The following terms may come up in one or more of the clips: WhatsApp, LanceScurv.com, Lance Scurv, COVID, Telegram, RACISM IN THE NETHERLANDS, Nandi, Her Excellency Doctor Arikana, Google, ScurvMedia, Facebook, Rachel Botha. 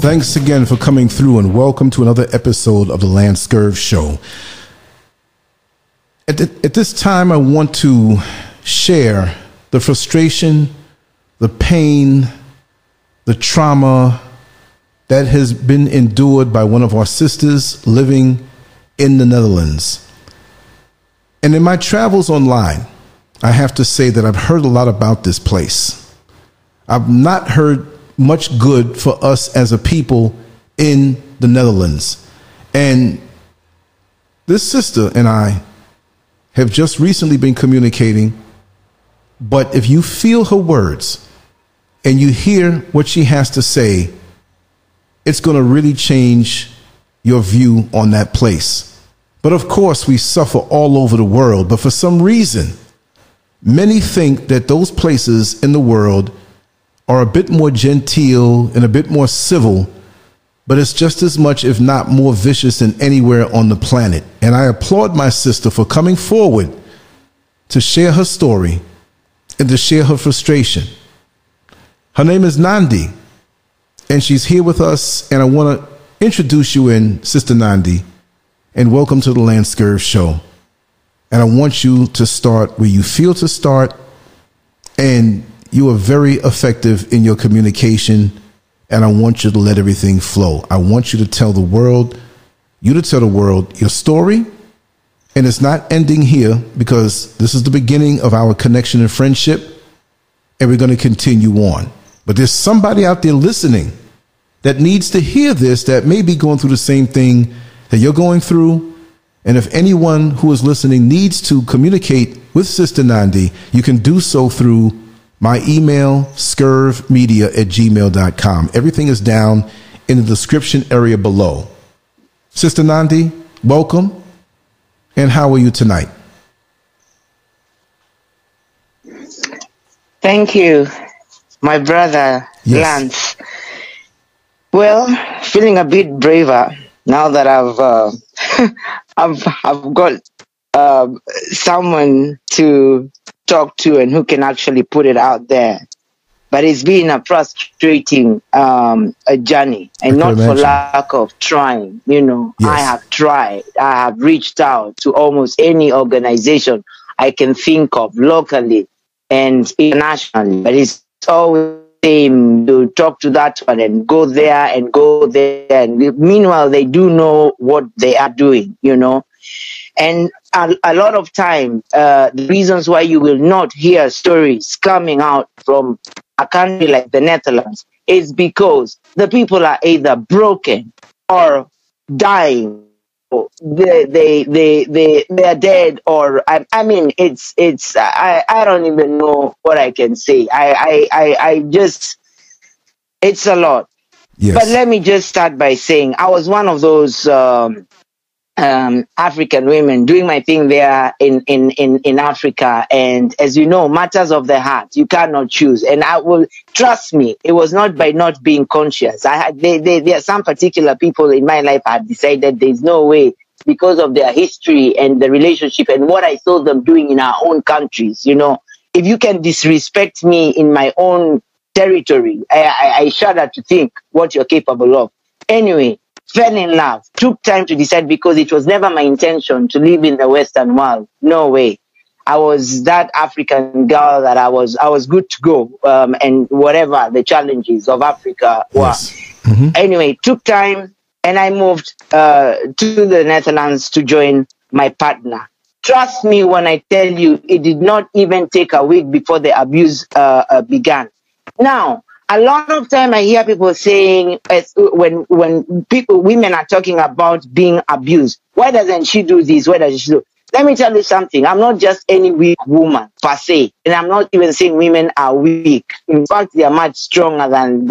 Thanks again for coming through, and welcome to another episode of the Lance Scurv Show. At this time, I want to share the frustration, the pain, the trauma that has been endured by one of our sisters living in the Netherlands. And in my travels online, I have to say that I've heard a lot about this place. I've not heard much good for us as a people in the Netherlands. And this sister and I have just recently been communicating, but if you feel her words and you hear what she has to say, it's going to really change your view on that place. But of course, we suffer all over the world. But for some reason, many think that those places in the world are a bit more genteel and a bit more civil, but it's just as much, if not more, vicious than anywhere on the planet. And I applaud my sister for coming forward to share her story and to share her frustration. Her name is Nandi, and she's here with us, and I want to introduce you in, Sister Nandi, and welcome to the Lance Scurv Show. And I want you to start where you feel to start, and you are very effective in your communication, and I want you to let everything flow. I want you to tell the world, your story, and it's not ending here, because this is the beginning of our connection and friendship, and we're going to continue on. But there's somebody out there listening that needs to hear this, that may be going through the same thing that you're going through. And if anyone who is listening needs to communicate with Sister Nandi, you can do so through my email, scurvmedia@gmail.com. Everything is down in the description area below. Sister Nandi, welcome. And how are you tonight? Thank you, my brother, yes. Lance. Well, feeling a bit braver now that I've got someone to talk to and who can actually put it out there. But it's been a frustrating a journey, and not imagine. For lack of trying, you know. Yes. I have tried. I have reached out to almost any organization I can think of locally and internationally, but it's always the same. You talk to that one and go there and go there, and meanwhile they do know what they are doing, you know. And a lot of time, the reasons why you will not hear stories coming out from a country like the Netherlands is because the people are either broken or dying. They are dead, or I mean, it's I don't even know what I can say. I just, it's a lot. Yes. But let me just start by saying I was one of those African women doing my thing there in Africa. And as you know, matters of the heart, you cannot choose. And I will, trust me, it was not by not being conscious. I had, there are some particular people in my life I had decided there's no way, because of their history and the relationship and what I saw them doing in our own countries. You know, if you can disrespect me in my own territory, I shudder to think what you're capable of. Anyway, fell in love, took time to decide, because it was never my intention to live in the Western world. No way. I was that African girl that I was good to go, and whatever the challenges of Africa were. Yes. Mm-hmm. Anyway, took time, and I moved to the Netherlands to join my partner. Trust me when I tell you, it did not even take a week before the abuse began. Now, a lot of time I hear people saying, when women are talking about being abused, why doesn't she do this? Why doesn't she do? Let me tell you something. I'm not just any weak woman per se, and I'm not even saying women are weak. In fact, they are much stronger than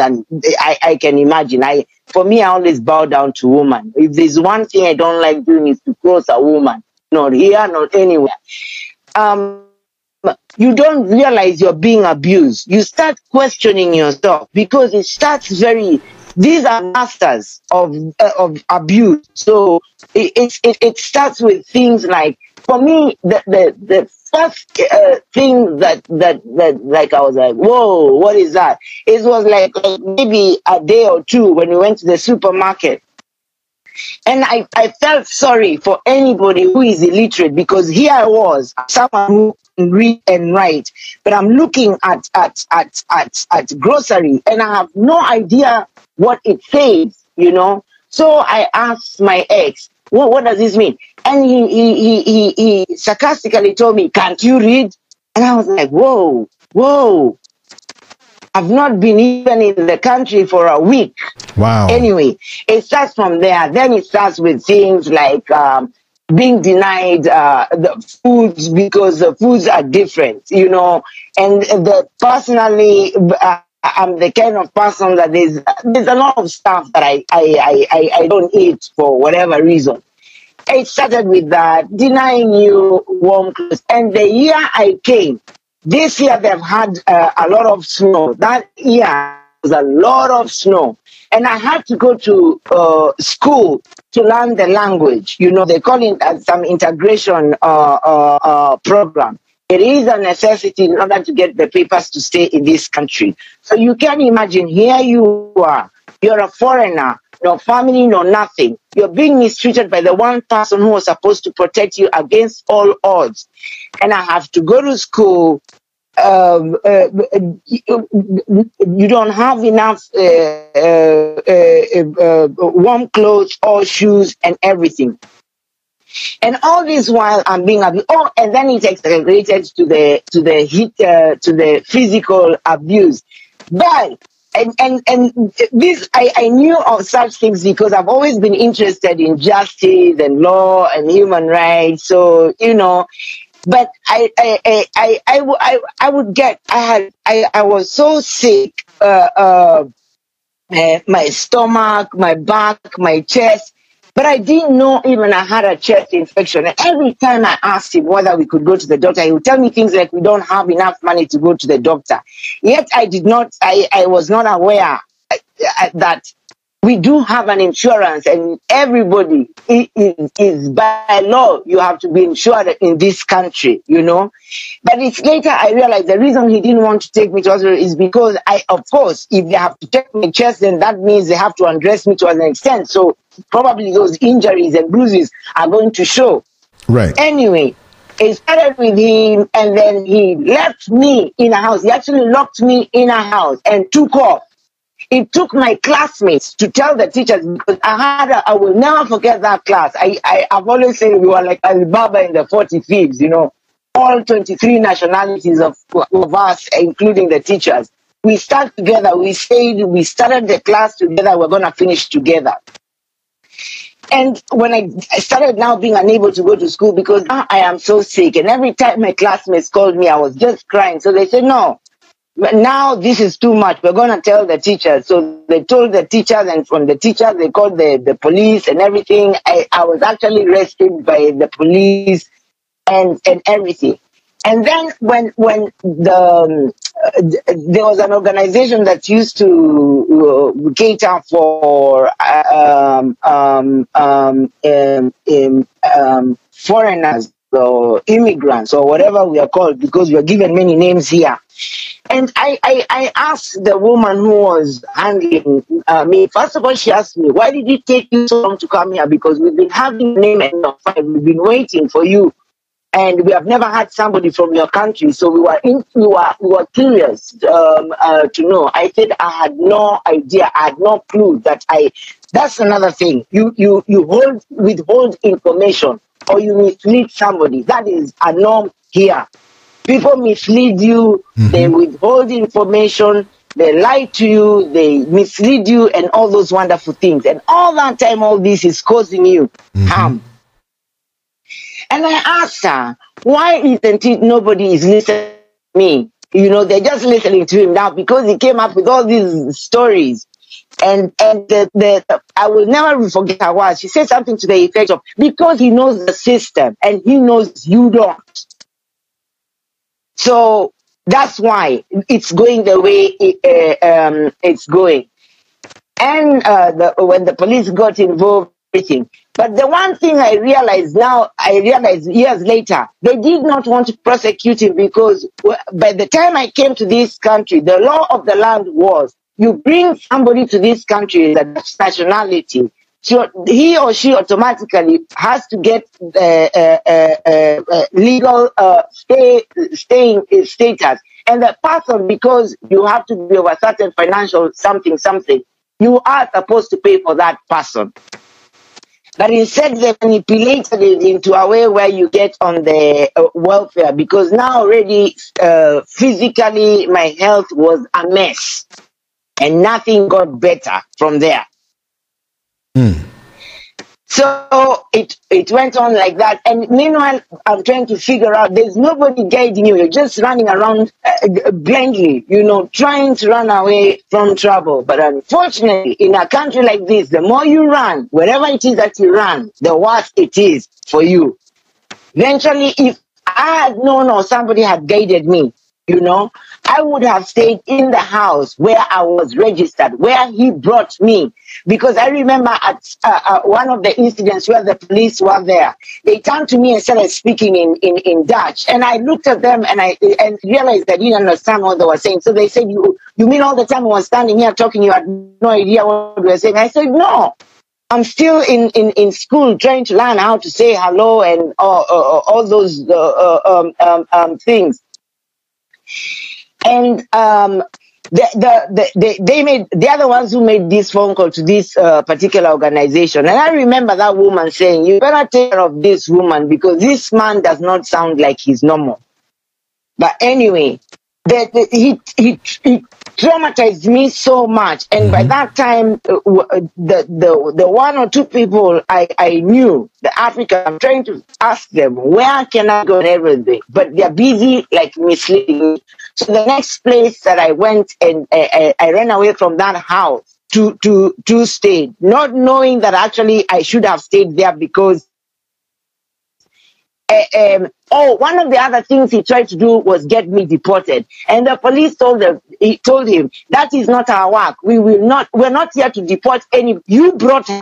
I can imagine. For me, I always bow down to women. If there's one thing I don't like doing is to cross a woman. not here, not anywhere. You don't realize you're being abused. You start questioning yourself because it starts very... These are masters of abuse. So it starts with things like, for me, the first thing that like I was like, whoa, what is that? It was like maybe a day or two when we went to the supermarket. And I felt sorry for anybody who is illiterate, because here I was, someone who can read and write, but I'm looking at grocery and I have no idea what it says, you know. So I asked my ex, what does this mean? And he sarcastically told me, can't you read? And I was like, whoa. I've not been even in the country for a week. Wow. Anyway, it starts from there. Then it starts with things like being denied the foods because the foods are different, you know. And personally, I'm the kind of person that there's a lot of stuff that I don't eat for whatever reason. It started with that, denying you warm clothes. And the year I came, this year they've had a lot of snow. That year was a lot of snow. And I had to go to school to learn the language. You know, they call it some integration program. It is a necessity in order to get the papers to stay in this country. So you can imagine, here you are, you're a foreigner, no family, no nothing. You're being mistreated by the one person who was supposed to protect you against all odds. And I have to go to school. You don't have enough warm clothes or shoes and everything. And all this while I'm being abused. Oh, and then it escalated to the heat, to the physical abuse. But and this I knew of such things because I've always been interested in justice and law and human rights. So you know, but I was so sick. My stomach, my back, my chest. But I didn't know even I had a chest infection. And every time I asked him whether we could go to the doctor, he would tell me things like we don't have enough money to go to the doctor. Yet I was not aware that we do have an insurance, and everybody is by law, you have to be insured in this country, you know. But it's later I realized the reason he didn't want to take me to hospital is because of course, if they have to check my chest, then that means they have to undress me to an extent. So probably those injuries and bruises are going to show. Right. Anyway, it started with him, and then he left me in a house. He actually locked me in a house and took off. It took my classmates to tell the teachers, because I will never forget that class. I've always said we were like Alibaba in the 40 thieves, you know, all 23 nationalities of us, including the teachers. We start together. We started the class together. We're going to finish together. And when I started now being unable to go to school because now I am so sick, and every time my classmates called me, I was just crying. So they said, no, now this is too much. We're going to tell the teachers. So they told the teachers, and from the teachers, they called the police and everything. I was actually arrested by the police and everything. And then when there was an organization that used to cater for foreigners or immigrants or whatever we are called, because we are given many names here. And I asked the woman who was handling me, first of all, she asked me, why did it take you so long to come here? Because we've been having your name and your file. We've been waiting for you. And we have never had somebody from your country, so we were curious to know. I said I had no idea, I had no clue that that's another thing. You withhold information, or you mislead somebody. That is a norm here. People mislead you, they withhold information, they lie to you, they mislead you, and all those wonderful things. And all that time, all this is causing you harm. And I asked her, why isn't it nobody is listening to me? You know, they're just listening to him now because he came up with all these stories. And I will never forget her words. She said something to the effect of, because he knows the system and he knows you don't. So that's why it's going the way it's going. And when the police got involved, everything. But the one thing I realized now, I realized years later, they did not want to prosecute him because by the time I came to this country, the law of the land was, you bring somebody to this country, that's nationality, so he or she automatically has to get legal staying status. And the person, because you have to be of a certain financial something, you are supposed to pay for that person. But instead, they manipulated it into a way where you get on the welfare, because now already physically my health was a mess. And nothing got better from there. Mm. So it went on like that. And meanwhile, I'm trying to figure out, there's nobody guiding you. You're just running around blindly, you know, trying to run away from trouble. But unfortunately, in a country like this, the more you run, wherever it is that you run, the worse it is for you. Eventually, if I had known or somebody had guided me, you know, I would have stayed in the house where I was registered, where he brought me. Because I remember at one of the incidents where the police were there, they turned to me and started speaking in Dutch. And I looked at them and I realized I didn't understand what they were saying. So they said, you mean all the time we were standing here talking, you had no idea what we were saying? I said, no. I'm still in school trying to learn how to say hello and all those things. And they are the ones who made this phone call to this particular organization. And I remember that woman saying, you better take care of this woman because this man does not sound like he's normal. But anyway, he traumatized me so much. And by that time, the one or two people I knew, the African, I'm trying to ask them, where can I go and everything? But they're busy, like, misleading me. So the next place that I went, and I ran away from that house to stay, not knowing that actually I should have stayed there because one of the other things he tried to do was get me deported, and the police told him that is not our work. We're not here to deport any. You brought her,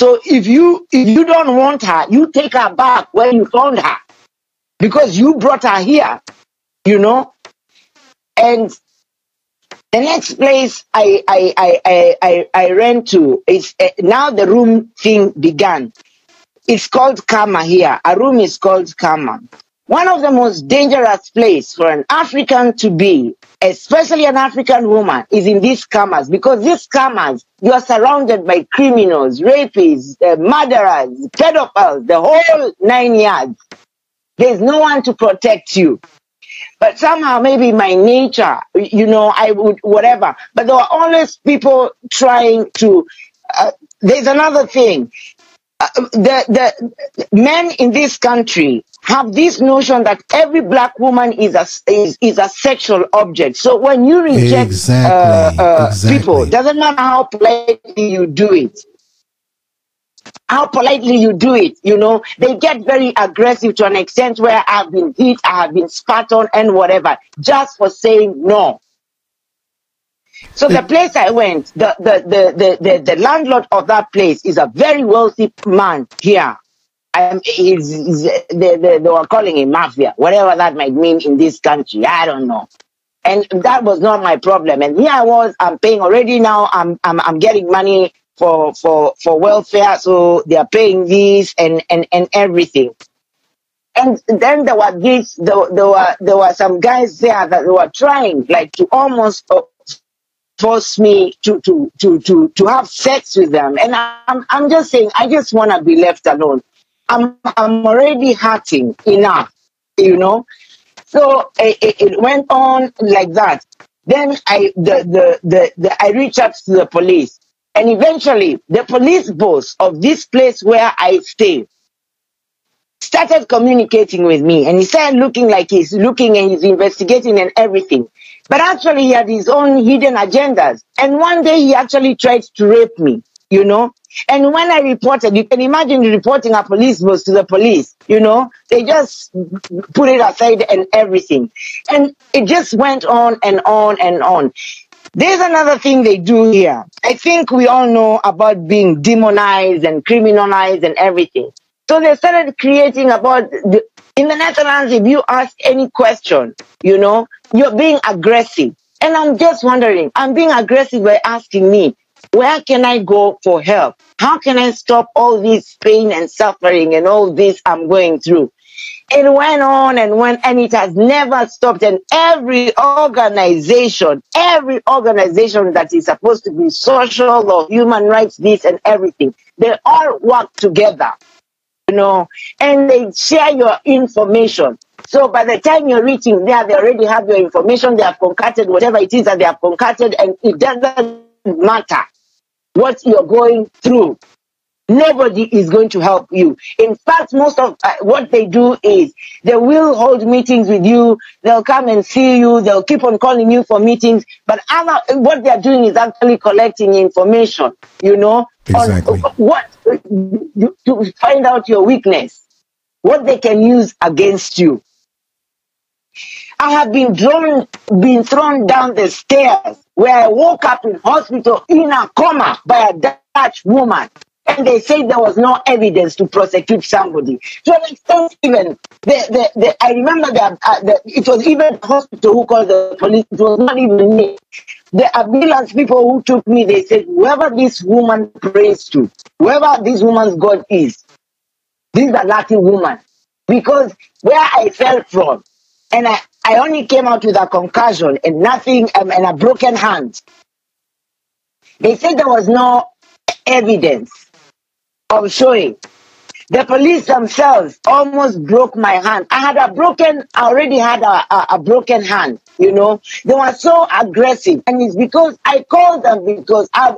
so if you don't want her, you take her back where you found her, because you brought her here, you know. And the next place I ran to is now the room thing began. It's called Kama here. A room is called Kama. One of the most dangerous places for an African to be, especially an African woman, is in these Kamas. Because these Kamas, you are surrounded by criminals, rapists, murderers, pedophiles, the whole 9 yards. There's no one to protect you. But somehow, maybe my nature, you know, I would, whatever. But there are always people trying to... there's another thing. The men in this country have this notion that every black woman is a sexual object. So when you reject people, doesn't matter how politely you do it. You know, they get very aggressive to an extent where I've been hit, I have been spat on, and whatever, just for saying no. So the place I went, the landlord of that place is a very wealthy man here. They were calling him mafia, whatever that might mean in this country. I don't know. And that was not my problem. And here I was, I'm paying already now. I'm getting money for welfare, so they are paying this and everything. And then there were these, there were some guys there that were trying like to almost force me to have sex with them. And I'm just saying, I just want to be left alone. I'm already hurting enough, you know. So it went on like that. Then I reached out to the police, and eventually the police boss of this place where I stay started communicating with me, and he started looking like he's looking and he's investigating and everything. But actually, he had his own hidden agendas. And one day, he actually tried to rape me, you know. And when I reported, you can imagine reporting a police boss to the police, you know. They just put it aside and everything. And it just went on and on and on. There's another thing they do here. I think we all know about being demonized and criminalized and everything. So they started creating about, in the Netherlands, if you ask any question, you know, you're being aggressive. And I'm just wondering, I'm being aggressive by asking me, where can I go for help? How can I stop all this pain and suffering and all this I'm going through? It went on and went, and it has never stopped. And every organization that is supposed to be social or human rights, this and everything, they all work together, you know, and they share your information. So by the time you're reaching there, they already have your information. They have concocted whatever it is that they have concocted, and it doesn't matter what you're going through. Nobody is going to help you. In fact, most of what they do is they will hold meetings with you. They'll come and see you. They'll keep on calling you for meetings. But what they're doing is actually collecting information, you know, exactly, on what to find out your weakness, what they can use against you. I have been thrown down the stairs where I woke up in hospital in a coma by a Dutch woman. And they said there was no evidence to prosecute somebody. To an extent, even I remember that it was even the hospital who called the police. It was not even me. The ambulance people who took me, they said, whoever this woman prays to, whoever this woman's God is, this is a lucky woman. Because where I fell from, and I only came out with a concussion and nothing, and a broken hand. They said there was no evidence of showing. The police themselves almost broke my hand. I already had a broken hand, you know. They were so aggressive, and it's because I called them, because I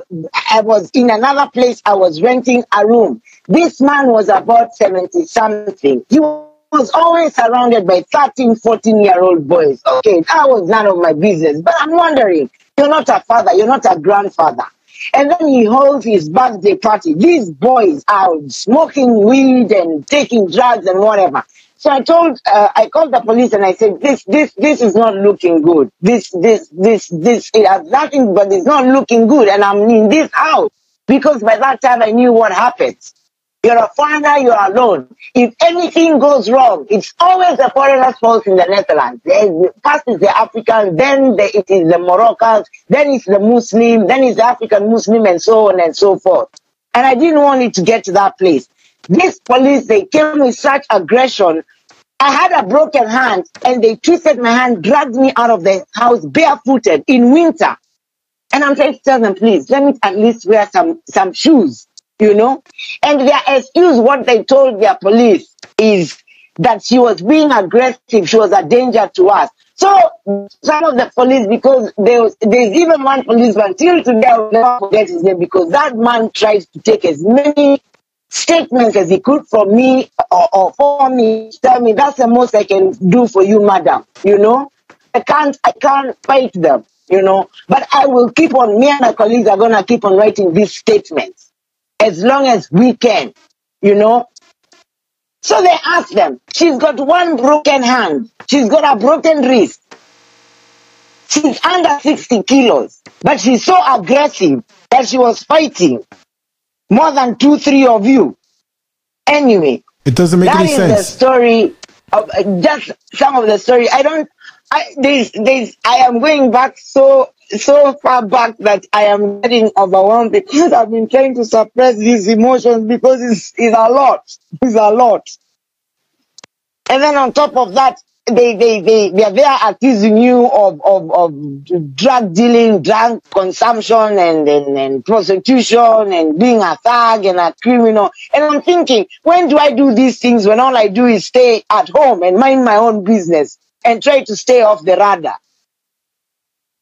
was in another place. I was renting a room. This man was about 70 something. He was always surrounded by 13, 14-year-old boys. Okay, that was none of my business. But I'm wondering, you're not a father, you're not a grandfather. And then he holds his birthday party. These boys are smoking weed and taking drugs and whatever. So I called the police and I said, this is not looking good. This, it has nothing, but it's not looking good. And I'm in this house because by that time I knew what happens. You're a foreigner, you're alone. If anything goes wrong, it's always the foreigners' fault in the Netherlands. First is the African, then it is the Moroccans, then it's the Muslim, then it's the African Muslim, and so on and so forth. And I didn't want it to get to that place. This police, they came with such aggression. I had a broken hand, and they twisted my hand, dragged me out of the house barefooted in winter. And I'm trying to tell them, please, let me at least wear some shoes. You know, and their excuse, what they told their police, is that she was being aggressive. She was a danger to us. So some of the police, because there's even one policeman till today, I will never forget his name, because that man tried to take as many statements as he could from me or for me. Tell me, that's the most I can do for you, madam. You know, I can't fight them. You know, but I will keep on. Me and my colleagues are gonna keep on writing these statements as long as we can, you know. So they asked them, she's got one broken hand, she's got a broken wrist, she's under 60 kilos, but she's so aggressive that she was fighting more than 2-3 of you. Anyway, it doesn't make any sense. That is the story of just some of the story. I am going back so far back that I am getting overwhelmed, because I've been trying to suppress these emotions, because it's a lot. It's a lot. And then on top of that, they are there accusing you of drug dealing, drug consumption, and prostitution, and being a thug and a criminal. And I'm thinking, when do I do these things when all I do is stay at home and mind my own business and try to stay off the radar?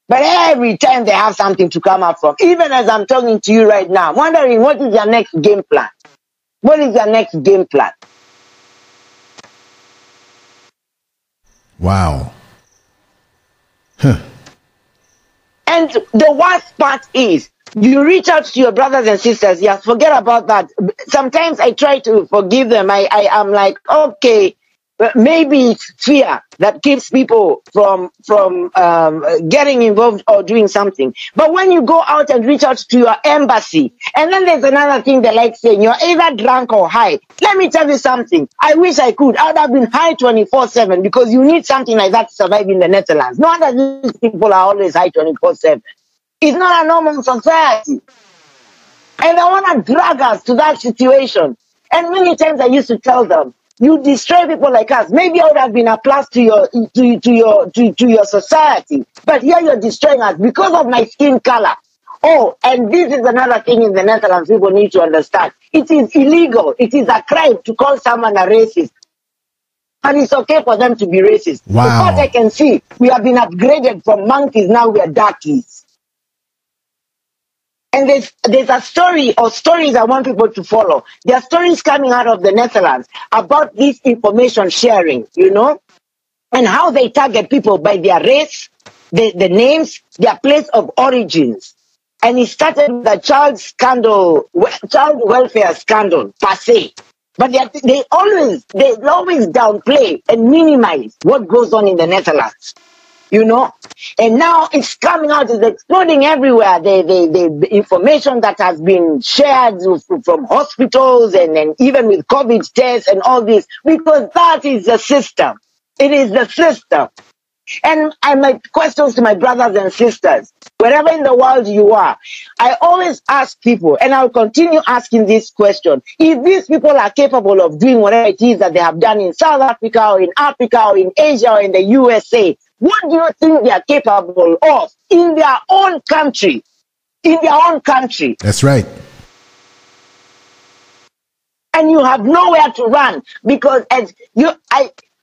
But every time they have something to come up from, even as I'm talking to you right now, wondering what is their next game plan? What is their next game plan? Wow. Huh. And the worst part is, you reach out to your brothers and sisters. Yes, forget about that. Sometimes I try to forgive them. I'm like, okay, but maybe it's fear that keeps people from getting involved or doing something. But when you go out and reach out to your embassy, and then there's another thing they like saying, you're either drunk or high. Let me tell you something. I wish I could. I would have been high 24/7, because you need something like that to survive in the Netherlands. Not that these people are always high 24/7. It's not a normal society. And they want to drag us to that situation. And many times I used to tell them, you destroy people like us. Maybe I would have been a plus to your society, but here you're destroying us because of my skin color. Oh, and this is another thing in the Netherlands people need to understand. It is illegal. It is a crime to call someone a racist. And it's okay for them to be racist. Wow. Because I can see, we have been upgraded from monkeys, now we are darkies. And there's a story or stories I want people to follow. There are stories coming out of the Netherlands about this information sharing, you know, and how they target people by their race, the names, their place of origins. And it started with a child welfare scandal, per se. But they always downplay and minimize what goes on in the Netherlands. You know, and now it's coming out, it's exploding everywhere. The information that has been shared from hospitals and even with COVID tests and all this, because that is the system. It is the system. And my questions to my brothers and sisters, wherever in the world you are, I always ask people, and I'll continue asking this question, if these people are capable of doing whatever it is that they have done in South Africa or in Africa or in Asia or in the USA, what do you think they are capable of in their own country? In their own country. That's right. And you have nowhere to run, because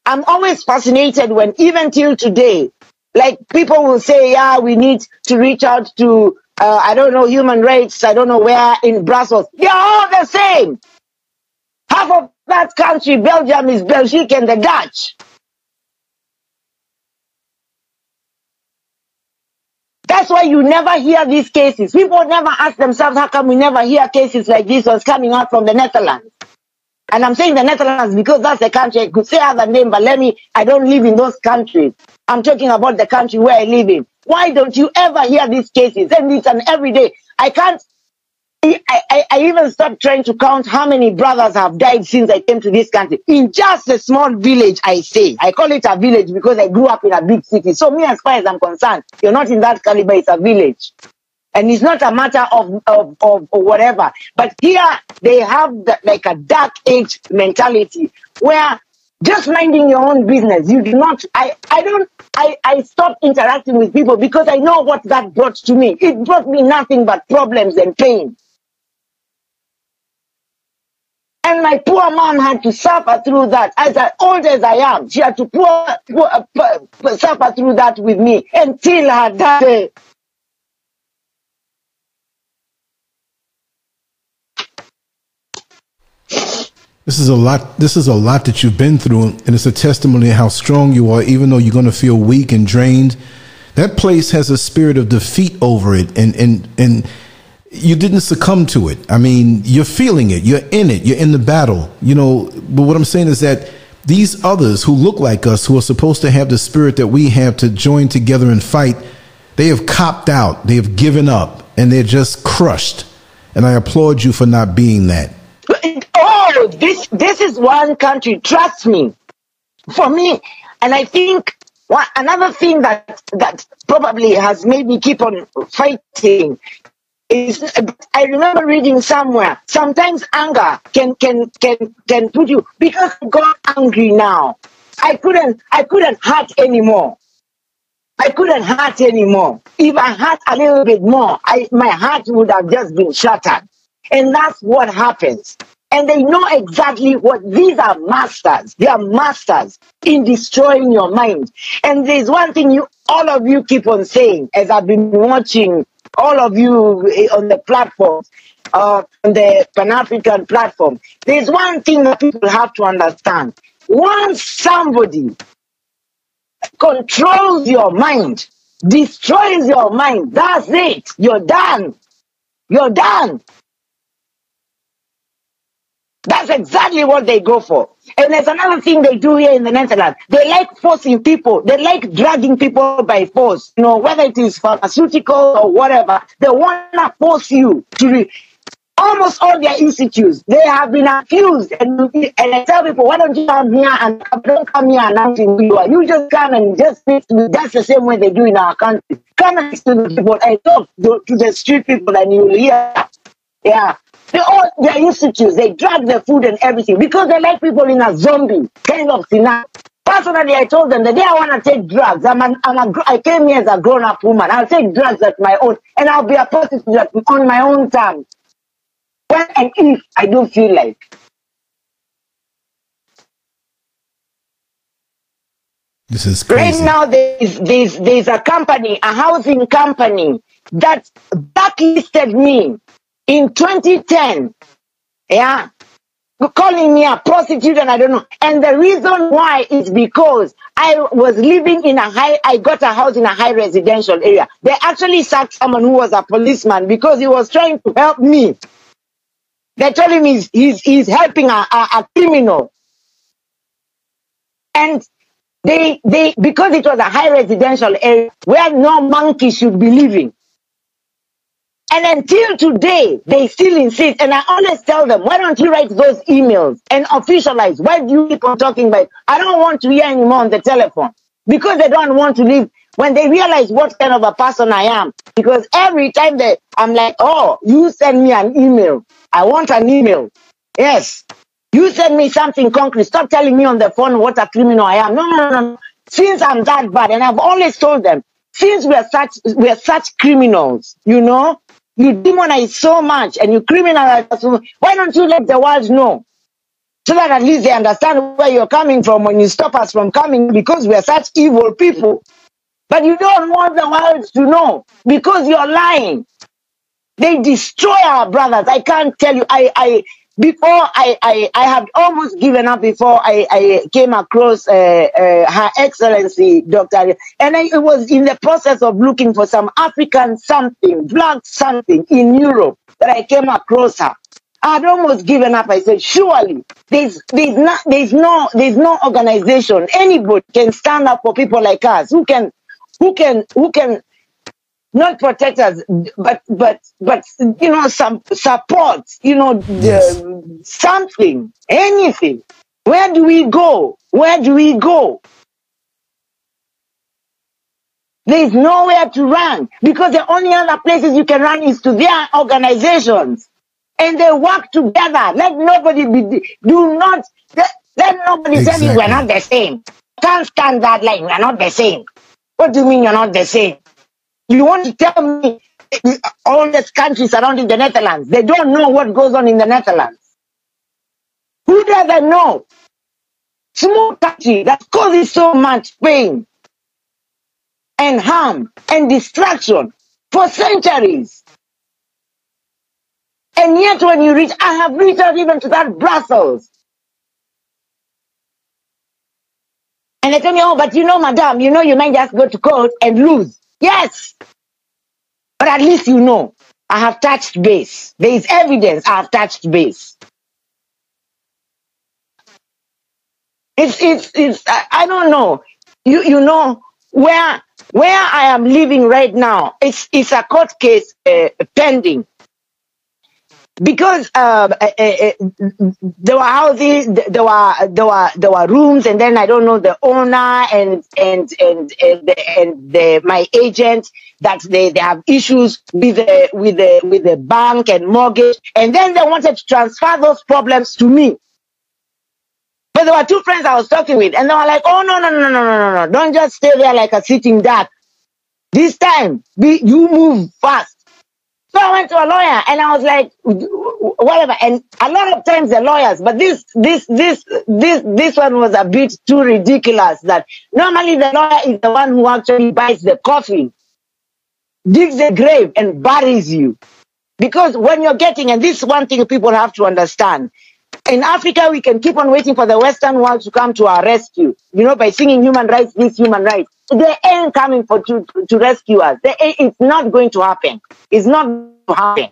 I'm always fascinated when, even till today, like people will say, yeah, we need to reach out to, I don't know, human rights, I don't know where in Brussels. They are all the same. Half of that country, Belgium, is Belgique and the Dutch. That's why you never hear these cases. People never ask themselves, how come we never hear cases like this was coming out from the Netherlands? And I'm saying the Netherlands because that's the country. I could say other name, but I don't live in those countries. I'm talking about the country where I live in. Why don't you ever hear these cases? And it's an everyday. I even stopped trying to count how many brothers have died since I came to this country. In just a small village, I say. I call it a village because I grew up in a big city. So me, as far as I'm concerned, you're not in that caliber, it's a village. And it's not a matter of whatever. But here, they have like a dark age mentality where just minding your own business, you do not, I stopped interacting with people because I know what that brought to me. It brought me nothing but problems and pain. And my poor mom had to suffer through that. As old as I am, she had to suffer through that with me until her day. This is a lot. This is a lot that you've been through, and it's a testimony of how strong you are, even though you're going to feel weak and drained. That place has a spirit of defeat over it, and you didn't succumb to it. I mean, you're feeling it. You're in it. You're in the battle, you know. But what I'm saying is that these others who look like us, who are supposed to have the spirit that we have to join together and fight, they have copped out. They have given up and they're just crushed. And I applaud you for not being that. Oh, this is one country. Trust me. For me, and I think another thing that probably has made me keep on fighting is, I remember reading somewhere, sometimes anger can put you, because I got angry now. I couldn't hurt anymore. I couldn't hurt anymore. If I hurt a little bit more, my heart would have just been shattered. And that's what happens. And they know exactly what these are. Masters. They are masters in destroying your mind. And there's one thing all of you keep on saying, as I've been watching all of you on the platform, on the Pan-African platform. There's one thing that people have to understand. Once somebody controls your mind, destroys your mind. That's it. You're done. You're done. That's exactly what they go for. And there's another thing they do here in the Netherlands. They like forcing people. They like dragging people by force. You know, whether it is pharmaceutical or whatever, they want to force you to almost all their institutes, they have been accused. And I tell people, why don't you come here and don't come here announcing who you are? You just come and just speak to me. That's the same way they do in our country. Come and speak to the people and talk to the street people and you'll hear. Yeah. They all their institutes, they drag their food and everything because they like people in a zombie kind of scenario. Personally, I told them the day I want to take drugs, I came here as a grown-up woman. I'll take drugs at my own, and I'll be a prostitute on my own terms. When and if I don't feel like. This is crazy. Right now, there's a company, a housing company, that blacklisted me. In 2010, yeah, calling me a prostitute and I don't know. And the reason why is because I was living in I got a house in a high residential area. They actually sacked someone who was a policeman because he was trying to help me. They told him he's helping a criminal. And they because it was a high residential area where no monkey should be living. And until today, they still insist. And I always tell them, why don't you write those emails and officialize? Why do you keep on talking about it? I don't want to hear anymore on the telephone. Because they don't want to leave. When they realize what kind of a person I am. Because every time I'm like, oh, you send me an email. I want an email. Yes. You send me something concrete. Stop telling me on the phone what a criminal I am. No. Since I'm that bad, and I've always told them, since we are such criminals, you know, you demonize so much and you criminalize so much. Why don't you let the world know? So that at least they understand where you're coming from when you stop us from coming because we are such evil people. But you don't want the world to know because you're lying. They destroy our brothers. I can't tell you. Before I had almost given up before I came across Her Excellency Doctor, and it was in the process of looking for some African something, black something in Europe that I came across her. I had almost given up. I said, surely there's no organization anybody can stand up for people like us who can not protect us, but you know, some support, you know, yes. Something, anything. Where do we go? Where do we go? There's nowhere to run because the only other places you can run is to their organizations, and they work together. Let nobody be. Do not let nobody exactly. Tell you we're not the same. Can't stand that line. We're not the same. What do you mean you're not the same? You want to tell me all these countries surrounding the Netherlands, they don't know what goes on in the Netherlands. Who doesn't know? Small country that causes so much pain and harm and destruction for centuries. And yet when you reach, I have reached out even to that Brussels. And they tell me, oh, but you know, madam, you know you might just go to court and lose. Yes, but at least you know I have touched base. There is evidence I have touched base. It's I don't know. You know where I am living right now. It's a court case pending because there were houses, there were rooms, and then I don't know the owner and my agent that they have issues with the bank and mortgage, and then they wanted to transfer those problems to me. But there were two friends I was talking with, and they were like, "Oh no! Don't just stay there like a sitting duck. This time, you move fast." So I went to a lawyer and I was like, whatever. And a lot of times the lawyers, but this one was a bit too ridiculous. That normally the lawyer is the one who actually buys the coffin, digs the grave, and buries you. Because when you're getting, and this is one thing people have to understand, In Africa, we can keep on waiting for the Western world to come to our rescue, you know, by singing human rights, this human rights. They ain't coming to rescue us. It's not going to happen. It's not going to happen.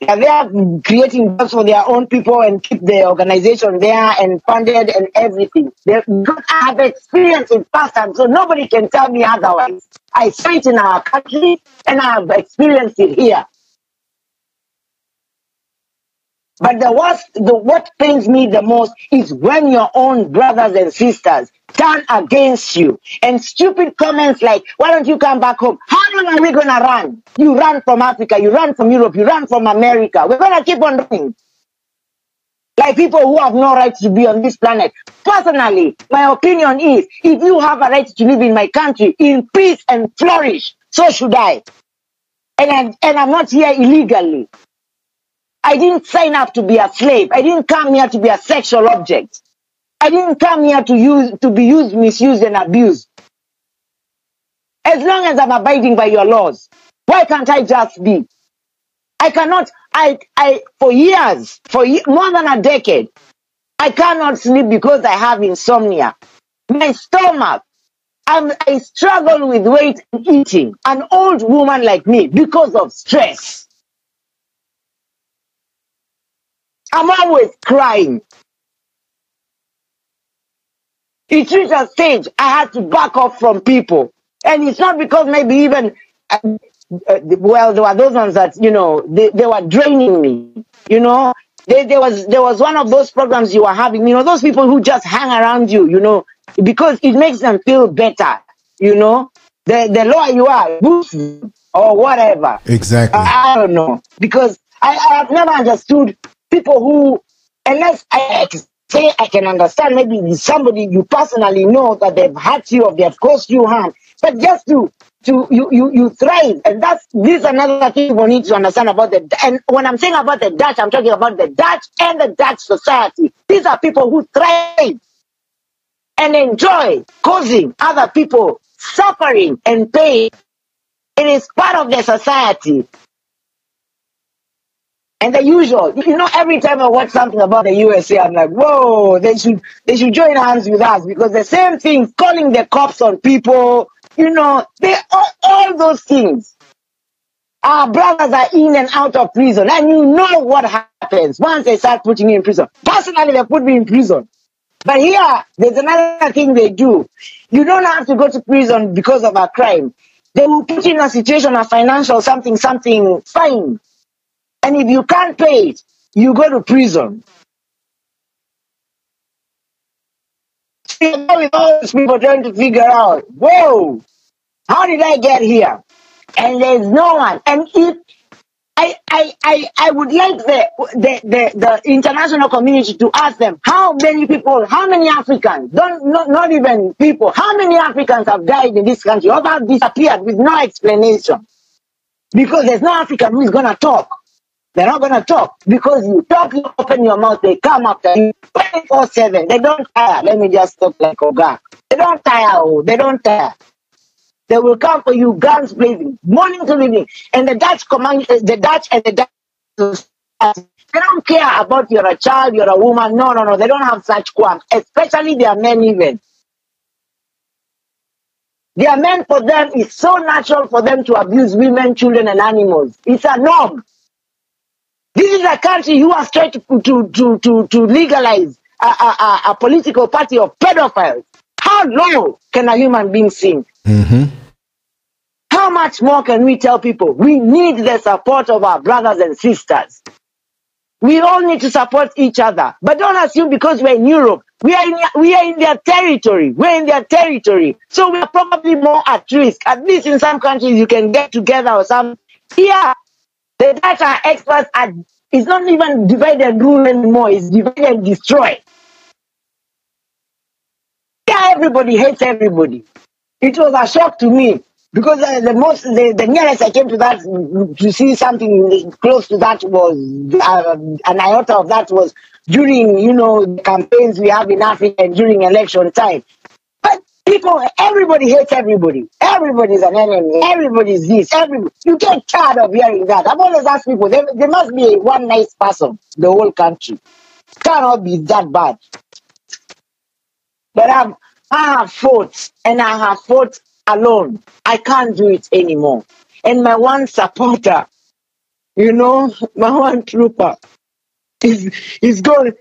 They are creating jobs for their own people and keep the organization there and funded and everything. They have experience in past time, so nobody can tell me otherwise. I saw it in our country and I have experienced it here. But what pains me the most is when your own brothers and sisters turn against you. And stupid comments like, why don't you come back home? How long are we going to run? You run from Africa, you run from Europe, you run from America. We're going to keep on running. Like people who have no right to be on this planet. Personally, my opinion is, if you have a right to live in my country in peace and flourish, so should I. And I'm not here illegally. I didn't sign up to be a slave. I didn't come here to be a sexual object. I didn't come here to be used, misused, and abused. As long as I'm abiding by your laws, why can't I just be? I cannot. I for years, for more than a decade, I cannot sleep because I have insomnia. My stomach. I struggle with weight and eating. An old woman like me because of stress. I'm always crying. It reached a stage I had to back off from people. And it's not because maybe even, well, there were those ones that, you know, they were draining me. You know, there was one of those programs you were having, you know, those people who just hang around you, you know, because it makes them feel better, you know. The lower you are, boost or whatever. Exactly. I don't know. Because I have never understood people who, unless I say I can understand, maybe somebody you personally know that they've hurt you or they've caused you harm, but just you thrive. And this is another thing we need to understand about the, and when I'm saying about the Dutch, I'm talking about the Dutch and the Dutch society. These are people who thrive and enjoy causing other people suffering and pain. It is part of their society. And the usual, you know, every time I watch something about the USA, I'm like, whoa, they should join hands with us, because the same thing, calling the cops on people, you know, they all those things. Our brothers are in and out of prison, and you know what happens once they start putting me in prison. Personally, they put me in prison. But here, there's another thing they do. You don't have to go to prison because of a crime. They will put you in a situation of financial something fine. And if you can't pay it, you go to prison. So you go with all these people trying to figure out, whoa, how did I get here? And there's no one. And if I would like the international community to ask them, how many people, how many Africans, not even people, how many Africans have died in this country or have disappeared with no explanation? Because there's no African who's going to talk. They're not going to talk, because you talk, you open your mouth, they come after you 24/7. They don't tire. Let me just talk like Oga. They don't tire. Oh, they don't tire. They will come for you, guns blazing, morning to evening. And the Dutch command, they don't care about you're a child, you're a woman. No. They don't have such qualms, especially their men even. Their men, for them, it's so natural for them to abuse women, children, and animals. It's a norm. This is a country who has tried to legalize a political party of pedophiles. How low can a human being sink? Mm-hmm. How much more can we tell people? We need the support of our brothers and sisters. We all need to support each other. But don't assume because we're in Europe. We are in their territory. We're in their territory. So we're probably more at risk. At least in some countries you can get together or some. Here, the data experts are, it's not even divide and rule anymore, it's divide and destroy. Yeah, everybody hates everybody. It was a shock to me, because the nearest I came to that, to see something close to that was, an iota of that was during, you know, the campaigns we have in Africa and during election time. But People, everybody hates everybody. Everybody's an enemy. Everybody's this. Everybody. You get tired of hearing that. I've always asked people, there must be one nice person, the whole country. Cannot be that bad. But I have fought, and I have fought alone. I can't do it anymore. And my one supporter, you know, my one trooper, is gone.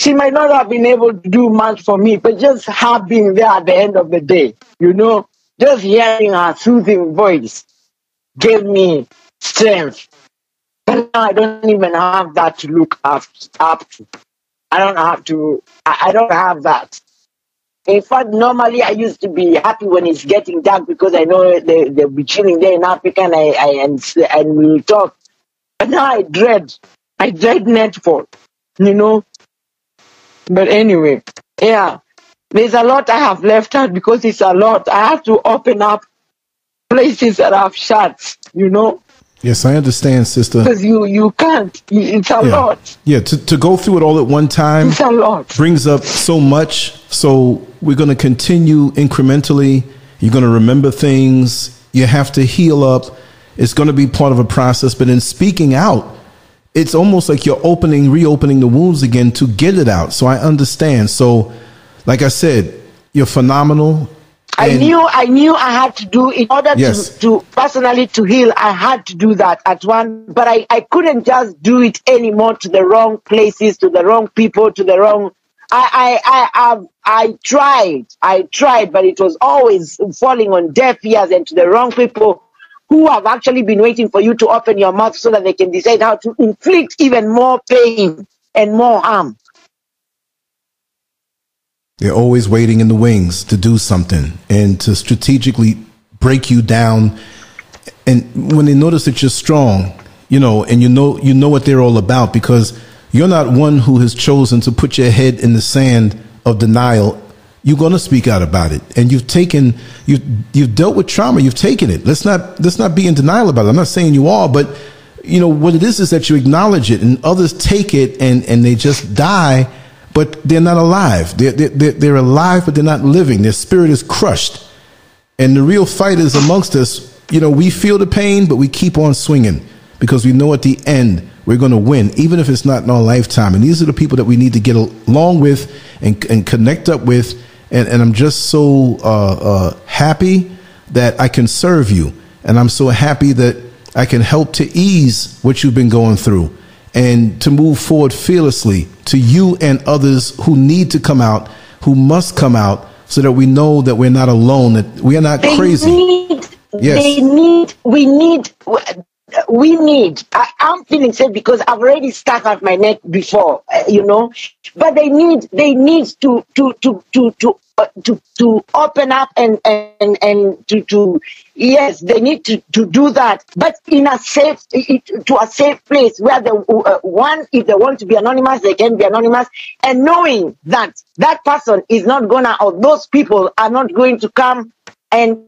She might not have been able to do much for me, but just her being there at the end of the day, you know, just hearing her soothing voice gave me strength. But now I don't even have that to look up to. I don't have to, I don't have that. In fact, normally I used to be happy when it's getting dark because I know they'll be chilling there in Africa and and we'll talk. But now I dread nightfall, you know. But anyway, yeah, there's a lot I have left out because it's a lot. I have to open up places that I've shut, you know. Yes, I understand, sister. Because you can't. It's a lot. Yeah, to go through it all at one time. It's a lot. Brings up so much. So we're going to continue incrementally. You're going to remember things. You have to heal up. It's going to be part of a process. But in speaking out, it's almost like you're reopening the wounds again to get it out. So I understand. So like I said, you're phenomenal. I knew I had to do in order to personally to heal. I had to do that at one, but I couldn't just do it anymore to the wrong places, to the wrong people, to the wrong. I tried, but it was always falling on deaf ears and to the wrong people who have actually been waiting for you to open your mouth so that they can decide how to inflict even more pain and more harm. They're always waiting in the wings to do something and to strategically break you down. And when they notice that you're strong, you know, and you know what they're all about, because you're not one who has chosen to put your head in the sand of denial. You're going to speak out about it, and you've dealt with trauma. You've taken it. Let's not be in denial about it. I'm not saying you are, but you know what it is that you acknowledge it, and others take it and they just die, but they're not alive. They're alive, but they're not living. Their spirit is crushed, and the real fighters amongst us, you know, we feel the pain, but we keep on swinging because we know at the end we're going to win, even if it's not in our lifetime. And these are the people that we need to get along with and connect up with. And I'm just so happy that I can serve you. And I'm so happy that I can help to ease what you've been going through and to move forward fearlessly to you and others who need to come out, who must come out, so that we know that we're not alone, that we are not crazy. We need. I'm feeling sad because I've already stuck out my neck before, you know. But they need to open up and they need to do that. But in a safe place where the one, if they want to be anonymous, they can be anonymous, and knowing that that person is not gonna, or those people are not going to come and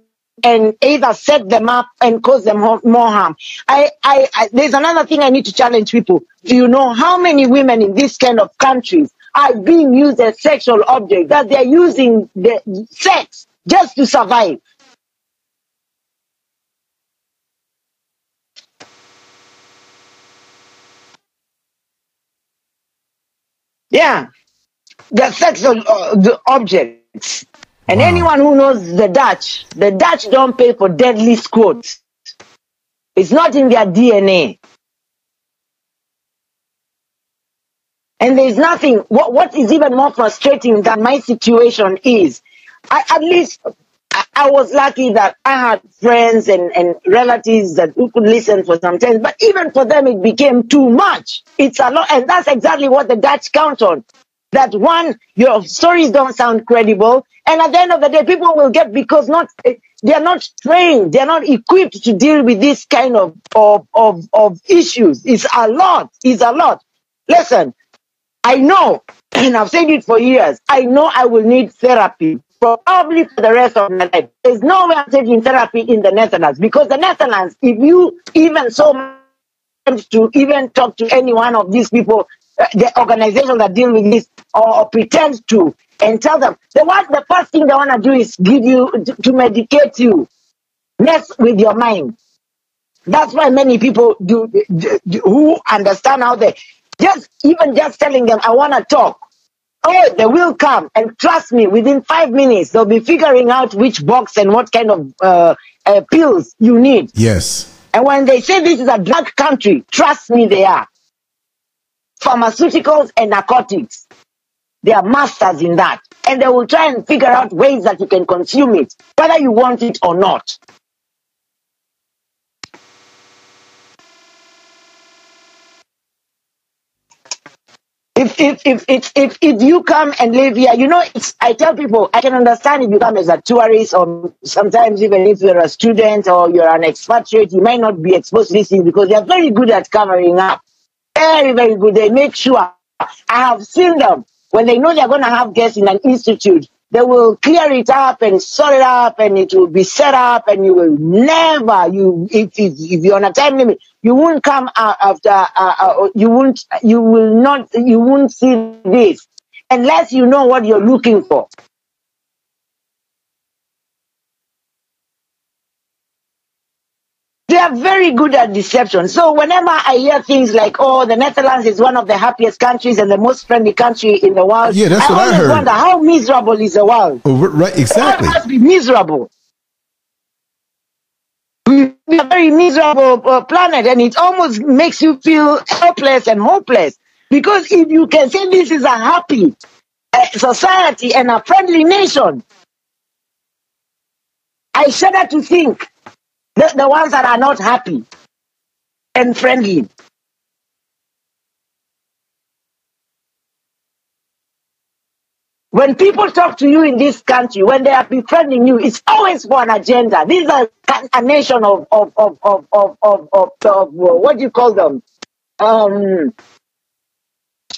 either set them up and cause them more harm. There's another thing I need to challenge people. Do you know how many women in this kind of countries are being used as sexual objects, that they're using the sex just to survive? Yeah, they're sexual objects. And wow. Anyone who knows the Dutch don't pay for deadly squats. It's not in their DNA. And there's nothing, what is even more frustrating than my situation is, at least I was lucky that I had friends and relatives that who could listen for some time, but even for them it became too much. It's a lot, and that's exactly what the Dutch count on. That one, your stories don't sound credible, and at the end of the day, people will get, because they're not trained, they're not equipped to deal with this kind of issues. It's a lot. It's a lot. Listen, I know, and I've said it for years, I know I will need therapy probably for the rest of my life. There's no way I'm taking therapy in the Netherlands, because the Netherlands, if you even so much to even talk to any one of these people, the organizations that deal with this, or pretend to, and tell them the first thing they want to do is give you to medicate you, mess with your mind. That's why many people do who understand how they just telling them I want to talk. Oh, they will come, and trust me, within 5 minutes they'll be figuring out which box and what kind of pills you need. Yes. And when they say this is a drug country, trust me, they are. Pharmaceuticals and narcotics, they are masters in that. And they will try and figure out ways that you can consume it, whether you want it or not. If you come and live here, you know, I tell people, I can understand if you come as a tourist, or sometimes even if you're a student or you're an expatriate, you might not be exposed to these things because they're very good at covering up. Very, very good. They make sure. I have seen them. When they know they're going to have guests in an institute, they will clear it up and sort it up, and it will be set up, and you will never, if you're on a time limit, you won't come after, you won't see this unless you know what you're looking for. They are very good at deception. So whenever I hear things like, oh, the Netherlands is one of the happiest countries and the most friendly country in the world. Yeah, that's what I heard. I wonder how miserable is the world. Oh, right, exactly. The world must be miserable. We are a very miserable planet, and it almost makes you feel helpless and hopeless. Because if you can say this is a happy society and a friendly nation, I shudder to think the ones that are not happy and friendly. When people talk to you in this country, when they are befriending you, it's always for an agenda. These are a nation of what do you call them?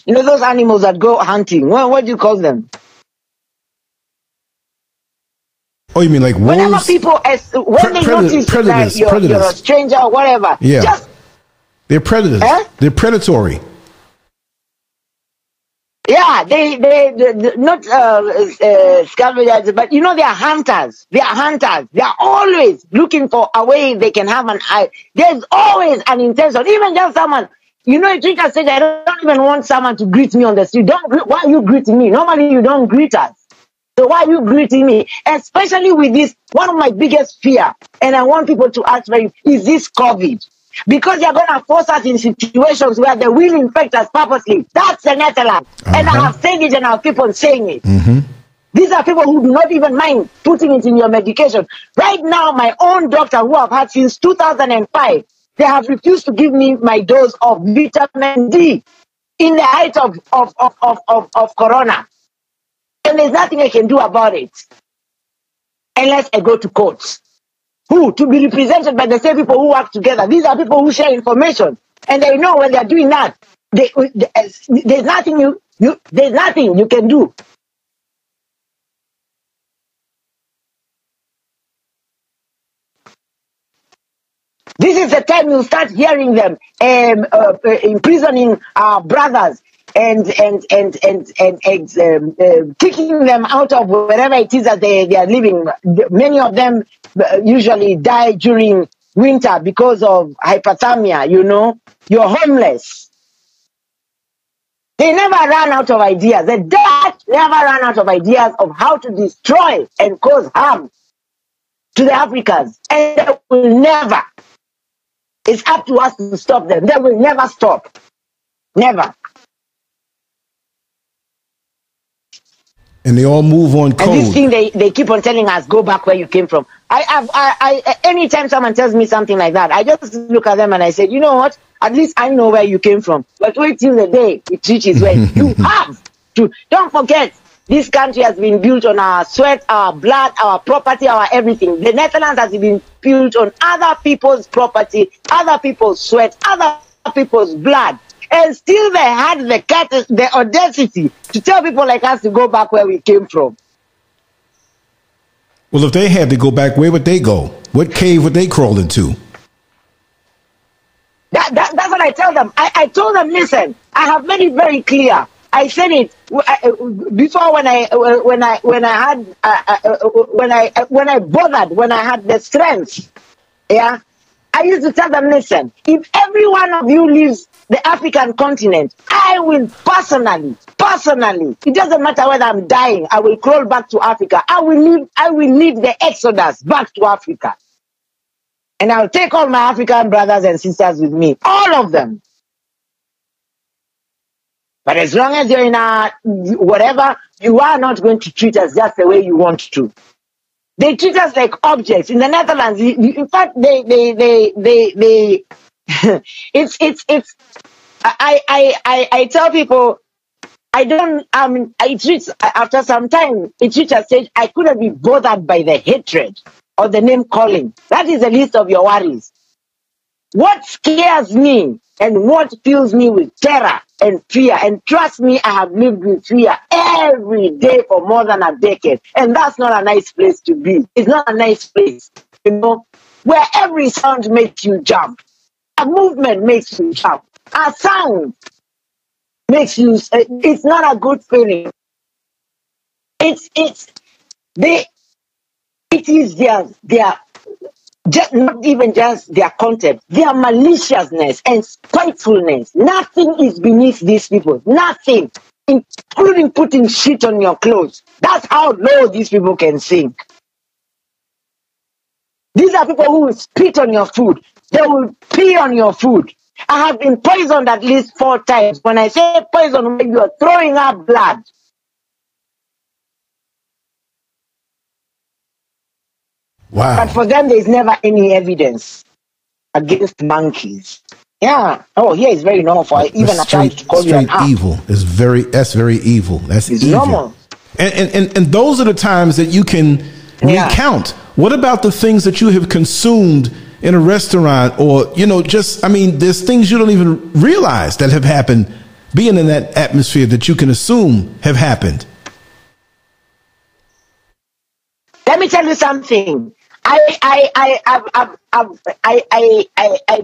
You know, those animals that go hunting. Well, what do you call them? Oh, you mean like wolves? Whenever people, notice you're a stranger or whatever, yeah, they're predators. Eh? They're predatory. Yeah, they not scavengers, but you know they are hunters. They are hunters. They are always looking for a way they can have an eye. There's always an intention. Even just someone, you know, a drinker said, I don't even want someone to greet me on the street. Why are you greeting me? Normally you don't greet us. So why are you greeting me? Especially with this, one of my biggest fear, and I want people to ask me, is this COVID? Because they're going to force us in situations where they will infect us purposely. That's the Netherlands. And I have said it, and I'll keep on saying it. These are people who do not even mind putting it in your medication. Right now, my own doctor, who I've had since 2005, they have refused to give me my dose of vitamin D in the height of corona. And there's nothing I can do about it unless I go to courts. Who? To be represented by the same people who work together. These are people who share information. And they know when they're doing that, there's nothing there's nothing you can do. This is the time you start hearing them imprisoning our brothers, and kicking them out of wherever it is that they are living. Many of them usually die during winter because of hypothermia, you know. You're homeless. They never run out of ideas. The Dutch never run out of ideas of how to destroy and cause harm to the Africans. And they will never. It's up to us to stop them. They will never stop. Never. And they all move on code. And this thing they keep on telling us, go back where you came from. Anytime someone tells me something like that, I just look at them and I say, you know what? At least I know where you came from. But wait till the day it reaches where you have to. Don't forget, this country has been built on our sweat, our blood, our property, our everything. The Netherlands has been built on other people's property, other people's sweat, other people's blood. And still they had the audacity to tell people like us to go back where we came from. Well, if they had to go back, where would they go? What cave would they crawl into? That's what I tell them. I told them, listen, I have made it very clear. I said it before when I had the strength, yeah, I used to tell them, listen, if every one of you leaves the African continent, I will personally, it doesn't matter whether I'm dying, I will crawl back to Africa. I will lead the exodus back to Africa. And I'll take all my African brothers and sisters with me, all of them. But as long as you're in whatever, you are not going to treat us just the way you want to. They treat us like objects. In the Netherlands, in fact, they it's I tell people, after some time, it reached a stage I couldn't be bothered by the hatred or the name calling. That is the least of your worries. What scares me and what fills me with terror and fear, and trust me, I have lived with fear every day for more than a decade, and that's not a nice place to be. It's not a nice place, you know, where every sound makes you jump, a movement makes you jump, a sound makes you, it's not a good feeling. It is their just not even just their concept, their maliciousness and spitefulness. Nothing is beneath these people. Nothing, including putting shit on your clothes. That's how low these people can sink. These are people who will spit on your food. They will pee on your food. I have been poisoned at least 4 times. When I say poison, when you are throwing up blood. Wow. But for them, there's never any evidence against monkeys. Yeah. Oh, yeah, it's very normal for even a child to call you an app. That's very evil. That's evil. It's normal. And those are the times that you can recount. What about the things that you have consumed in a restaurant or, you know, just, I mean, there's things you don't even realize that have happened being in that atmosphere that you can assume have happened. Let me tell you something. I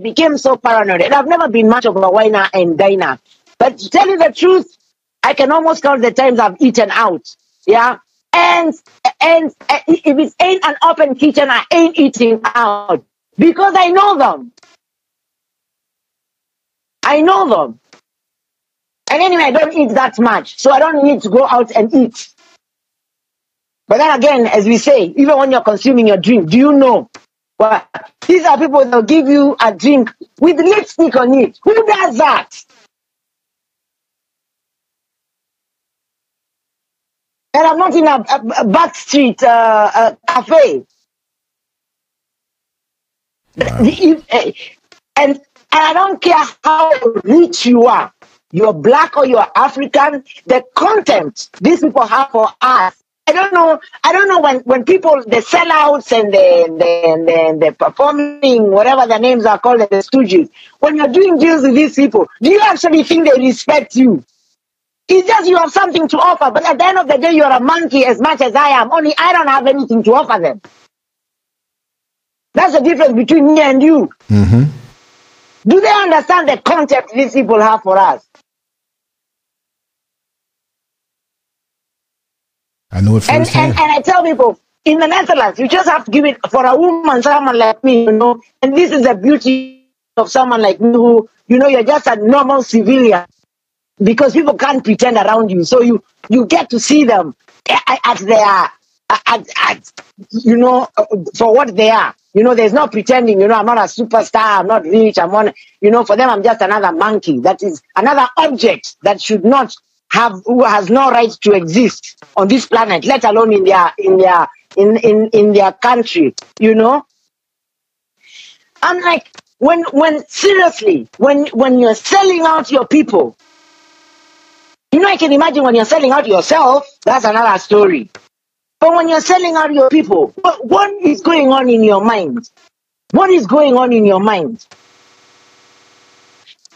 became so paranoid, and I've never been much of a whiner and diner. But to tell you the truth, I can almost count the times I've eaten out. Yeah, and if it ain't an open kitchen, I ain't eating out because I know them. And anyway, I don't eat that much, so I don't need to go out and eat. But then again, as we say, even when you're consuming your drink, do you know? Well, these are people that will give you a drink with lipstick on it. Who does that? And I'm not in a back street cafe. Wow. And I don't care how rich you are. You're black or you're African. The contempt these people have for us. I don't know when people, the sellouts and the performing, whatever their names are called, the stooges, when you're doing deals with these people, do you actually think they respect you? It's just you have something to offer, but at the end of the day, you're a monkey as much as I am, only I don't have anything to offer them. That's the difference between me and you. Mm-hmm. Do they understand the concept these people have for us? I know it firsthand. And I tell people, in the Netherlands, you just have to give it for a woman, someone like me, you know, and this is the beauty of someone like me who, you know, you're just a normal civilian because people can't pretend around you. So you get to see them at their, you know, for what they are. You know, there's no pretending, you know, I'm not a superstar, I'm not rich, I'm one, you know, for them, I'm just another monkey. That is another object that should not who has no right to exist on this planet, let alone in their country, you know. I'm like, when you're selling out your people, you know, I can imagine when you're selling out yourself, that's another story. But when you're selling out your people, what is going on in your mind? What is going on in your mind?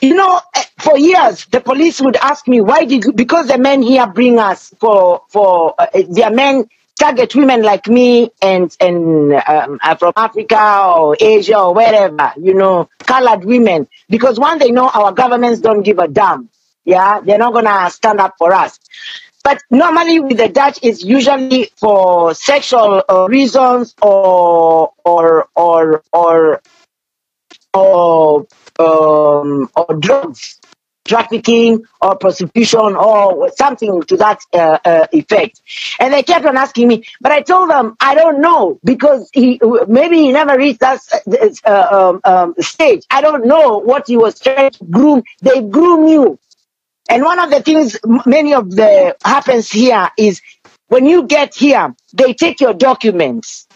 You know, for years, the police would ask me, why did you, because the men here bring us for their men target women like me and from Africa or Asia or wherever, you know, colored women. Because one, they know our governments don't give a damn. Yeah, they're not going to stand up for us. But normally with the Dutch, it's usually for sexual reasons or drugs, trafficking or prostitution or something to that effect. And they kept on asking me, but I told them, I don't know, because maybe he never reached that stage. I don't know what he was trying to groom. They groom you. And one of the things, many of the happens here is when you get here, they take your documents.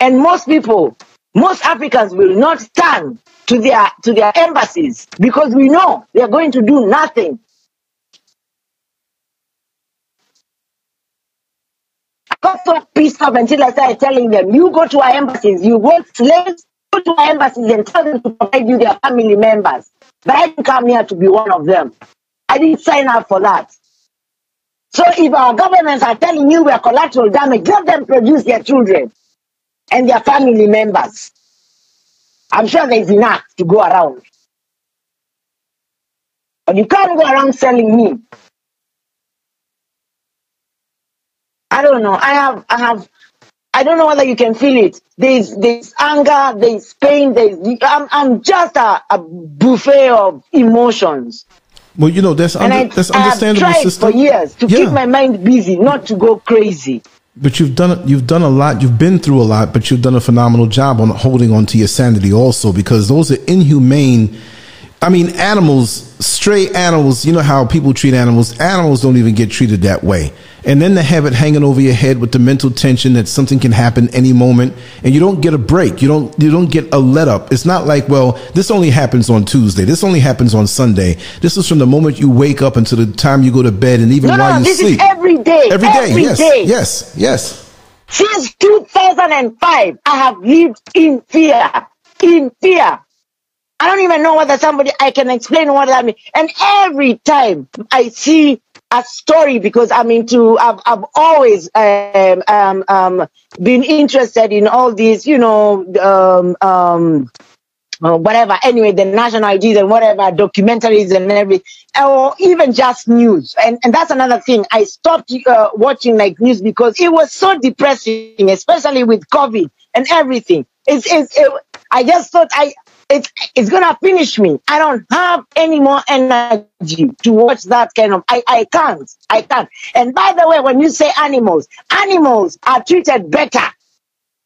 And most people, most Africans will not stand to their embassies because we know they are going to do nothing. I got so pissed off until I started telling them, you go to our embassies, you work slaves, go to our embassies and tell them to provide you their family members. But I didn't come here to be one of them. I didn't sign up for that. So if our governments are telling you we are collateral damage, let them produce their children and their family members. I'm sure there's enough to go around. But you can't go around selling me. I don't know. I don't know whether you can feel it. There's anger, there's pain, I'm just a buffet of emotions. Well, you know, that's understandable. I have tried for years to keep my mind busy, not to go crazy. But you've done a lot, you've been through a lot, but you've done a phenomenal job on holding on to your sanity also, because those are inhumane. I mean, animals, stray animals, you know how people treat animals. Animals don't even get treated that way. And then they have it hanging over your head with the mental tension that something can happen any moment, and you don't get a break. You don't get a let up. It's not like, well, this only happens on Tuesday. This only happens on Sunday. This is from the moment you wake up until the time you go to bed, and even while you sleep. This is every day. Every day. Yes. Since 2005, I have lived in fear. In fear. I don't even know whether I can explain what that means. And every time I see a story, because I've always been interested in all these, you know, whatever. Anyway, the national ideas and whatever, documentaries and everything, or even just news. And that's another thing. I stopped watching like news because it was so depressing, especially with COVID and everything. I just thought it's gonna finish me. I don't have any more energy to watch that kind of. I can't. And by the way, when you say animals are treated better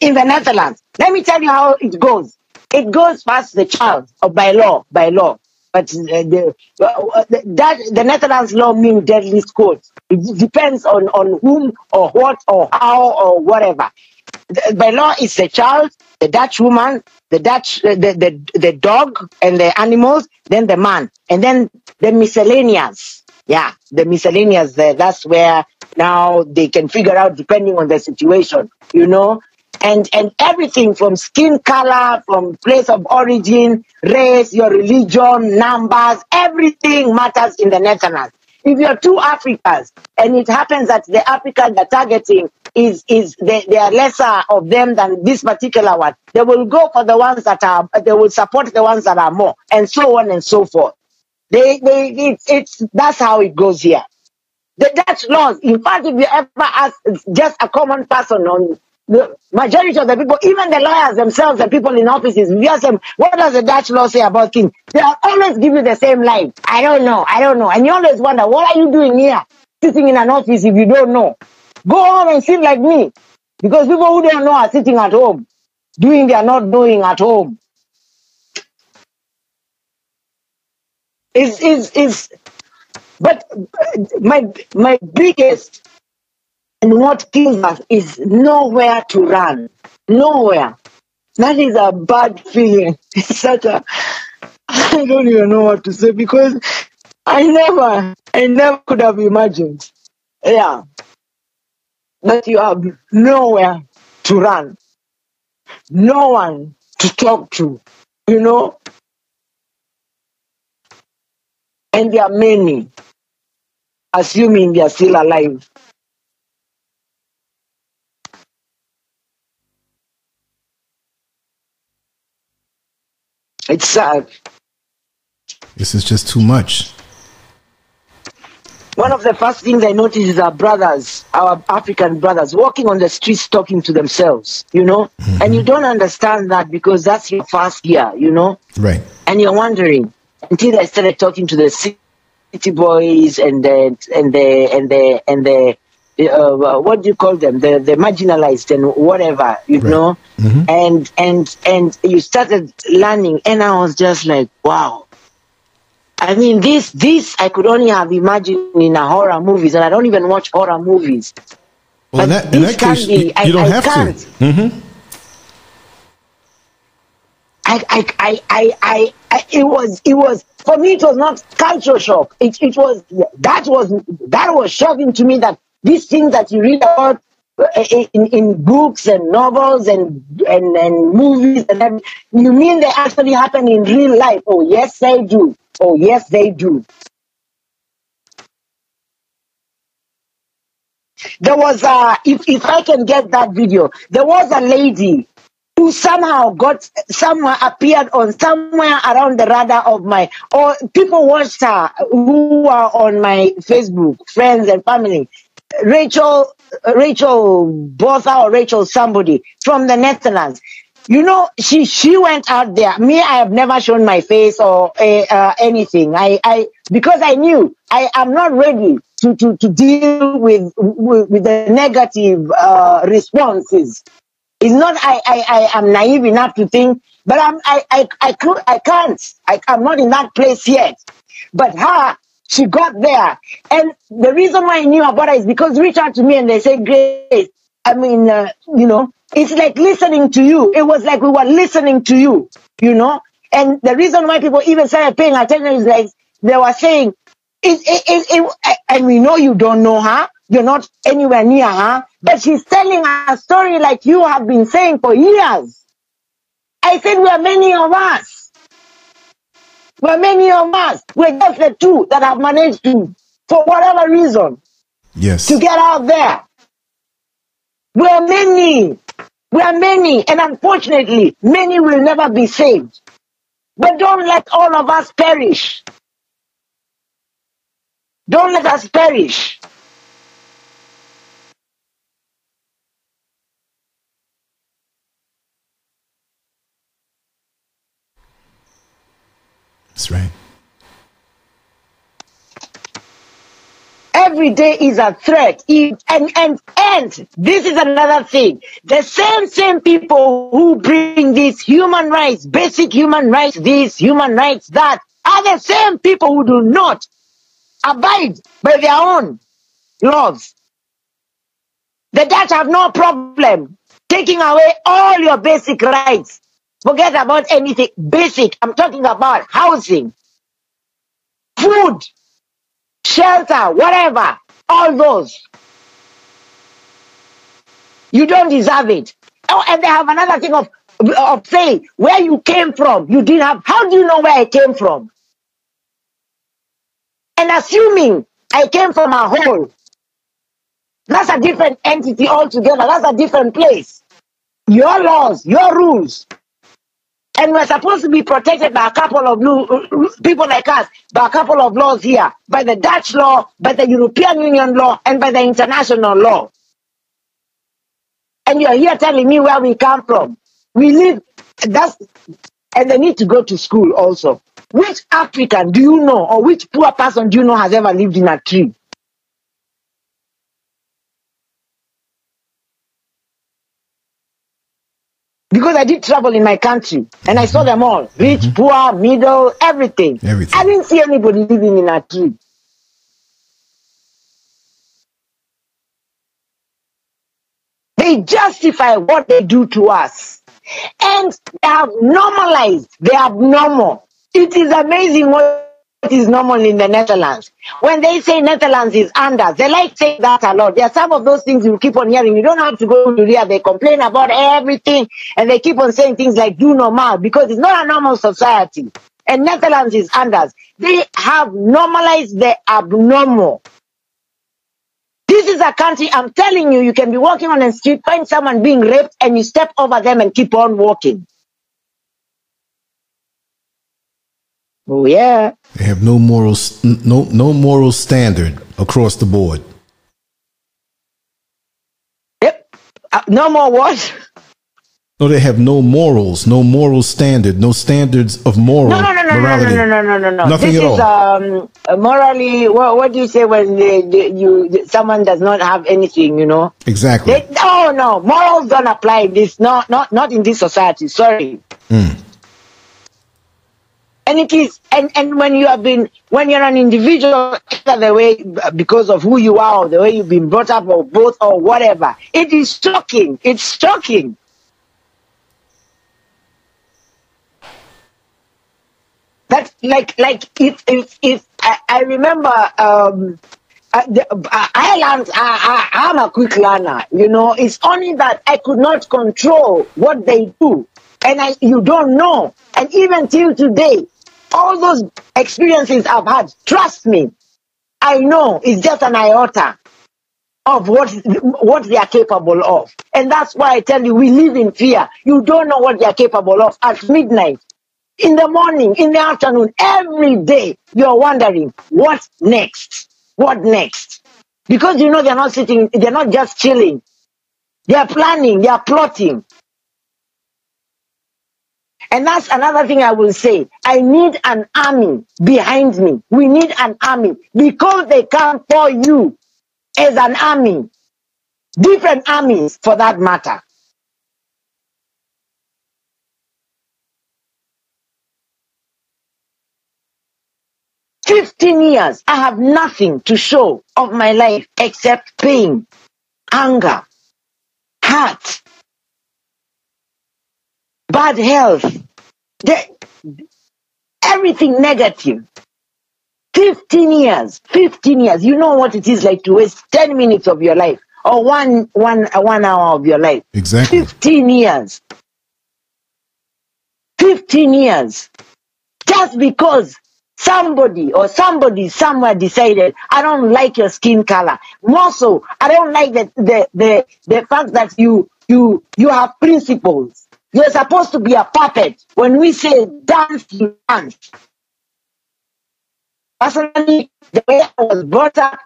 in the Netherlands. Let me tell you how it goes. It goes past the child, or by law. But the Netherlands law means deadly quote. It depends on whom or what or how or whatever. By law, it's the child, the Dutch woman, the dog and the animals, then the man, and then the miscellaneous. Yeah, the miscellaneous. That's where now they can figure out depending on the situation, you know, and everything from skin color, from place of origin, race, your religion, numbers, everything matters in the Netherlands. If you're two Africans and it happens that the African they're targeting they are lesser of them than this particular one, they will go for the ones that are, they will support the ones that are more, and so on and so forth. That's how it goes here. The Dutch laws, in fact, if you ever ask just a common person on the majority of the people, even the lawyers themselves, the people in offices, we ask them, what does the Dutch law say about things? They'll always give you the same line. I don't know. And you always wonder, what are you doing here, sitting in an office if you don't know? Go home and sit like me. Because people who don't know are sitting at home, doing their not doing at home. But my biggest, and what kills us is nowhere to run. Nowhere. That is a bad feeling. It's such a... I don't even know what to say because I never could have imagined. Yeah. That you have nowhere to run. No one to talk to. You know? And there are many. Assuming they are still alive. It's sad. This is just too much. One of the first things I noticed is our brothers, our African brothers, walking on the streets talking to themselves, you know? Mm-hmm. And you don't understand that because that's your first year, you know? Right. And you're wondering, until I started talking to the city boys and the what do you call them? The marginalized and whatever, you right. know? Mm-hmm. And you started learning, and I was just like, wow. I mean, this I could only have imagined in a horror movies, and I don't even watch horror movies. Well, but in that case, you don't have to. Mm-hmm. It was for me. It was not culture shock. It was shocking to me that these things that you read about in books and novels and movies and everything, you mean they actually happen in real life? Oh yes, they do. Oh, yes, they do. There was a, if I can get that video, there was a lady who appeared on somewhere around the radar of my, or people watched her who are on my Facebook, friends and family. Rachel Botha or Rachel somebody from the Netherlands. You know, she went out there. Me, I have never shown my face or anything. Because I knew I am not ready to deal with the negative responses. It's not I am naive enough to think, but I'm not in that place yet. But her, she got there, and the reason why I knew about her is because reached out to me and they said, "Grace, I mean, you know." It's like listening to you. It was like we were listening to you, you know? And the reason why people even started paying attention is like they were saying, and we know you don't know her, you're not anywhere near her, but she's telling a story like you have been saying for years. I said, we're many of us. We're just the two that have managed to, for whatever reason, yes, to get out there. We are many, and unfortunately, many will never be saved. But don't let all of us perish. Don't let us perish. That's right. Every day is a threat, and this is another thing. The same people who bring these human rights, basic human rights, these human rights, that are the same people who do not abide by their own laws. The Dutch have no problem taking away all your basic rights. Forget about anything basic. I'm talking about housing, food, shelter, whatever, all those. You don't deserve it. Oh, and they have another thing of saying where you came from. You didn't have. How do you know where I came from? And assuming I came from a hole, that's a different entity altogether. That's a different place. Your laws, your rules. And we're supposed to be protected by a couple of people like us, by a couple of laws here, by the Dutch law, by the European Union law, and by the international law. And you're here telling me where we come from. We live, and they need to go to school also. Which African do you know, or which poor person do you know has ever lived in a tree? Because I did travel in my country, and I saw them all. Rich, mm-hmm. poor, middle, everything. I didn't see anybody living in a tree. They justify what they do to us. And they have normalized the abnormal. It is amazing what is normal in the Netherlands. When they say Netherlands is under, they like saying that a lot. There are some of those things you keep on hearing. You don't have to go to Korea. They complain about everything, and they keep on saying things like do normal, because it's not a normal society. And Netherlands is under. They have normalized the abnormal. This is a country, I'm telling you, you can be walking on the street, find someone being raped, and you step over them and keep on walking. Oh yeah. They have no moral, no moral standard across the board. Yep. No more what? No, they have no morals, no moral standard, no standards of moral. No. Nothing this at is, all. Morally, what do you say when someone does not have anything? You know. Exactly. No, morals don't apply. This not in this society. Sorry. Mm. And it is, and when you're an individual, the way because of who you are, or the way you've been brought up, or both, or whatever, it is shocking. It's shocking. That's I remember I'm a quick learner, you know. It's only that I could not control what they do, and you don't know. And even till today, all those experiences I've had, trust me, I know it's just an iota of what they are capable of. And that's why I tell you, we live in fear. You don't know what they are capable of at midnight. In the morning, in the afternoon, every day, you're wondering, what next? What next? Because you know they're not sitting, they're not just chilling. They're planning, they're plotting. And that's another thing I will say. I need an army behind me. We need an army because they come for you as an army. Different armies for that matter. years, I have nothing to show of my life except pain, anger, hurt, bad health, everything negative. 15 years. You know what it is like to waste 10 minutes of your life or one hour of your life. Exactly. 15 years. Just because somebody or somebody somewhere decided, I don't like your skin color. More so, I don't like the fact that you have principles. You're supposed to be a puppet. When we say dance, you dance. Personally, the way I was brought up,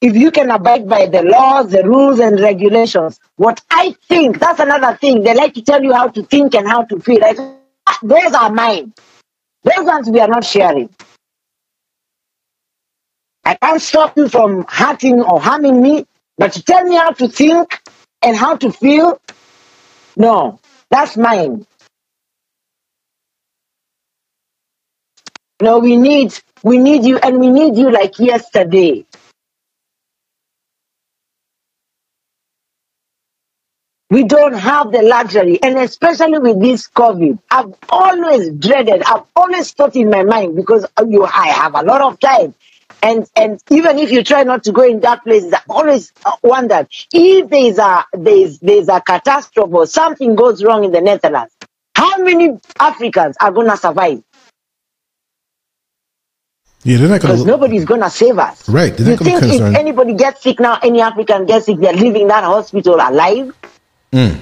if you can abide by the laws, the rules and regulations, what I think, that's another thing. They like to tell you how to think and how to feel. Those are mine. Those ones we are not sharing. I can't stop you from hurting or harming me, but you tell me how to think and how to feel. No, that's mine. No, we need you, and we need you like yesterday. We don't have the luxury, and especially with this COVID, I've always dreaded, I've always thought in my mind, because I have a lot of time. And even if you try not to go in that place, I always wondered if there's a catastrophe or something goes wrong in the Netherlands, how many Africans are gonna survive? Yeah, they're not gonna, because nobody's gonna save us, right? You think if anybody gets sick now, any African gets sick, they're leaving that hospital alive? Mm.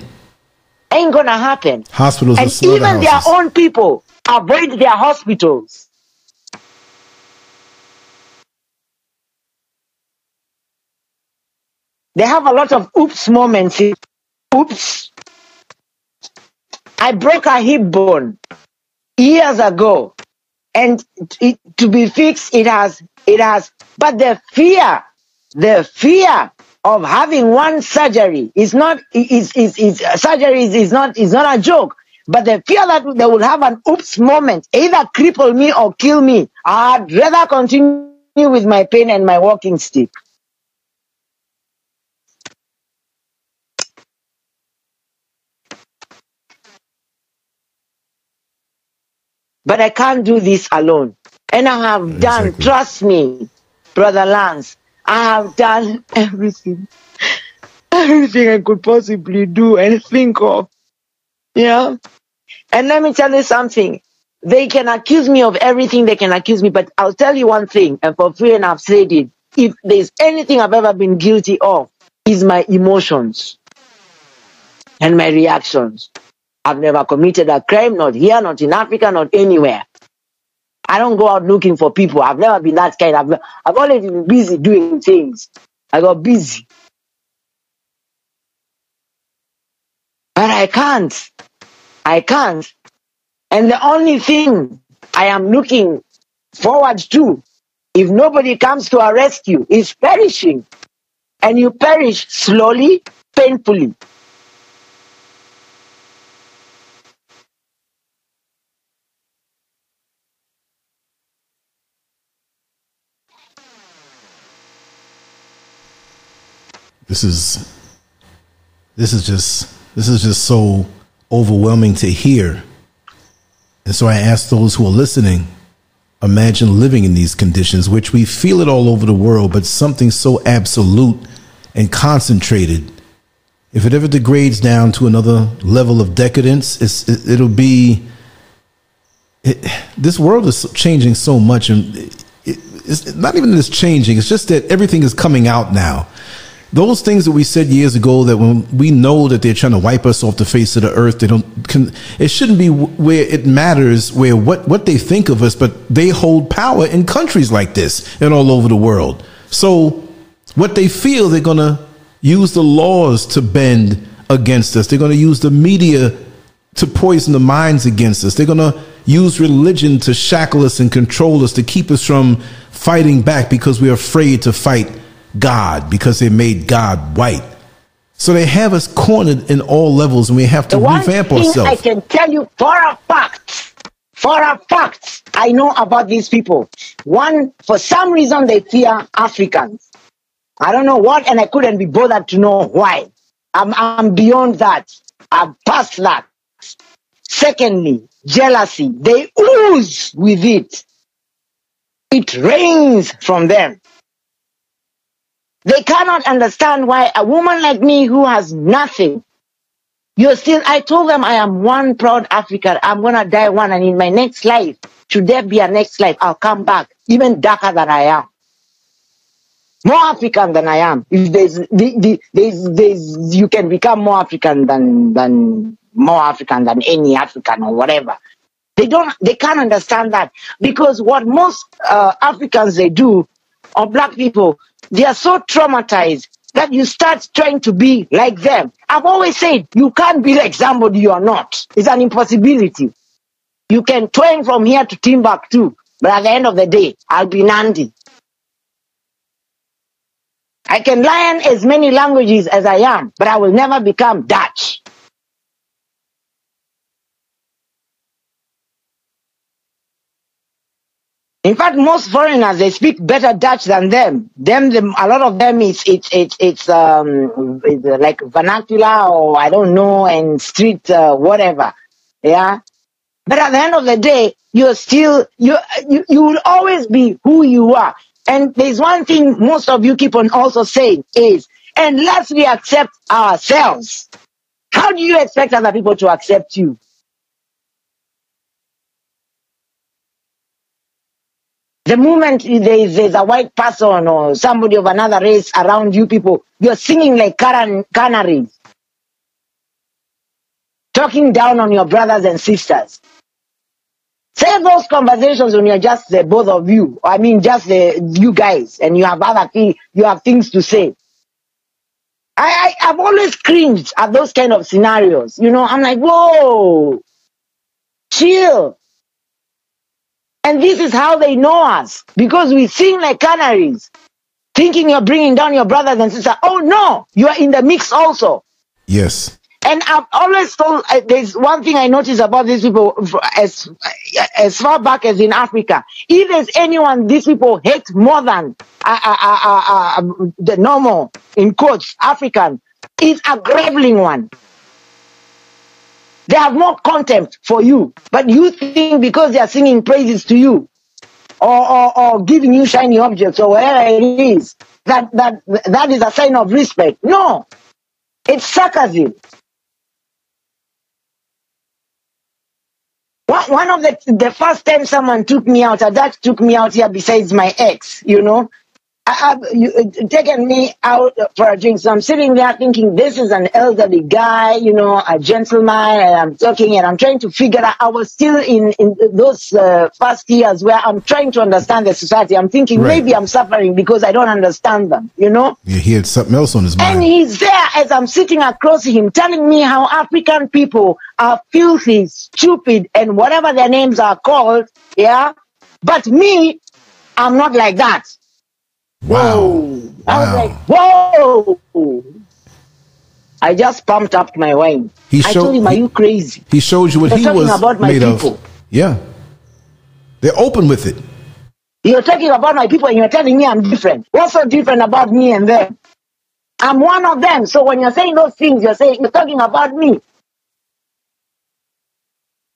Ain't gonna happen. Hospitals and even their own people avoid their hospitals. They have a lot of oops moments. Oops. I broke a hip bone years ago, and to be fixed, it has. But the fear of having one surgery is not a joke. But the fear that they will have an oops moment, either cripple me or kill me, I'd rather continue with my pain and my walking stick. But I can't do this alone. And I have done, exactly. Trust me, Brother Lance, I have done everything. Everything I could possibly do and think of. Yeah? And let me tell you something. They can accuse me of everything they can accuse me, but I'll tell you one thing, and for free, and I've said it. If there's anything I've ever been guilty of, is my emotions and my reactions. I've never committed a crime, not here, not in Africa, not anywhere. I don't go out looking for people. I've never been that kind. I've always been busy doing things. I got busy. But I can't. And the only thing I am looking forward to, if nobody comes to our rescue, is perishing. And you perish slowly, painfully. This is just so overwhelming to hear. And so I ask those who are listening, imagine living in these conditions, which we feel it all over the world, but something so absolute and concentrated. If it ever degrades down to another level of decadence, this world is changing so much, and it's not even this changing. It's just that everything is coming out now. Those things that we said years ago, that when we know that they're trying to wipe us off the face of the earth, it shouldn't be where it matters, where what they think of us, but they hold power in countries like this and all over the world. So what they feel, they're going to use the laws to bend against us. They're going to use the media to poison the minds against us. They're going to use religion to shackle us and control us, to keep us from fighting back, because we're afraid to fight God, because they made God white. So they have us cornered in all levels, and we have to revamp ourselves. I can tell you for a fact, I know about these people. One, for some reason, they fear Africans. I don't know what, and I couldn't be bothered to know why. I'm beyond that. I've passed that. Secondly, jealousy. They ooze with it. It rains from them. They cannot understand why a woman like me, who has nothing, I told them I am one proud African. I'm going to die one, and in my next life, should there be a next life, I'll come back even darker than I am. More African than I am. If you can become more African than any African or whatever. They can't understand that, because what most Africans, they do, or black people, they are so traumatized that you start trying to be like them. I've always said, you can't be like somebody you are not. It's an impossibility. You can train from here to Timbuktu, but at the end of the day, I'll be Nandi. I can learn as many languages as I am, but I will never become Dutch. In fact, most foreigners, they speak better Dutch than them. A lot of them, it's like vernacular, or I don't know, and street whatever, yeah. But at the end of the day, you're still you will always be who you are. And there's one thing most of you keep on also saying is, and let's we accept ourselves. How do you expect other people to accept you? The moment there's a white person or somebody of another race around you people, you're singing like canaries, talking down on your brothers and sisters. Save those conversations when you're just the both of you. I mean, just you guys, and you have things to say. I've always cringed at those kind of scenarios. You know, I'm like, whoa, chill. And this is how they know us, because we sing like canaries, thinking you're bringing down your brothers and sisters. Oh, no, you are in the mix also. Yes. And I've always told, there's one thing I noticed about these people as far back as in Africa. If there's anyone these people hate more than the normal, in quotes, African, it's a groveling one. They have more contempt for you, but you think because they are singing praises to you, or giving you shiny objects or whatever it is, that is a sign of respect. No, it's sarcasm. One of the first time someone took me out, a Dutch took me out here besides my ex, you know, have taken me out for a drink. So I'm sitting there thinking, this is an elderly guy, you know, a gentleman, and I'm talking and I'm trying to figure out. I was still in those first years where I'm trying to understand the society. I'm thinking, maybe I'm suffering because I don't understand them, you know? Yeah, he had something else on his mind. And he's there as I'm sitting across him telling me how African people are filthy, stupid, and whatever their names are called, yeah? But me, I'm not like that. Wow. I was like, whoa. I just pumped up my wine. I told him, are you crazy? He showed you what he was made of. Yeah. They're open with it. You're talking about my people and you're telling me I'm different. What's so different about me and them? I'm one of them. So when you're saying those things, you're talking about me.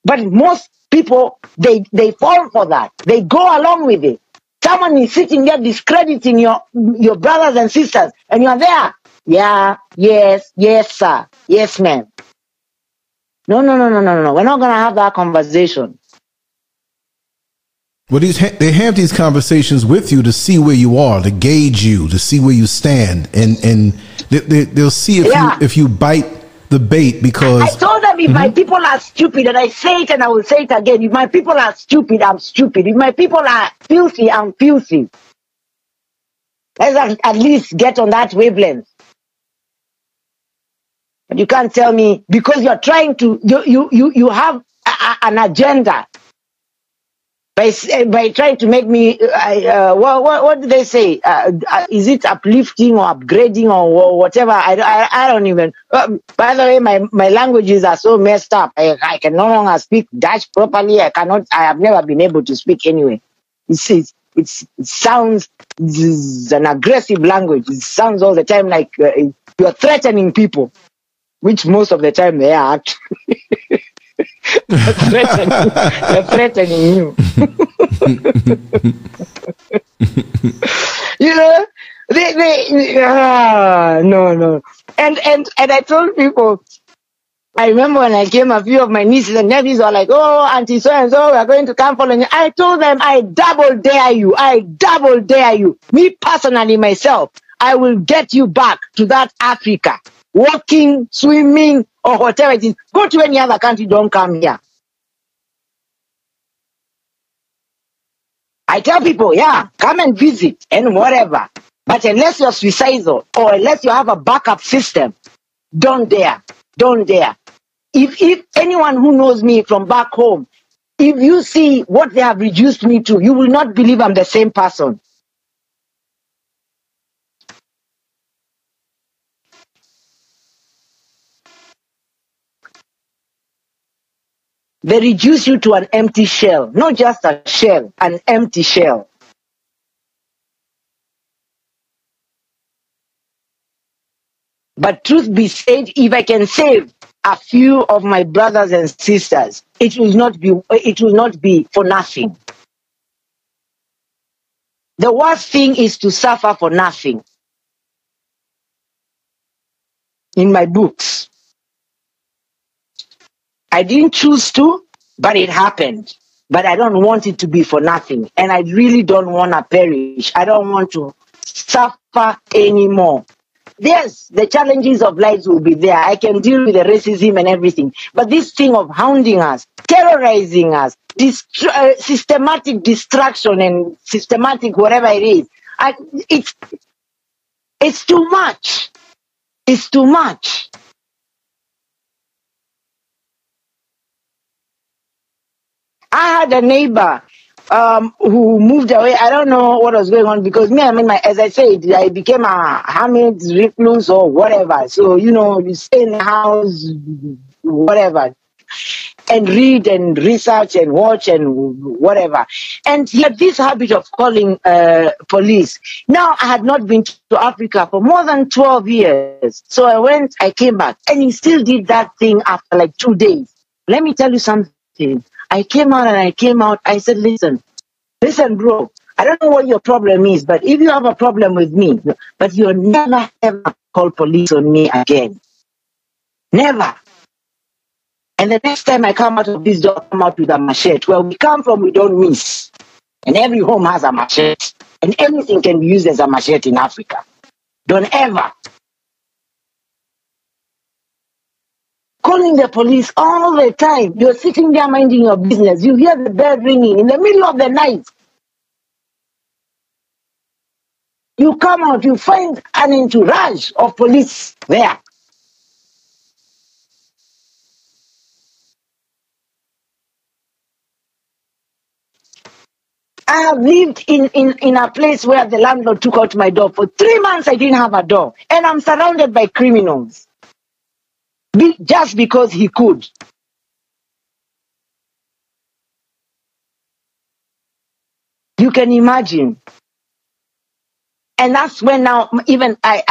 But most people, they fall for that. They go along with it. Someone is sitting there discrediting your brothers and sisters, and you're there. Yeah, yes, sir. Yes, ma'am. No. We're not going to have that conversation. Well, they have these conversations with you to see where you are, to gauge you, to see where you stand, and they'll see if, if you bite the bait, because... I told them, if my people are stupid, and I say it and I will say it again, if my people are stupid, I'm stupid. If my people are filthy, I'm filthy. Let's at least get on that wavelength. But you can't tell me, because you're trying to, you have an agenda by trying to make me, what do they say? Is it uplifting or upgrading or whatever? I don't even, by the way, my languages are so messed up. I can no longer speak Dutch properly. I have never been able to speak anyway. It sounds, it's an aggressive language. It sounds all the time like you're threatening people, which most of the time they are. They're threatening you. You know, no. And I told people, I remember when I came, a few of my nieces and nephews were like, oh, Auntie so-and-so, we're going to come following you. I told them, I double dare you. I double dare you. Me personally, myself, I will get you back to that Africa. Walking, swimming, or whatever it is. Go to any other country, don't come here. I tell people, yeah, come and visit and whatever. But unless you're suicidal or unless you have a backup system, don't dare. Don't dare. If anyone who knows me from back home, if you see what they have reduced me to, you will not believe I'm the same person. They reduce you to an empty shell, not just a shell, an empty shell. But truth be said, if I can save a few of my brothers and sisters, it will not be for nothing. The worst thing is to suffer for nothing. In my books, I didn't choose to, but it happened. But I don't want it to be for nothing. And I really don't want to perish. I don't want to suffer anymore. Yes, the challenges of life will be there. I can deal with the racism and everything. But this thing of hounding us, terrorizing us, systematic destruction and systematic whatever it is, it's too much. It's too much. I had a neighbor who moved away. I don't know what was going on, because me, I mean, as I said, I became a hermit, recluse, or whatever. So, you know, you stay in the house, whatever, and read and research and watch and whatever. And he had this habit of calling police. Now, I had not been to Africa for more than 12 years. So I came back, and he still did that thing after like 2 days. Let me tell you something. I came out. I said, listen, bro, I don't know what your problem is, but if you have a problem with me, but you'll never, ever call police on me again. Never. And the next time I come out of this door, I come out with a machete. Where we come from, we don't miss. And every home has a machete. And everything can be used as a machete in Africa. Don't ever. Calling the police all the time. You're sitting there minding your business. You hear the bell ringing in the middle of the night. You come out, you find an entourage of police there. I have lived in a place where the landlord took out my door. For 3 months, I didn't have a door. And I'm surrounded by criminals. Just because he could. You can imagine. And that's when now, even I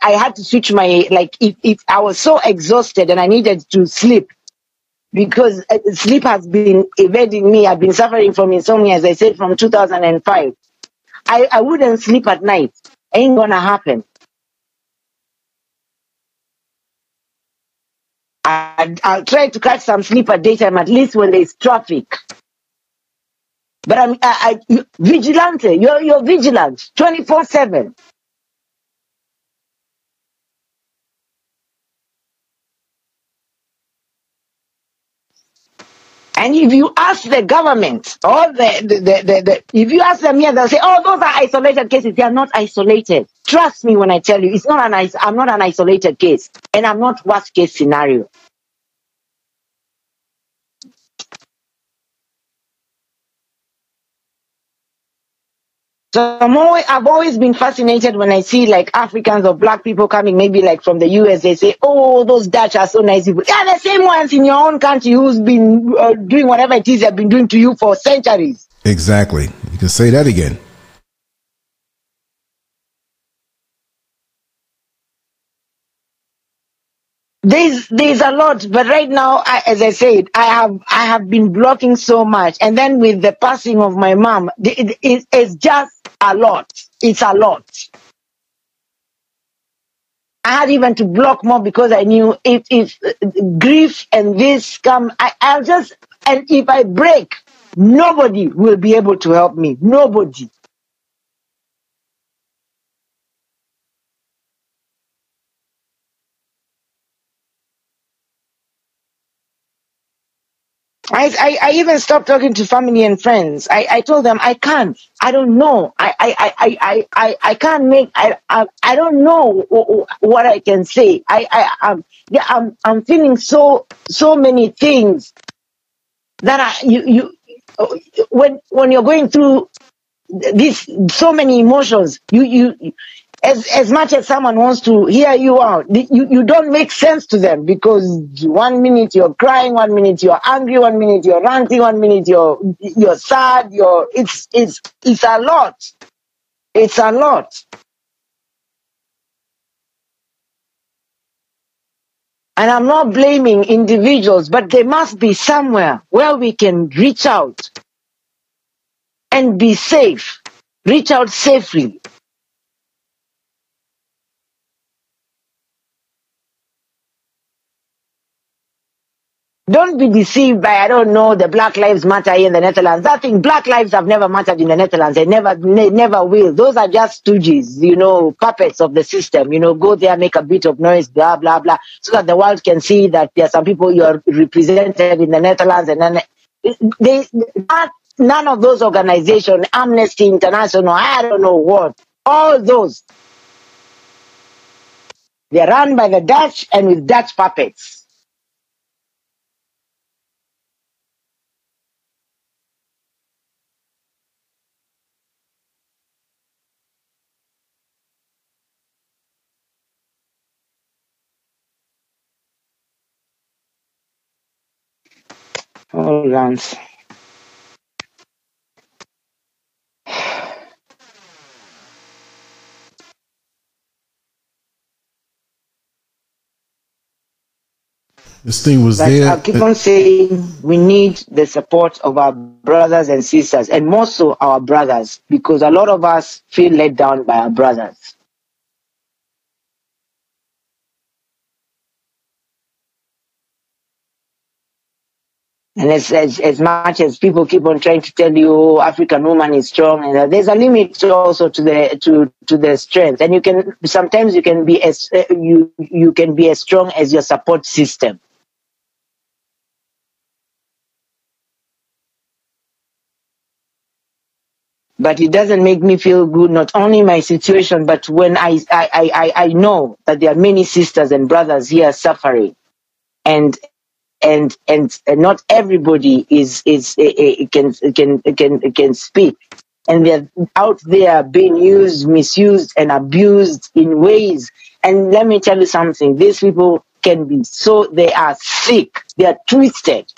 had to switch my, like, if I was so exhausted and I needed to sleep. Because sleep has been evading me. I've been suffering from insomnia, as I said, from 2005. I wouldn't sleep at night. Ain't gonna happen. I'll try to catch some sleep at daytime, at least when there's traffic. But I'm vigilante. You're vigilant 24/7. And if you ask the government, or if you ask them here, they'll say, oh, those are isolated cases. They are not isolated. Trust me when I tell you, it's not I'm not an isolated case. And I'm not worst case scenario. So I've always been fascinated when I see like Africans or black people coming, maybe like from the US, they say, oh, those Dutch are so nice people. Yeah, the same ones in your own country who's been doing whatever it is they've been doing to you for centuries. Exactly. You can say that again. There's a lot, but right now, as I said, I have been blocking so much, and then with the passing of my mom, it's just a lot. It's a lot. I had even to block more because I knew if grief and this come, I'll just, and if I break, nobody will be able to help me. Nobody. I even stopped talking to family and friends. I told them I can't. I don't know. I can't make. I don't know what I can say. I'm feeling so many things that you when you're going through this so many emotions, you as much as someone wants to hear you out, you don't make sense to them because 1 minute you're crying, 1 minute you're angry, 1 minute you're ranting, 1 minute you're sad. It's a lot. It's a lot. And I'm not blaming individuals, but there must be somewhere where we can reach out and be safe. Reach out safely. Don't be deceived by, I don't know, the Black Lives Matter here in the Netherlands. That thing, Black lives have never mattered in the Netherlands. They never will. Those are just stooges, you know, puppets of the system. You know, go there, make a bit of noise, blah, blah, blah, so that the world can see that there are some people you are represented in the Netherlands. And then none of those organizations, Amnesty International, I don't know what, all those, they're run by the Dutch and with Dutch puppets. Oh, Lance. This thing was there. I keep on saying we need the support of our brothers and sisters, and more so our brothers, because a lot of us feel let down by our brothers. And as much as people keep on trying to tell you African woman is strong, and there's a limit also to the strength. And you can sometimes you can be as strong as your support system. But it doesn't make me feel good, not only my situation, but when I know that there are many sisters and brothers here suffering, and not everybody can speak, and they're out there being used, misused, and abused in ways. And let me tell you something: these people can be so they are sick, they are twisted.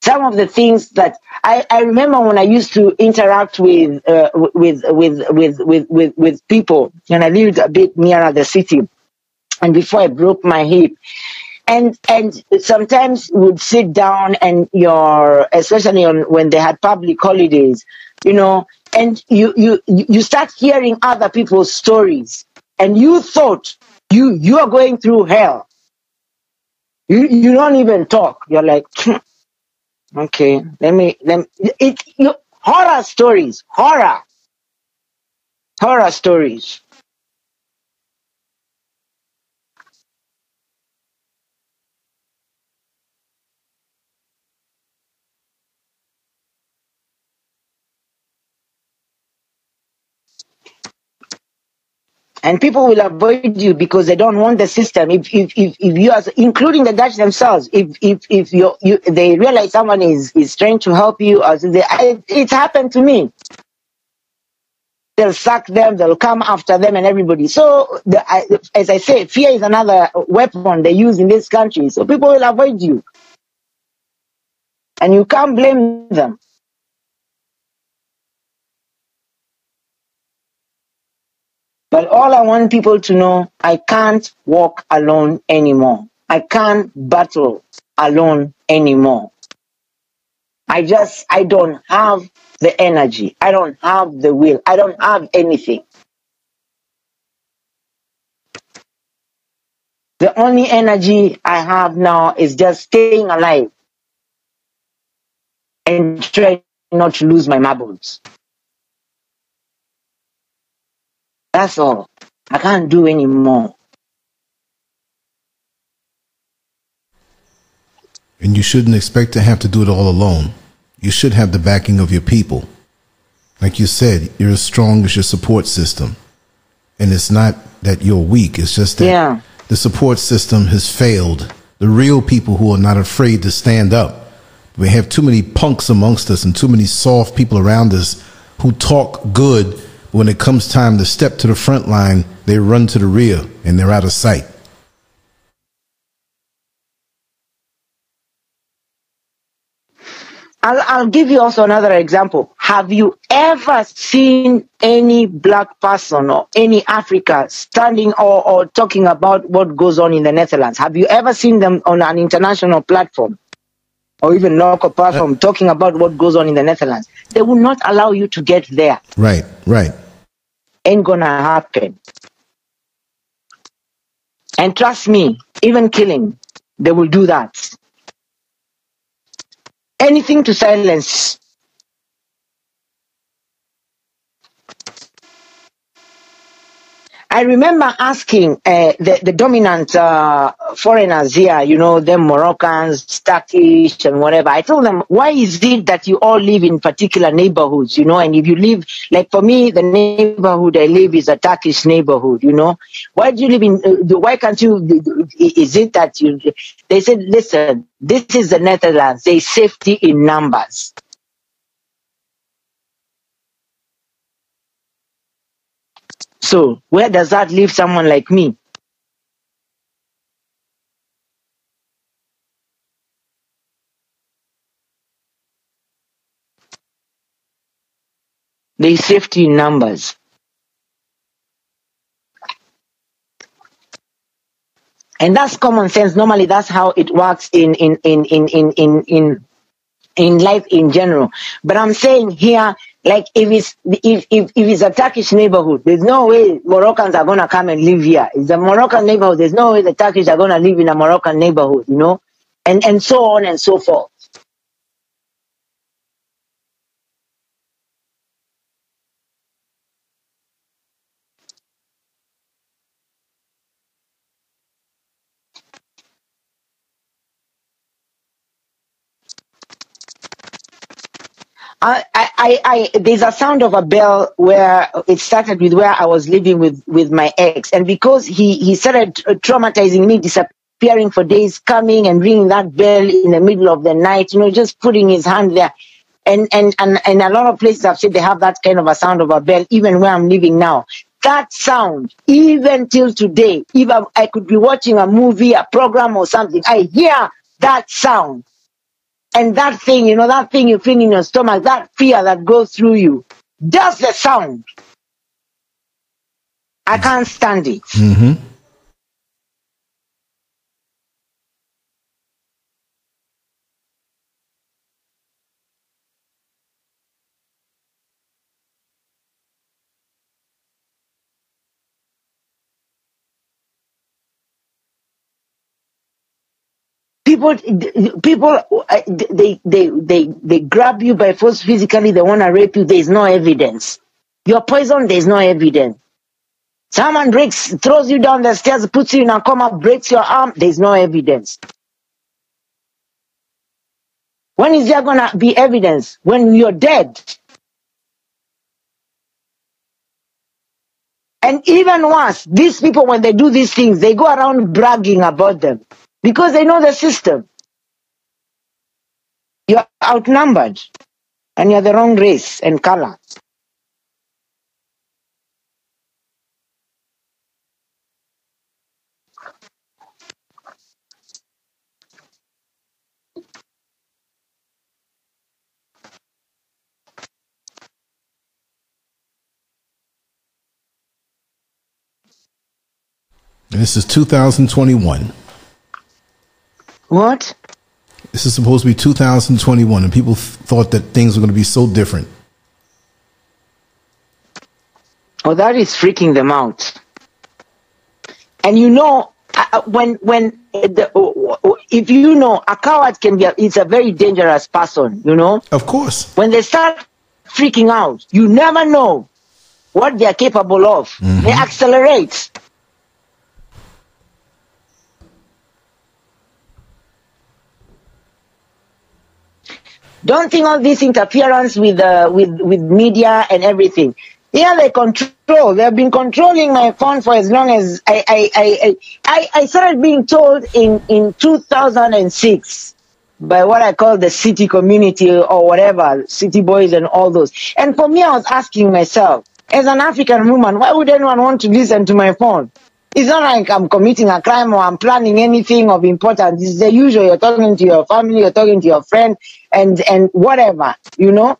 Some of the things that I remember when I used to interact with people, and I lived a bit nearer the city, and before I broke my hip, and sometimes would sit down and especially when they had public holidays, you know, and you start hearing other people's stories, and you thought you are going through hell. You don't even talk. You're like. Okay, let me, horror stories. And people will avoid you because they don't want the system. If you are, including the Dutch themselves, if they realize someone is trying to help you, it's happened to me. They'll sack them, they'll come after them and everybody. So, as I say, fear is another weapon they use in this country. So people will avoid you. And you can't blame them. But all I want people to know, I can't walk alone anymore. I can't battle alone anymore. I don't have the energy. I don't have the will. I don't have anything. The only energy I have now is just staying alive and trying not to lose my marbles. That's all. I can't do any more. And you shouldn't expect to have to do it all alone. You should have the backing of your people. Like you said, you're as strong as your support system. And it's not that you're weak. It's just that the support system has failed. The real people who are not afraid to stand up. We have too many punks amongst us and too many soft people around us who talk good. When it comes time to step to the front line, they run to the rear and they're out of sight. I'll give you also another example. Have you ever seen any black person or any Africa standing or talking about what goes on in the Netherlands? Have you ever seen them on an international platform or even local platform talking about what goes on in the Netherlands? They will not allow you to get there. Right. Ain't gonna happen. And trust me, even killing, they will do that. Anything to silence. I remember asking the dominant foreigners here, you know, them Moroccans, Turkish, and whatever. I told them, why is it that you all live in particular neighborhoods, you know? And if you live, like for me, the neighborhood I live is a Turkish neighborhood, you know? Why do you live in, why can't you, is it that you, they said, listen, this is the Netherlands, there's safety in numbers. So, where does that leave someone like me? There is safety in numbers. And that's common sense. Normally, that's how it works in life in general. But I'm saying here, like if it's a Turkish neighborhood, there's no way Moroccans are gonna come and live here. It's a Moroccan neighborhood. There's no way the Turkish are gonna live in a Moroccan neighborhood, you know. and so on and so forth. There's a sound of a bell where it started with where I was living with my ex. And because he started traumatizing me, disappearing for days, coming and ringing that bell in the middle of the night, you know, just putting his hand there. And a lot of places I've said they have that kind of a sound of a bell, even where I'm living now. That sound, even till today, if I could be watching a movie, a program or something, I hear that sound. And that thing, you know, that thing you feel in your stomach, that fear that goes through you, just the sound. I can't stand it. Mm-hmm. People, they grab you by force physically. They want to rape you. There is no evidence. You're poisoned. There is no evidence. Someone throws you down the stairs, puts you in a coma, breaks your arm. There is no evidence. When is there gonna be evidence? When you're dead. And even worse, these people, when they do these things, they go around bragging about them. Because they know the system. You're outnumbered. And you're the wrong race and color. This is 2021. What? This is supposed to be 2021, and people thought that things were going to be so different. Oh, that is freaking them out. And you know, if you know, a coward can be, it's a very dangerous person, you know? Of course. When they start freaking out, you never know what they are capable of. Mm-hmm. They accelerate. Don't think all this interference with media and everything. Yeah, they control. They have been controlling my phone for as long as I started being told in 2006 by what I call the city community or whatever, city boys and all those. And for me, I was asking myself, as an African woman, why would anyone want to listen to my phone? It's not like I'm committing a crime or I'm planning anything of importance. It's the usual. You're talking to your family, you're talking to your friend, and whatever, you know.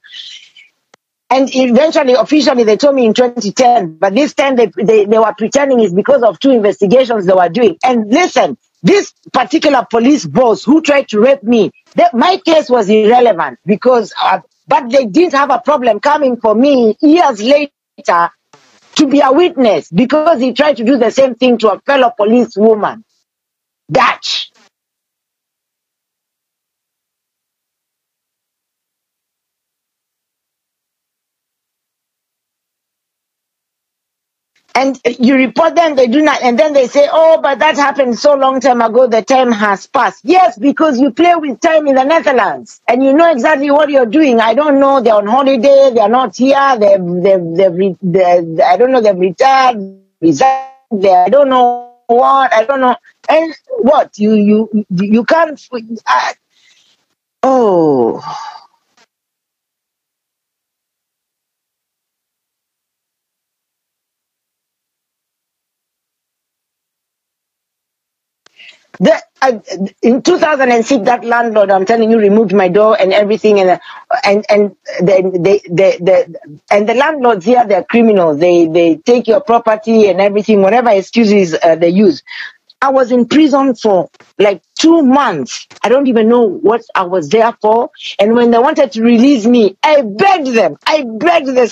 And eventually, officially, they told me in 2010. But this time, they were pretending it's because of two investigations they were doing. And listen, this particular police boss who tried to rape me, my case was irrelevant because, but they did have a problem coming for me years later to be a witness because he tried to do the same thing to a fellow police woman. Dutch. And you report them, they do not, and then they say, oh, but that happened so long time ago, the time has passed. Yes, because you play with time in the Netherlands, and you know exactly what you're doing. I don't know, they're on holiday, they're not here, they've I don't know, they've retired, resigned, I don't know what, I don't know, and what, you can't, oh... In 2006, that landlord, I'm telling you, removed my door and everything, and the landlords here, they're criminals. They take your property and everything, whatever excuses they use. I was in prison for like 2 months. I don't even know what I was there for. And when they wanted to release me, I begged them. I begged the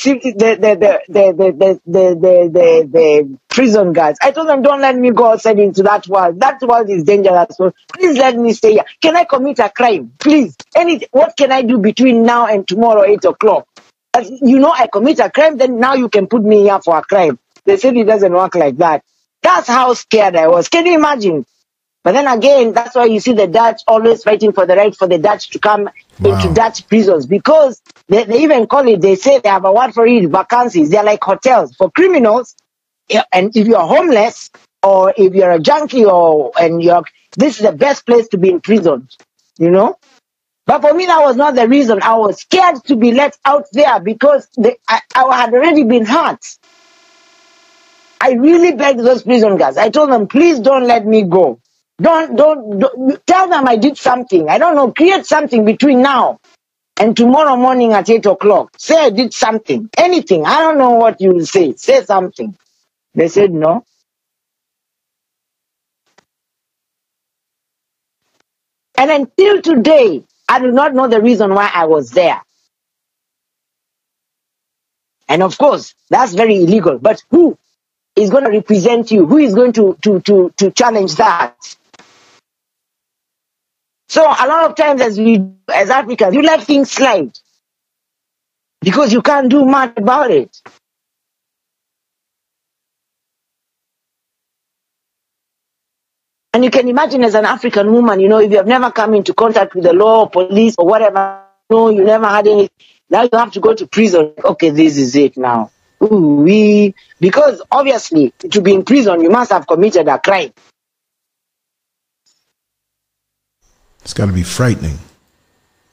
prison guards. I told them, don't let me go outside into that world. That world is dangerous. So please let me stay here. Can I commit a crime? Please. What can I do between now and tomorrow, 8 o'clock? You know, I commit a crime, then now you can put me here for a crime. They said it doesn't work like that. That's how scared I was. Can you imagine? But then again, that's why you see the Dutch always fighting for the right for the Dutch to come into Dutch prisons, because they even call it, they say they have a word for it, vacancies. They're like hotels for criminals. And if you're homeless or if you're a junkie this is the best place to be in prison, you know? But for me, that was not the reason. I was scared to be let out there because I had already been hurt. I really begged those prison guards. I told them, please don't let me go. Don't tell them I did something. I don't know, create something between now and tomorrow morning at 8 o'clock. Say I did something, anything. I don't know what you will say. Say something. They said no. And until today, I do not know the reason why I was there. And of course, that's very illegal. But who is going to represent you? Who is going to challenge that? So a lot of times as Africans, you let things slide because you can't do much about it. And you can imagine as an African woman, you know, if you have never come into contact with the law, or police, or whatever, you never had any. Now you have to go to prison. Okay, this is it now. Because obviously, to be in prison, you must have committed a crime. It's got to be frightening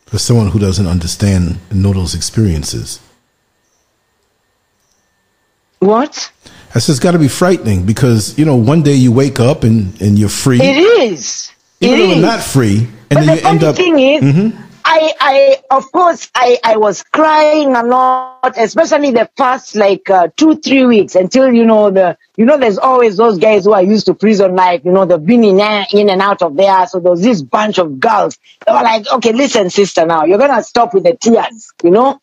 for someone who doesn't understand and know those experiences. What? I said, it's got to be frightening because, you know, one day you wake up and you're free. It is. Even though you're not free. And then you end up. The thing is, I was crying a lot, especially the past like 2-3 weeks until, you know, there's always those guys who are used to prison life, you know, they've been in and out of there. So there was this bunch of girls. They were like, okay, listen, sister, now you're going to stop with the tears, you know.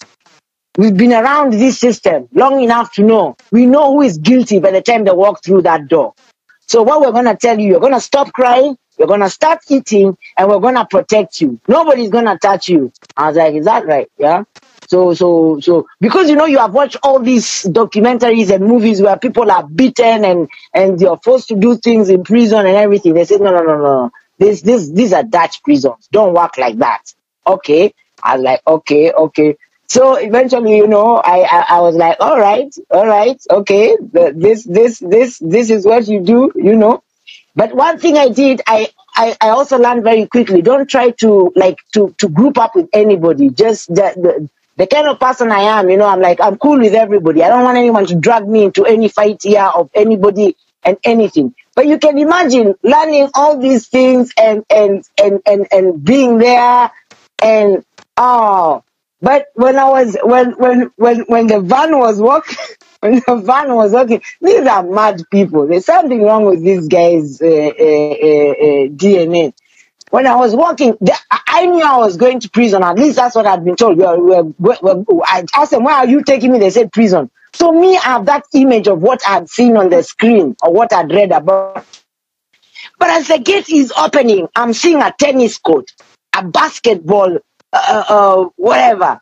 We've been around this system long enough to know. We know who is guilty by the time they walk through that door. So what we're going to tell you, you're going to stop crying. You're going to start eating and we're going to protect you. Nobody's going to touch you. I was like, is that right? Yeah. So, because, you know, you have watched all these documentaries and movies where people are beaten and you're forced to do things in prison and everything. They said, no. These are Dutch prisons. Don't work like that. Okay. I was like, okay. So eventually, you know, I was like, all right. Okay. This is what you do, you know. But one thing I did, I also learned very quickly, don't try to group up with anybody. Just the kind of person I am, you know, I'm like, I'm cool with everybody. I don't want anyone to drag me into any fight here of anybody and anything. But you can imagine learning all these things and being there and but when the van was walking. When the van was working, these are mad people. There's something wrong with these guys' DNA. When I was working, I knew I was going to prison. At least that's what I'd been told. I asked them, where are you taking me? They said prison. So me, I have that image of what I'd seen on the screen or what I'd read about. But as the gate is opening, I'm seeing a tennis court, a basketball, whatever.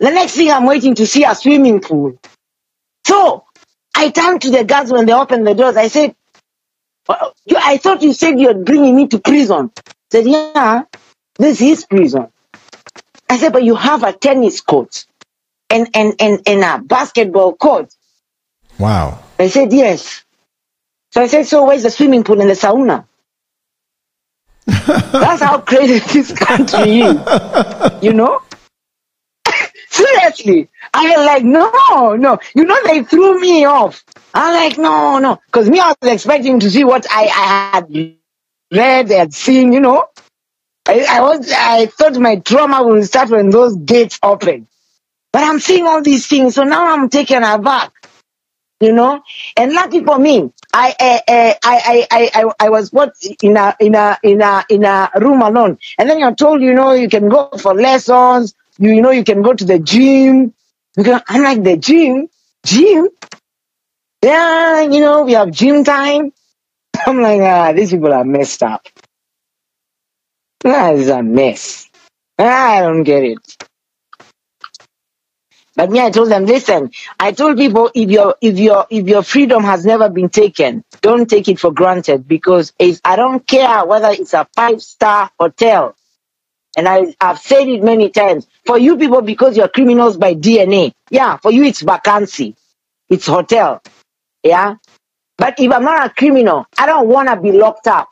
The next thing I'm waiting to see a swimming pool. So I turned to the guards when they opened the doors. I said, I thought you said you're bringing me to prison. I said, yeah, this is prison. I said, but you have a tennis court and a basketball court. Wow. They said, yes. So I said, so where's the swimming pool and the sauna? That's how crazy this country is, you know? Seriously, I was like, no. You know, they threw me off. I was like, no. Because me, I was expecting to see what I had read and seen, you know. I thought my trauma would start when those gates opened. But I'm seeing all these things. So now I'm taken aback. you know. And lucky for me, I was put in a room alone, and then you're told, you know, you can go for lessons, you know, you can go to the gym. Because I'm like, the gym, yeah, you know, we have gym time. I'm like, these people are messed up. That is a mess. I don't get it. But me, I told them, listen, I told people, if your freedom has never been taken, don't take it for granted, because I don't care whether it's a 5-star hotel. And I've said it many times. For you people, because you're criminals by DNA, yeah, for you it's vacancy. It's hotel. Yeah? But if I'm not a criminal, I don't want to be locked up.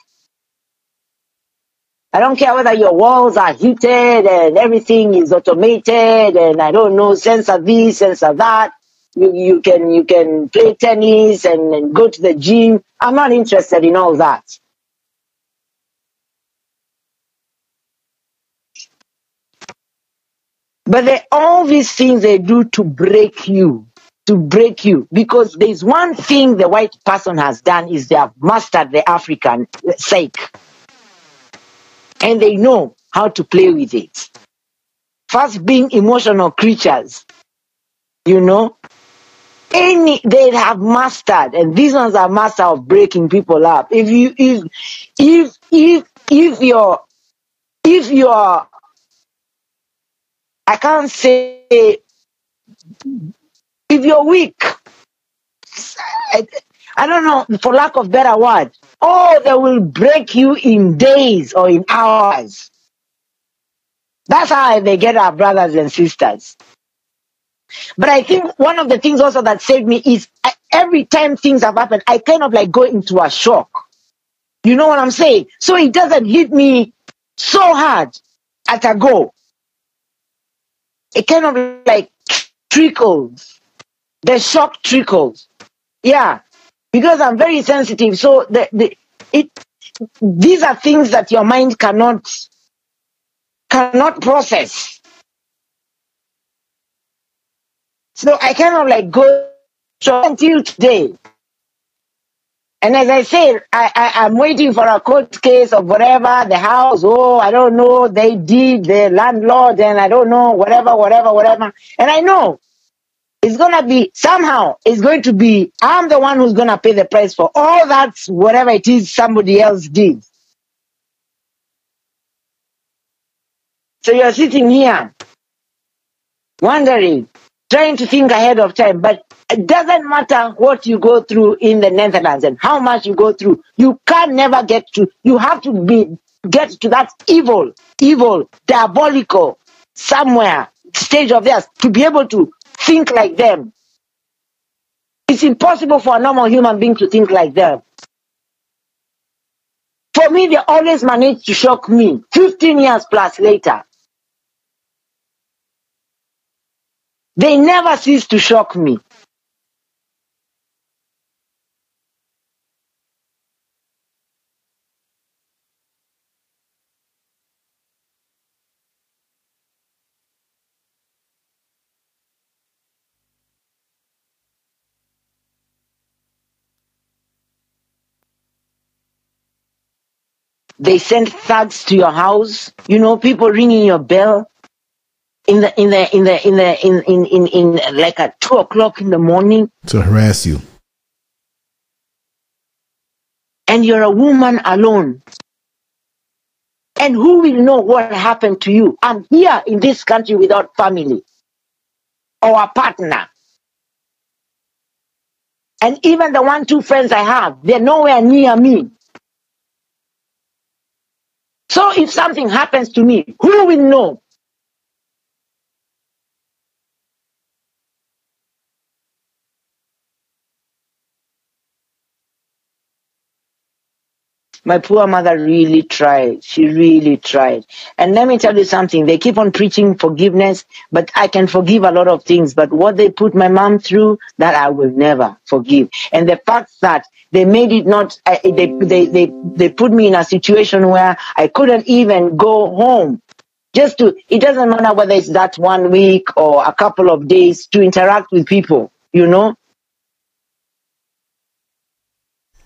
I don't care whether your walls are heated and everything is automated and I don't know, sensor this, sensor that. You can play tennis and go to the gym. I'm not interested in all that. But all these things they do to break you, because there's one thing the white person has done is they have mastered the African psyche, and they know how to play with it. First, being emotional creatures, you know, they have mastered, and these ones are master of breaking people up. If you're I can't say, if you're weak, I don't know, for lack of better word, they will break you in days or in hours. That's how they get our brothers and sisters. But I think one of the things also that saved me is every time things have happened, I kind of like go into a shock. You know what I'm saying? So it doesn't hit me so hard at a go. It kind of like trickles. The shock trickles. Yeah. Because I'm very sensitive. So these are things that your mind cannot process. So I kind of like go until today. And as I said, I'm waiting for a court case or whatever, the house, I don't know, they did, the landlord, and I don't know, whatever. And I know it's going to be, somehow, I'm the one who's going to pay the price for all that, whatever it is somebody else did. So you're sitting here, wondering, trying to think ahead of time, but it doesn't matter what you go through in the Netherlands and how much you go through. You can never get to, you have to get to that evil, diabolical, somewhere, stage of theirs to be able to think like them. It's impossible for a normal human being to think like them. For me, they always manage to shock me, 15 years plus later. They never cease to shock me. They send thugs to your house, you know, people ringing your bell. In like at 2 o'clock in the morning to harass you, and you're a woman alone, and who will know what happened to you? I'm here in this country without family or a partner, and even the 1-2 friends I have, they're nowhere near me. So if something happens to me, who will know? My poor mother really tried. She really tried. And let me tell you something. They keep on preaching forgiveness, but I can forgive a lot of things. But what they put my mom through, that I will never forgive. And the fact that they made it not, they put me in a situation where I couldn't even go home. It doesn't matter whether it's that 1 week or a couple of days, to interact with people, you know.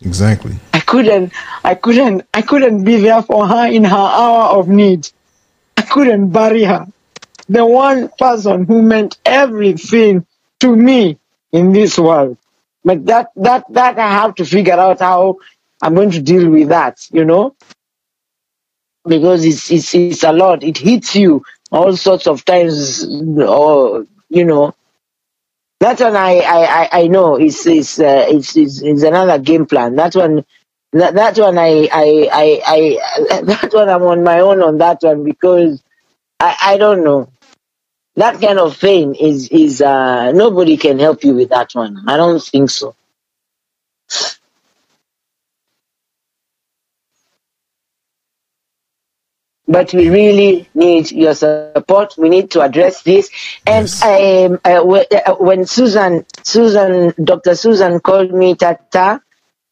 Exactly. I couldn't be there for her in her hour of need. I couldn't bury her. The one person who meant everything to me in this world. But that I have to figure out how I'm going to deal with that, you know? Because it's a lot. It hits you all sorts of times, or, you know. That one I know is another game plan. That one I'm on my own on that one, because I don't know. That kind of thing is nobody can help you with that one. I don't think so. But we really need your support. We need to address this. And yes. When Dr. Susan called me Tata,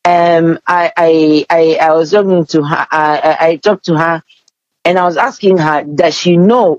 I was talking to her. I talked to her, and I was asking her, does she know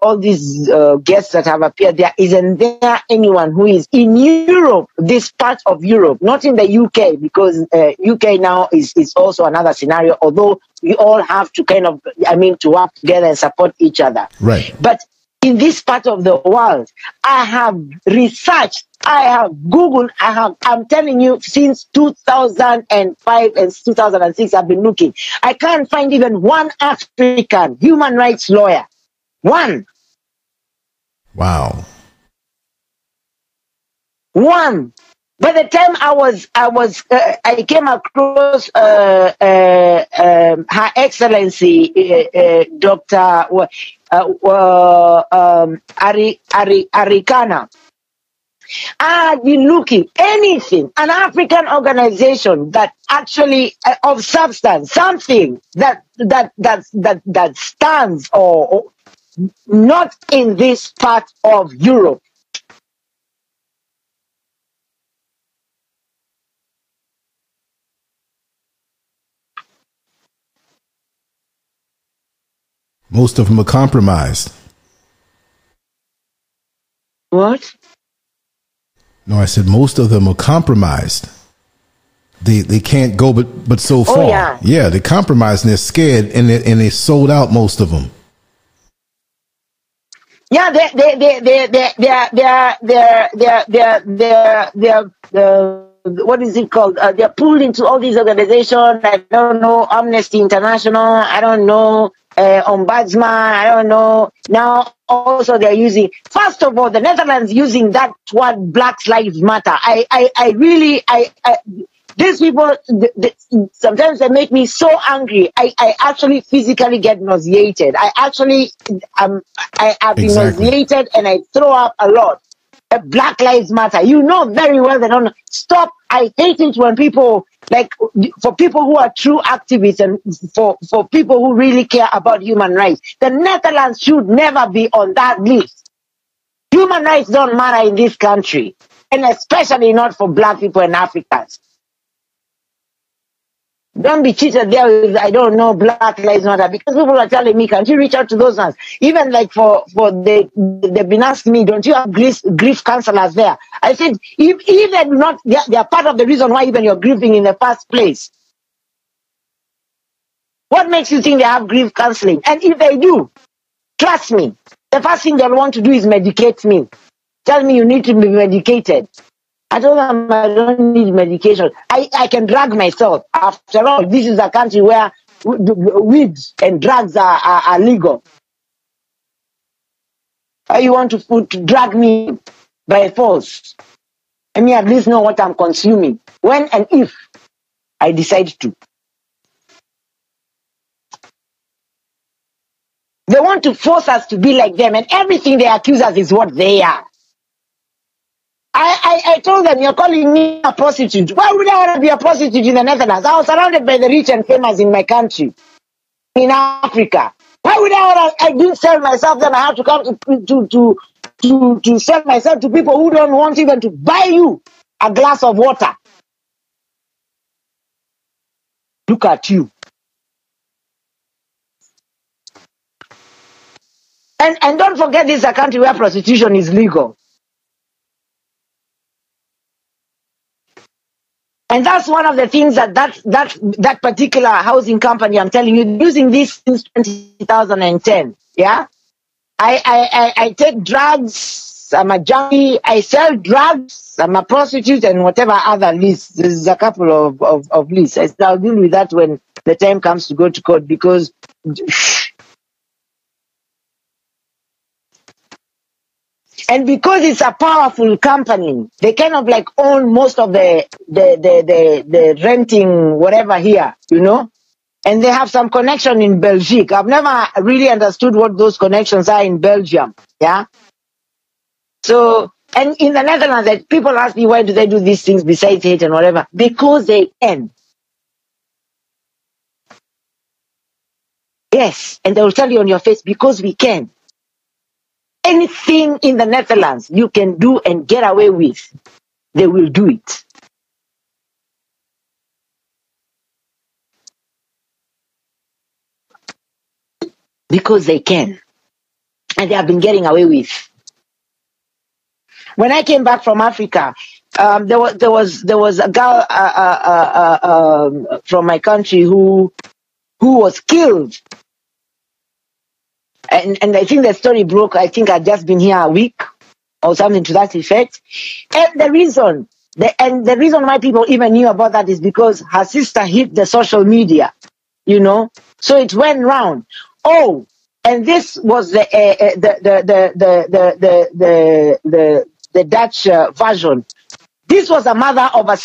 all these guests that have appeared? Isn't there anyone who is in Europe, this part of Europe, not in the UK, because UK now is also another scenario, although we all have to to work together and support each other. Right. But in this part of the world, I have researched, I have Googled, I'm telling you, since 2005 and 2006, I've been looking. I can't find even one African human rights lawyer. One. Wow. One. By the time I came across Her Excellency Doctor Arikana. I've been looking anything, an African organization that actually of substance, something that stands or not in this part of Europe. Most of them are compromised. What? No, I said most of them are compromised. They can't go but so far. Oh, yeah. Yeah, they're compromised and they're scared, and they sold out, most of them. Yeah, they're what is it called? They're pulled into all these organizations. I don't know, Amnesty International. I don't know. Ombudsman, I don't know. Now also they're using, first of all, the Netherlands using that word Black Lives Matter. These people, sometimes they make me so angry. I actually physically get nauseated. I have been nauseated, and I throw up a lot. Black Lives Matter. You know very well they don't stop. I hate it when people, like, for people who are true activists and for people who really care about human rights, the Netherlands should never be on that list. Human rights don't matter in this country, and especially not for black people and Africans. Don't be cheated there with, I don't know, Black Lives Matter, because people are telling me, can't you reach out to those ones? Even like they've been asking me, don't you have grief counselors there? I said, even not, they are part of the reason why even you're grieving in the first place. What makes you think they have grief counseling? And if they do, trust me, the first thing they'll want to do is medicate me. Tell me you need to be medicated. I don't need medication. I can drug myself. After all, this is a country where weed and drugs are legal. How you want to drug me by force? I mean, at least know what I'm consuming, when and if I decide to. They want to force us to be like them, and everything they accuse us is what they are. I told them, you're calling me a prostitute. Why would I want to be a prostitute in the Netherlands? I was surrounded by the rich and famous in my country, in Africa. Why would I want to, I didn't sell myself, then I have to come to sell myself to people who don't want even to buy you a glass of water. Look at you. And don't forget, this is a country where prostitution is legal. And that's one of the things that particular housing company, I'm telling you, using this since 2010. Yeah. I take drugs. I'm a junkie. I sell drugs. I'm a prostitute and whatever other lists. There's a couple of lists. I'll deal with that when the time comes to go to court, because and because it's a powerful company, they kind of like own most of the renting whatever here, you know, and they have some connection in Belgique. I've never really understood what those connections are in Belgium, yeah. So, and in the Netherlands, that people ask me, why do they do these things besides hate and whatever? Because they can. Yes, and they will tell you on your face, because we can. Anything in the Netherlands you can do and get away with, they will do it. Because they can. And they have been getting away with. When I came back from Africa, there was a girl from my country who was killed. And I think the story broke. I think I'd just been here a week or something to that effect. And the reason why people even knew about that is because her sister hit the social media, you know. So it went round. Oh, and this was the Dutch version. This was a mother of an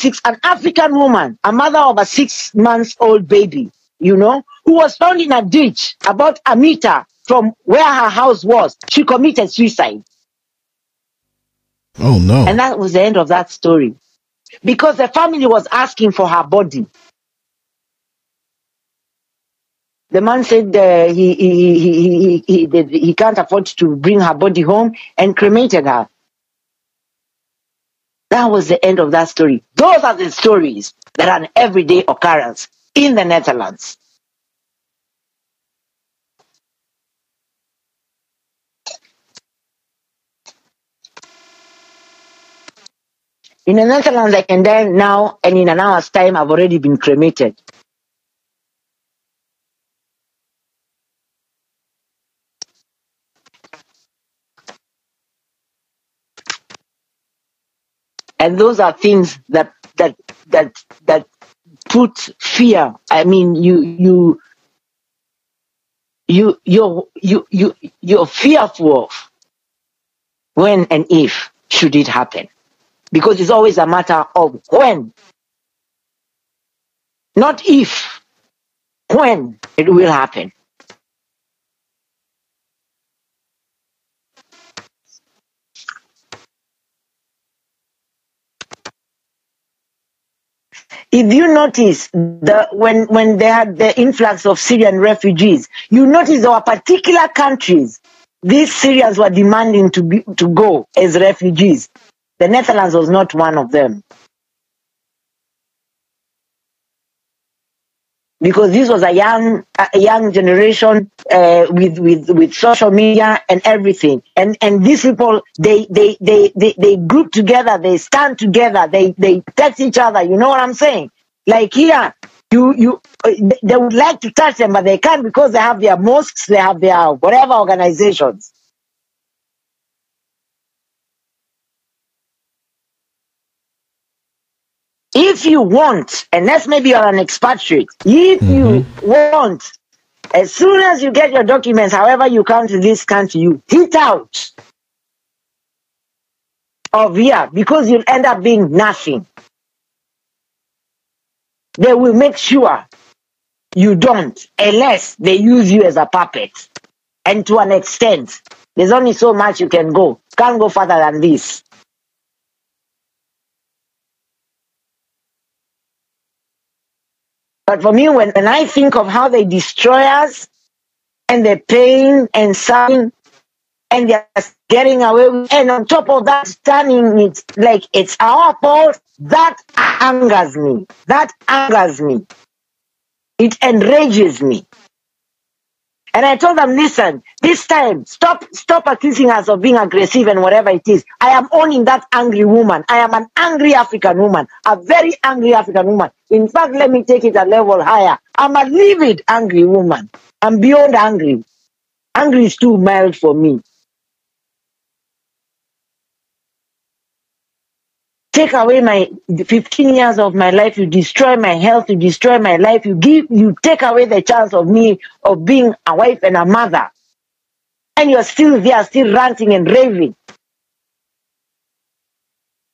African woman, a mother of a 6-month-old baby, you know, who was found in a ditch about a meter from where her house was. She committed suicide. Oh, no. And that was the end of that story. Because the family was asking for her body. The man said he can't afford to bring her body home, and cremated her. That was the end of that story. Those are the stories that are an everyday occurrence in the Netherlands. In the Netherlands, I can die now, and in an hour's time, I've already been cremated. And those are things that put fear. I mean, you're fearful of when and if should it happen. Because it's always a matter of when. Not if. When it will happen. If you notice, when they had the influx of Syrian refugees, you notice there were particular countries these Syrians were demanding to go as refugees. The Netherlands was not one of them. Because this was a young generation with social media and everything. And these people, they group together, they stand together, they text each other. You know what I'm saying? Like here, they would like to touch them, but they can't, because they have their mosques, they have their whatever organizations. If you want, and that's maybe you're an expatriate, if you want, as soon as you get your documents, however you come to this country, you hit out of here, because you'll end up being nothing. They will make sure you don't, unless they use you as a puppet. And to an extent, there's only so much you can go. Can't go further than this. But for me, when I think of how they destroy us, and the pain and suffering, and they're getting away with, and on top of that, turning it like it's our fault, that angers me. That angers me. It enrages me. And I told them, listen, this time, stop accusing us of being aggressive and whatever it is. I am owning that angry woman. I am an angry African woman, a very angry African woman. In fact, let me take it a level higher. I'm a livid angry woman. I'm beyond angry. Angry is too mild for me. Take away my 15 years of my life, you destroy my health, you destroy my life, you take away the chance of me of being a wife and a mother. And you're still there, still ranting and raving.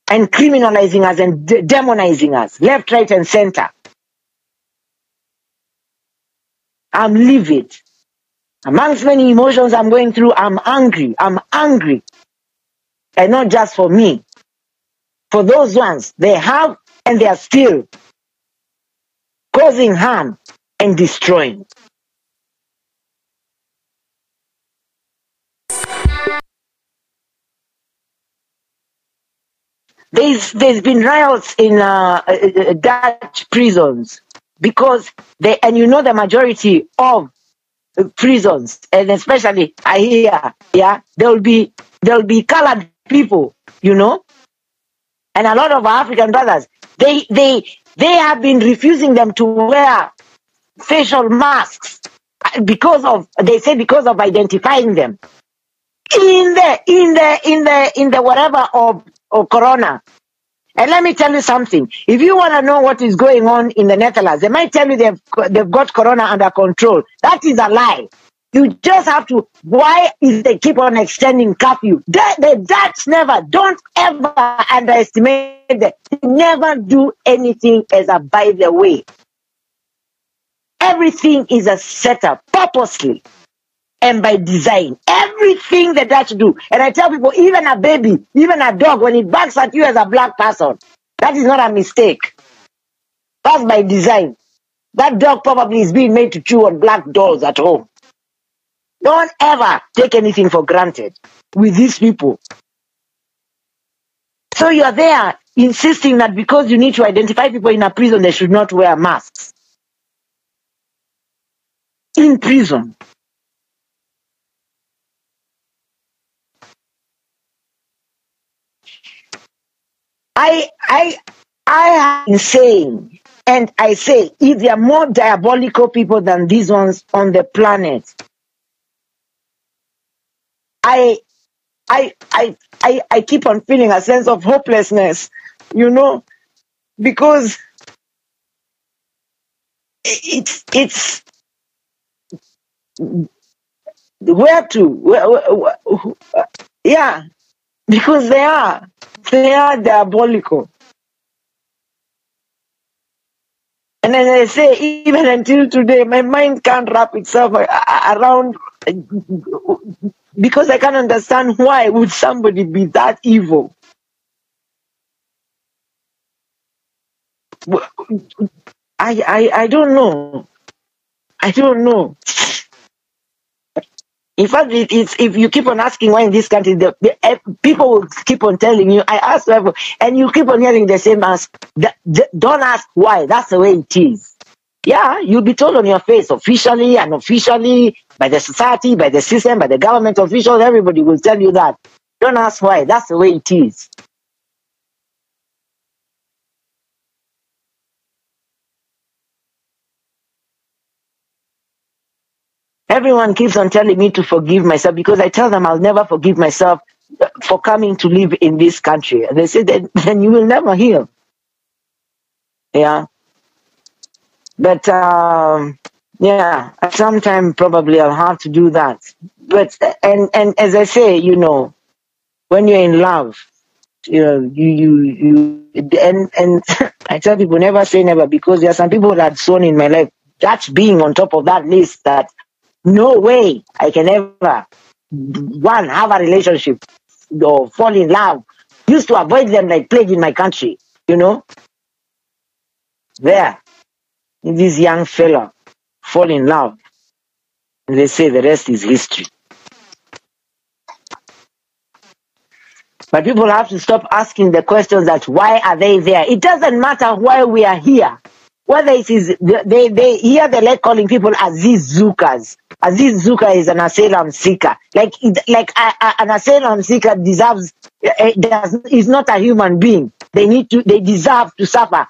And criminalizing us and demonizing us, left, right, and center. I'm livid. Amongst many emotions I'm going through, I'm angry. And not just for me. For those ones, they have and they are still causing harm and destroying. There's been riots in Dutch prisons because they, and you know the majority of prisons, and especially I hear, yeah, there'll be colored people, you know. And a lot of our African brothers, they have been refusing them to wear facial masks because of, they say, because of identifying them in the whatever of corona. And let me tell you something. If you want to know what is going on in the Netherlands, they might tell you they've got corona under control. That is a lie. You just have to, why is they keep on extending curfew? The Dutch never, don't ever underestimate them. They never do anything as a by the way. Everything is a setup, purposely and by design. Everything the Dutch do. And I tell people, even a baby, even a dog, when it barks at you as a black person, that is not a mistake. That's by design. That dog probably is being made to chew on black dolls at home. Don't ever take anything for granted with these people. So you're there insisting that because you need to identify people in a prison, they should not wear masks. In prison. I have been saying, and I say, if there are more diabolical people than these ones on the planet, I keep on feeling a sense of hopelessness, you know, because it's yeah, because they are diabolical. And as I say, even until today, my mind can't wrap itself around, because I can't understand why would somebody be that evil. I don't know. I don't know. In fact, it's, if you keep on asking why in this country, the people will keep on telling you, I ask why, and you keep on hearing the same ask. Don't ask why. That's the way it is. Yeah, you'll be told on your face, officially, unofficially, by the society, by the system, by the government officials, everybody will tell you that. Don't ask why. That's the way it is. Everyone keeps on telling me to forgive myself because I tell them I'll never forgive myself for coming to live in this country. And they say, then you will never heal. Yeah. But, yeah, at some time probably I'll have to do that. But, and as I say, you know, when you're in love, you know, and I tell people never say never, because there are some people that I've shown in my life, that's being on top of that list that no way I can ever, one, have a relationship or fall in love. Used to avoid them like plague in my country, you know. There. This young fella fall in love, and they say the rest is history. But people have to stop asking the questions that why are they there. It doesn't matter why we are here. Whether it is, they hear the left calling people Aziz Zookers. Aziz Zooker is an asylum seeker. An asylum seeker deserves, is not a human being. They deserve to suffer.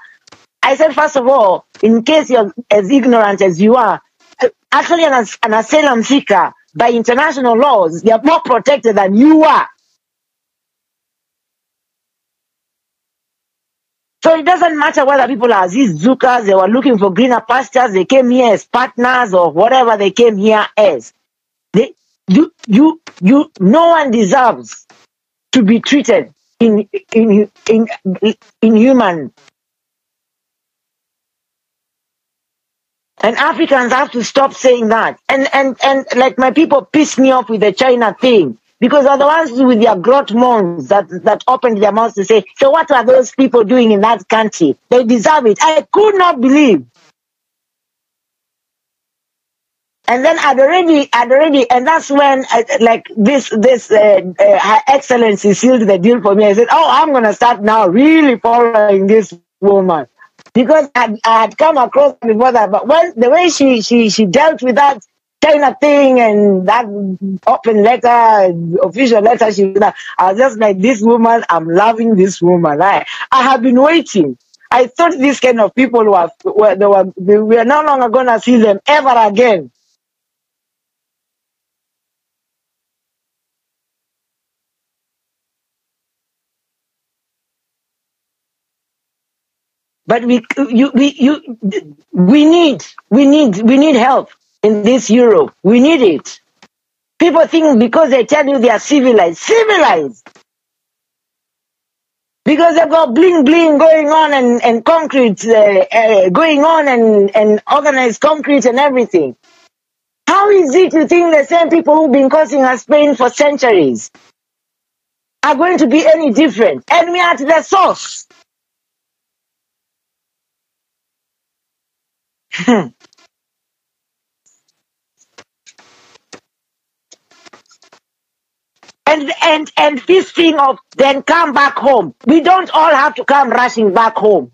I said, first of all, in case you're as ignorant as you are, actually an asylum seeker, by international laws, they are more protected than you are. So it doesn't matter whether people are Aziz Zookers, they were looking for greener pastures, they came here as partners or whatever they came here as. No one deserves to be treated inhuman. And Africans have to stop saying that. And like my people piss me off with the China thing. Because they're the ones with their grot moans that opened their mouths to say, so what are those people doing in that country? They deserve it. I could not believe. And then I'd already, and that's when, Her Excellency sealed the deal for me. I said, oh, I'm going to start now really following this woman. Because I had come across before that, but when, the way she dealt with that China thing and that open letter, official letter, I was just like, this woman, I'm loving this woman. I have been waiting. I thought this kind of people we are no longer going to see them ever again. But we need help in this Europe. We need it. People think because they tell you they are civilized, because they've got bling bling going on and concrete going on and organized concrete and everything. How is it you think the same people who've been causing us pain for centuries are going to be any different? And we are at the source. And this thing of then come back home. We don't all have to come rushing back home.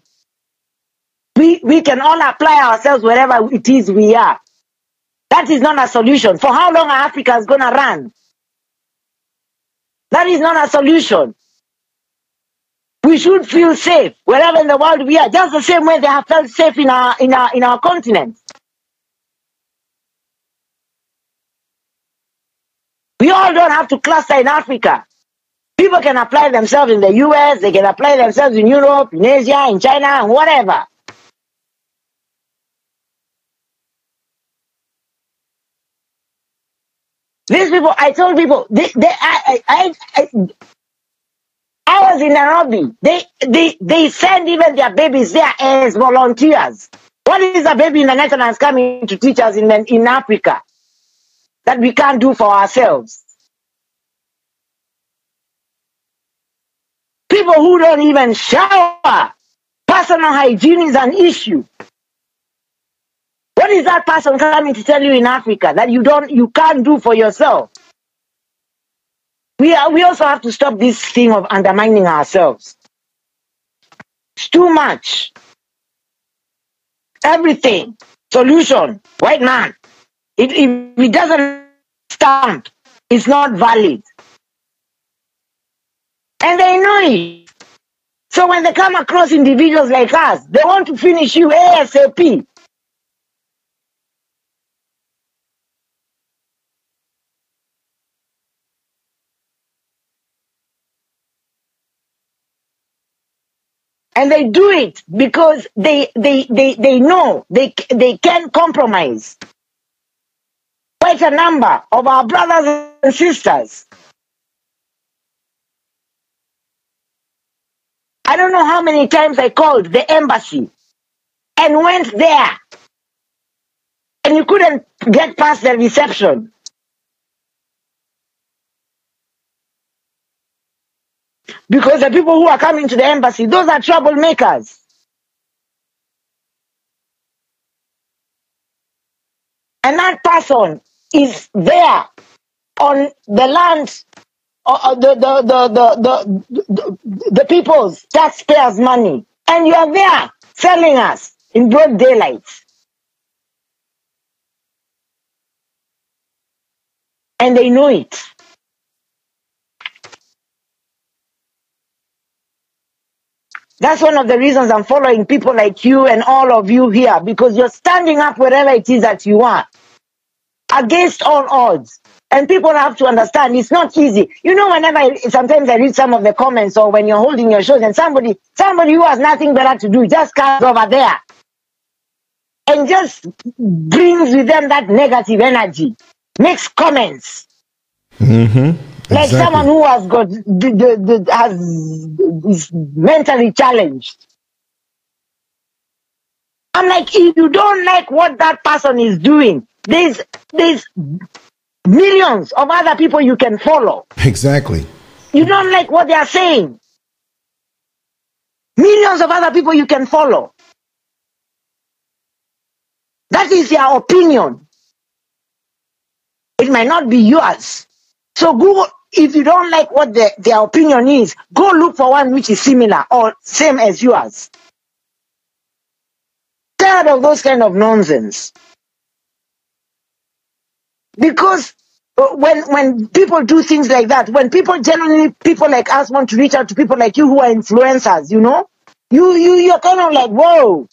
We can all apply ourselves wherever it is we are. That is not a solution. For how long are Africans gonna run? That is not a solution. We should feel safe wherever in the world we are, just the same way they have felt safe in our continent. We all don't have to cluster in Africa. People can apply themselves in the US, they can apply themselves in Europe, in Asia, in China, whatever. These people, I told people, I was in Nairobi. They send even their babies there as volunteers. What is a baby in the Netherlands coming to teach us in Africa that we can't do for ourselves? People who don't even shower. Personal hygiene is an issue. What is that person coming to tell you in Africa that you can't do for yourself? We also have to stop this thing of undermining ourselves. It's too much. Everything. Solution. White man. If it doesn't stamp, it's not valid. And they know it. So when they come across individuals like us, they want to finish you ASAP. And they do it because they know they can compromise. Quite a number of our brothers and sisters. I don't know how many times I called the embassy and went there, and you couldn't get past the reception. Because the people who are coming to the embassy, those are troublemakers. And that person is there on the land, or the people's taxpayers' money. And you are there selling us in broad daylight. And they know it. That's one of the reasons I'm following people like you and all of you here, because you're standing up wherever it is that you are, against all odds. And people have to understand, it's not easy. You know, whenever, sometimes I read some of the comments, or when you're holding your shows and somebody who has nothing better to do just comes over there and just brings with them that negative energy, makes comments. Mm-hmm. Like exactly. Someone who has got is mentally challenged. I'm like, if you don't like what that person is doing, there's millions of other people you can follow. Exactly. You don't like what they are saying. Millions of other people you can follow. That is your opinion. It might not be yours. So Google, if you don't like what their opinion is, go look for one which is similar or same as yours. Tired of those kind of nonsense. Because when people do things like that, when people generally, people like us want to reach out to people like you who are influencers, you know, you're kind of like, whoa,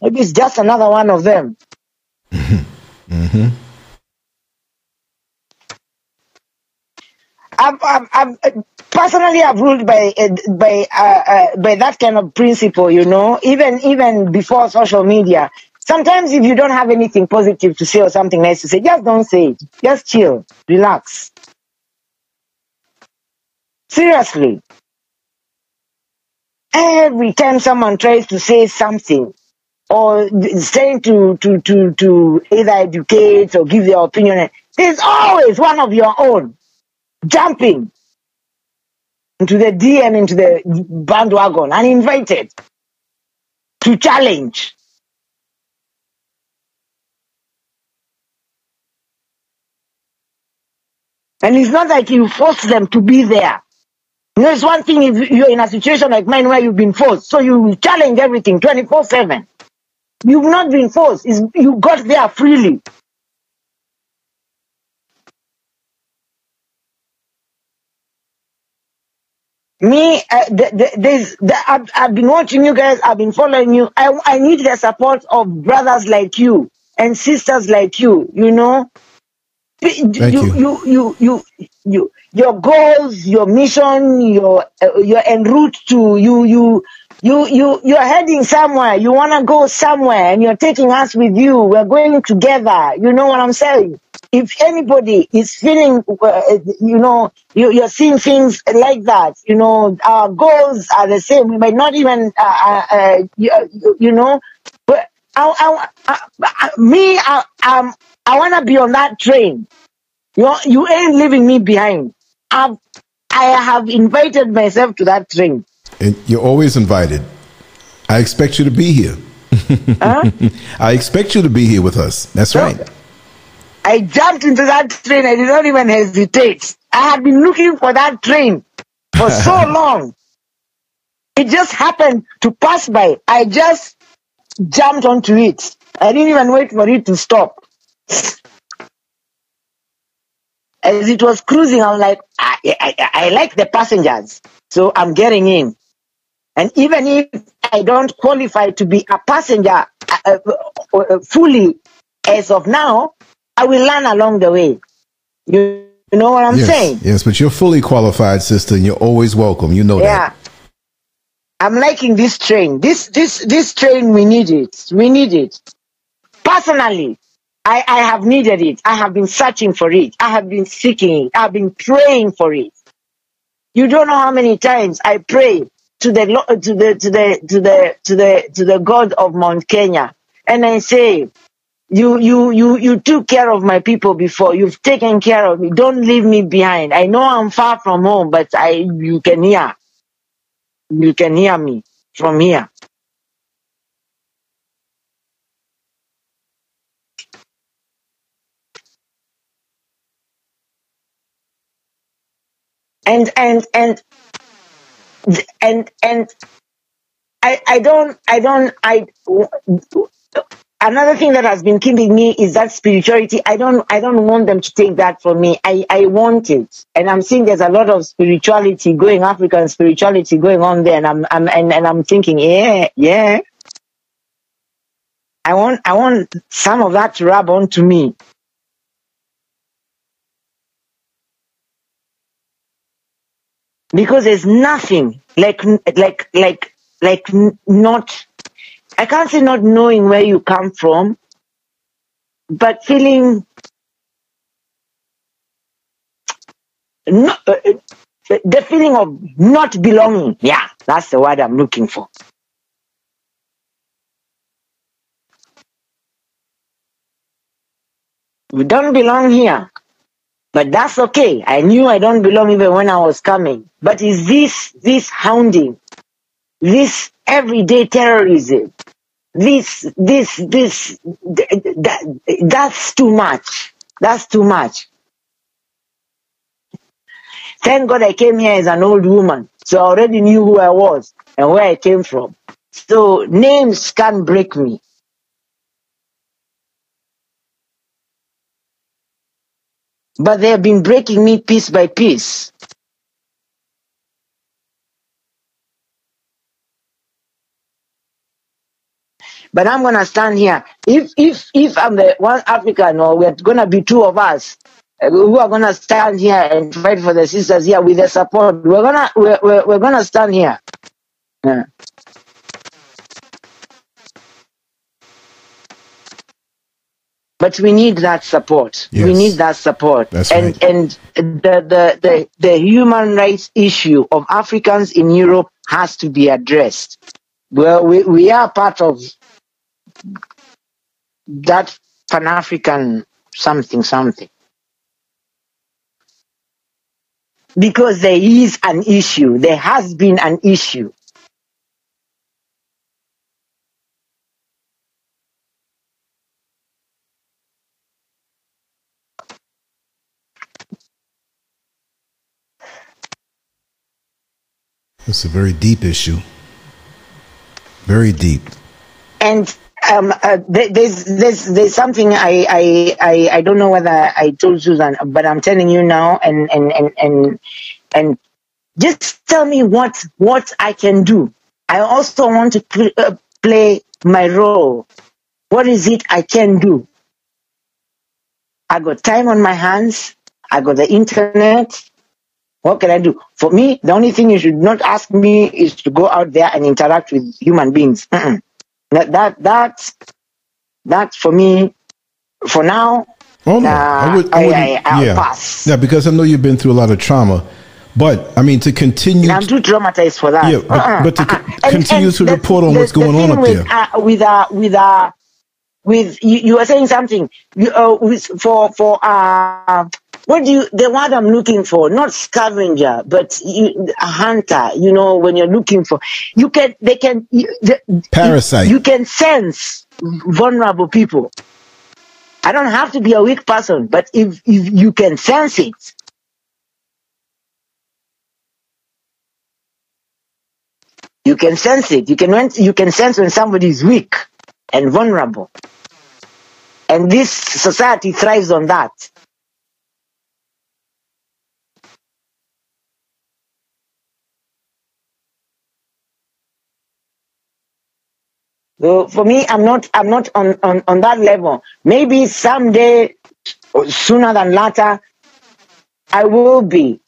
maybe it's just another one of them. Mm-hmm. I've personally ruled by that kind of principle, you know, even before social media. Sometimes if you don't have anything positive to say or something nice to say, just don't say it. Just chill, relax. Seriously. Every time someone tries to say something or trying to either educate or give their opinion, there's always one of your own jumping into the DM, into the bandwagon, and invited to challenge. And it's not like you force them to be there. You know, it's one thing if you're in a situation like mine where you've been forced, so you challenge everything 24/7. You've not been forced, you got there freely. Me, I've been watching you guys, I've been following you. I need the support of brothers like you and sisters like you, you know. Your goals, your mission, you're en route to, you're heading somewhere, you want to go somewhere, and you're taking us with you. We're going together, you know what I'm saying? If anybody is feeling, you know, you're seeing things like that, you know, our goals are the same. We might not even, you know, but I want to be on that train. You ain't leaving me behind. I have invited myself to that train. And you're always invited. I expect you to be here. Huh? I expect you to be here with us. That's so, right. I jumped into that train. I did not even hesitate. I had been looking for that train for so long. It just happened to pass by. I just jumped onto it. I didn't even wait for it to stop. As it was cruising, I'm like, I like the passengers, so I'm getting in. And even if I don't qualify to be a passenger fully as of now, I will learn along the way. You know what I'm saying? Yes, but you're fully qualified, sister, and you're always welcome. You know that. Yeah. I'm liking this train. This train, we need it. We need it. Personally, I have needed it. I have been searching for it. I have been seeking it. I've been praying for it. You don't know how many times I pray to the God of Mount Kenya, and I say, You took care of my people before. You've taken care of me. Don't leave me behind. I know I'm far from home, but you can hear. You can hear me from here. And Another thing that has been killing me is that spirituality. I don't want them to take that from me. I want it. And I'm seeing there's a lot of spirituality going, African spirituality going on there. And I'm thinking, yeah. I want some of that to rub onto me. Because there's nothing like not, I can't say not knowing where you come from, but feeling the feeling of not belonging. Yeah, that's the word I'm looking for. We don't belong here, but that's okay. I knew I don't belong even when I was coming. But is this hounding, this everyday terrorism, that's too much. That's too much. Thank God I came here as an old woman, so I already knew who I was and where I came from. So names can't break me. But they have been breaking me piece by piece. But I'm gonna stand here. If I'm the one African, or we're gonna be two of us who are gonna stand here and fight for the sisters here with their support, we're gonna stand here. Yeah. But we need that support. Yes, we need that support. That's right. And the human rights issue of Africans in Europe has to be addressed. Well, we are part of that Pan-African something. Because there is an issue. There has been an issue. It's a very deep issue. Very deep. And there's something I don't know whether I told Susan, but I'm telling you now, and just tell me what I can do. I also want to play my role. What is it I can do? I got time on my hands. I got the internet. What can I do? For me, the only thing you should not ask me is to go out there and interact with human beings. That for me, for now, oh, no. I'll pass. Yeah, because I know you've been through a lot of trauma. But, I mean, to continue... I'm too traumatized for that. Yeah, but to continue to report on what's going on up there. You were saying something. The word I'm looking for, not scavenger, but a hunter. You know, when you're looking for, parasite. You can sense vulnerable people. I don't have to be a weak person, but if you can sense it, you can sense it. You can sense when somebody is weak and vulnerable, and this society thrives on that. So for me, I'm not on that level. Maybe someday, sooner than later, I will be.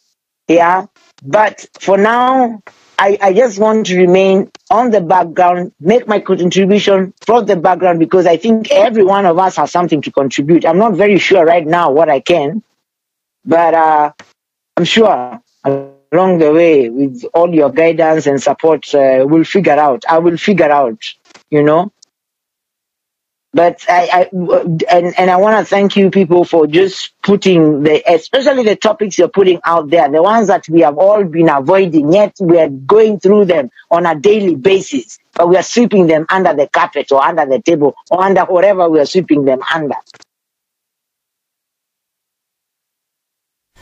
Yeah. But for now, I just want to remain on the background, make my contribution from the background, because I think every one of us has something to contribute. I'm not very sure right now what I can, but I'm sure along the way, with all your guidance and support, we'll figure out. I will figure out. You know, but I want to thank you people for just putting especially the topics you're putting out there, the ones that we have all been avoiding, yet we are going through them on a daily basis, but we are sweeping them under the carpet or under the table or under whatever we are sweeping them under.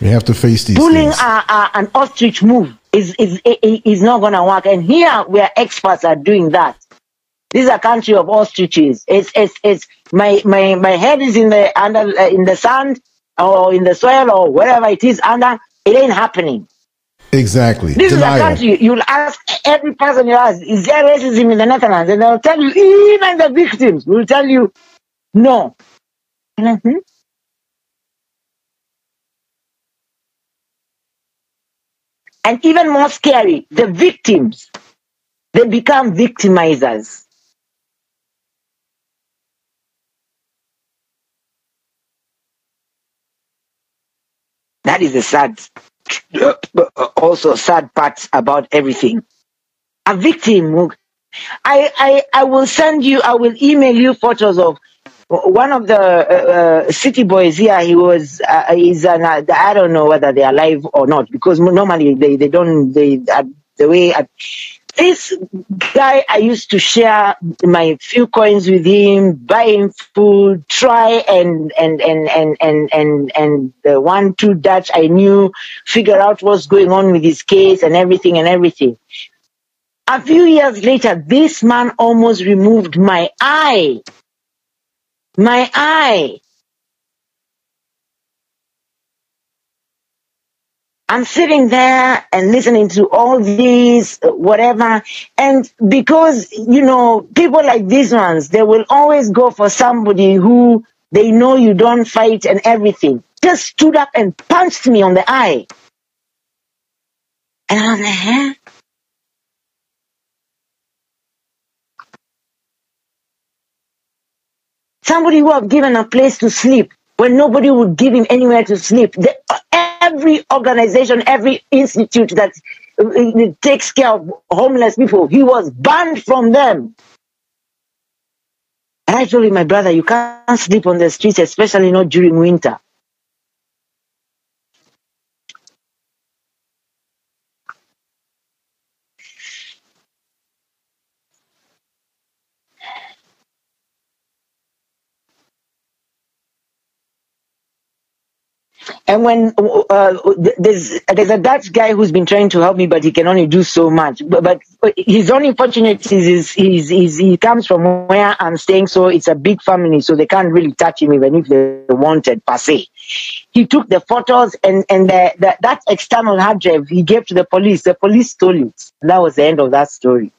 We have to face these things. Pulling an ostrich move. is not going to work. And here, where experts are doing that, this is a country of ostriches. It's my head is in the in the sand or in the soil or wherever it is under. It ain't happening. Exactly. This Denial. Is a country. You'll ask every person you ask, is there racism in the Netherlands? And they'll tell you, even the victims will tell you, no. Mm-hmm. And even more scary, the victims, they become victimizers. That is the sad, also sad part about everything. A victim, I will send you, I will email you photos of one of the city boys here. He was, I don't know whether they are alive or not, because normally they don't, the way, this guy, I used to share my few coins with him, buy him food, try and the 1-2 Dutch I knew, figure out what's going on with his case and everything. A few years later, this man almost removed my eye. My eye. I'm sitting there and listening to all these, whatever. And because, you know, people like these ones, they will always go for somebody who they know you don't fight and everything. Just stood up and punched me on the eye. And I was like, huh? Somebody who have given a place to sleep when nobody would give him anywhere to sleep. Every organization, every institute that takes care of homeless people, he was banned from them. And I told him, my brother, you can't sleep on the streets, especially not during winter. And when there's a Dutch guy who's been trying to help me, but he can only do so much. But his only fortunate is he comes from where I'm staying, so it's a big family, so they can't really touch him even if they wanted, per se. He took the photos and that external hard drive he gave to the police. The police stole it. That was the end of that story.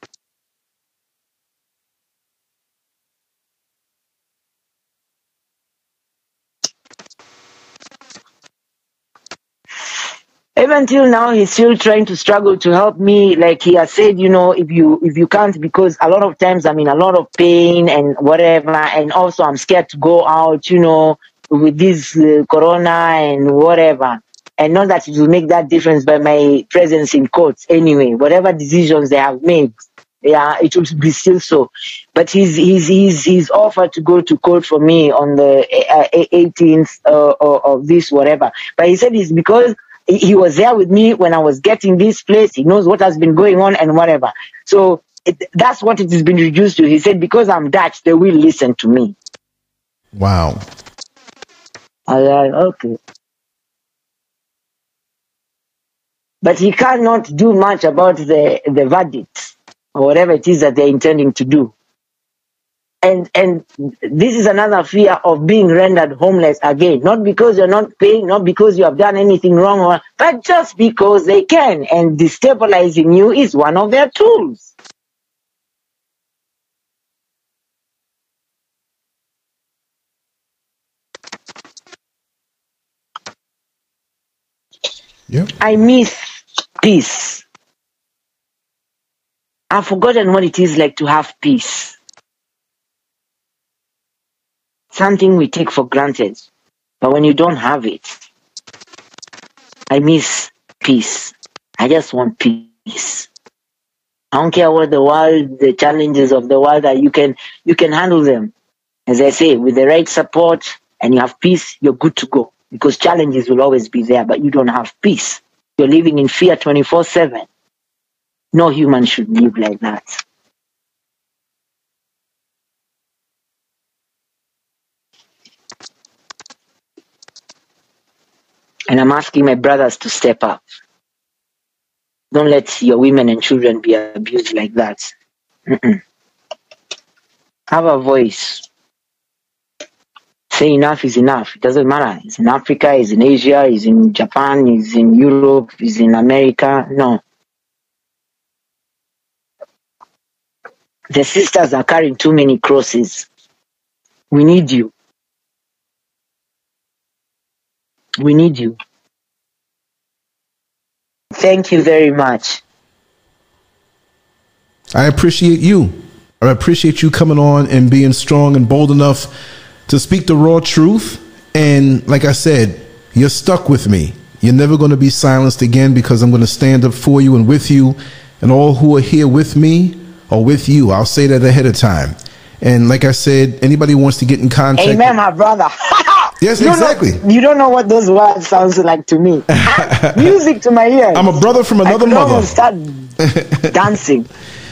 Even till now, he's still trying to struggle to help me. Like he has said, you know, if you can't, because a lot of times I'm in a lot of pain and whatever, and also I'm scared to go out, you know, with this corona and whatever. And not that it will make that difference by my presence in courts anyway. Whatever decisions they have made, yeah, it will be still so. But he's offered to go to court for me on the 18th of this whatever. But he said it's because he was there with me when I was getting this place. He knows what has been going on and whatever. So that's what it has been reduced to. He said, because I'm Dutch, they will listen to me. Wow. Okay. But he cannot do much about the verdict or whatever it is that they're intending to do. And this is another fear of being rendered homeless again. Not because you're not paying, not because you have done anything wrong, or, but just because they can. And destabilizing you is one of their tools. Yep. I miss peace. I've forgotten what it is like to have peace. Something we take for granted, but when you don't have it, I miss peace. I just want peace. I don't care what the world, the challenges of the world are. You can handle them, as I say, with the right support, and you have peace, you're good to go. Because challenges will always be there, but you don't have peace. You're living in fear 24/7. No human should live like that. And I'm asking my brothers to step up. Don't let your women and children be abused like that. Have a voice. Say enough is enough. It doesn't matter. It's in Africa, it's in Asia, it's in Japan, it's in Europe, it's in America. No. The sisters are carrying too many crosses. We need you. We need you. Thank you very much. I appreciate you. I appreciate you coming on and being strong and bold enough to speak the raw truth. And like I said, you're stuck with me. You're never going to be silenced again, because I'm going to stand up for you and with you, and all who are here with me are with you. I'll say that ahead of time. And like I said, anybody wants to get in contact. Amen, my brother. Yes, exactly. You don't know what those words sounds like to me. Music to my ears. I'm a brother from another mother. I start dancing.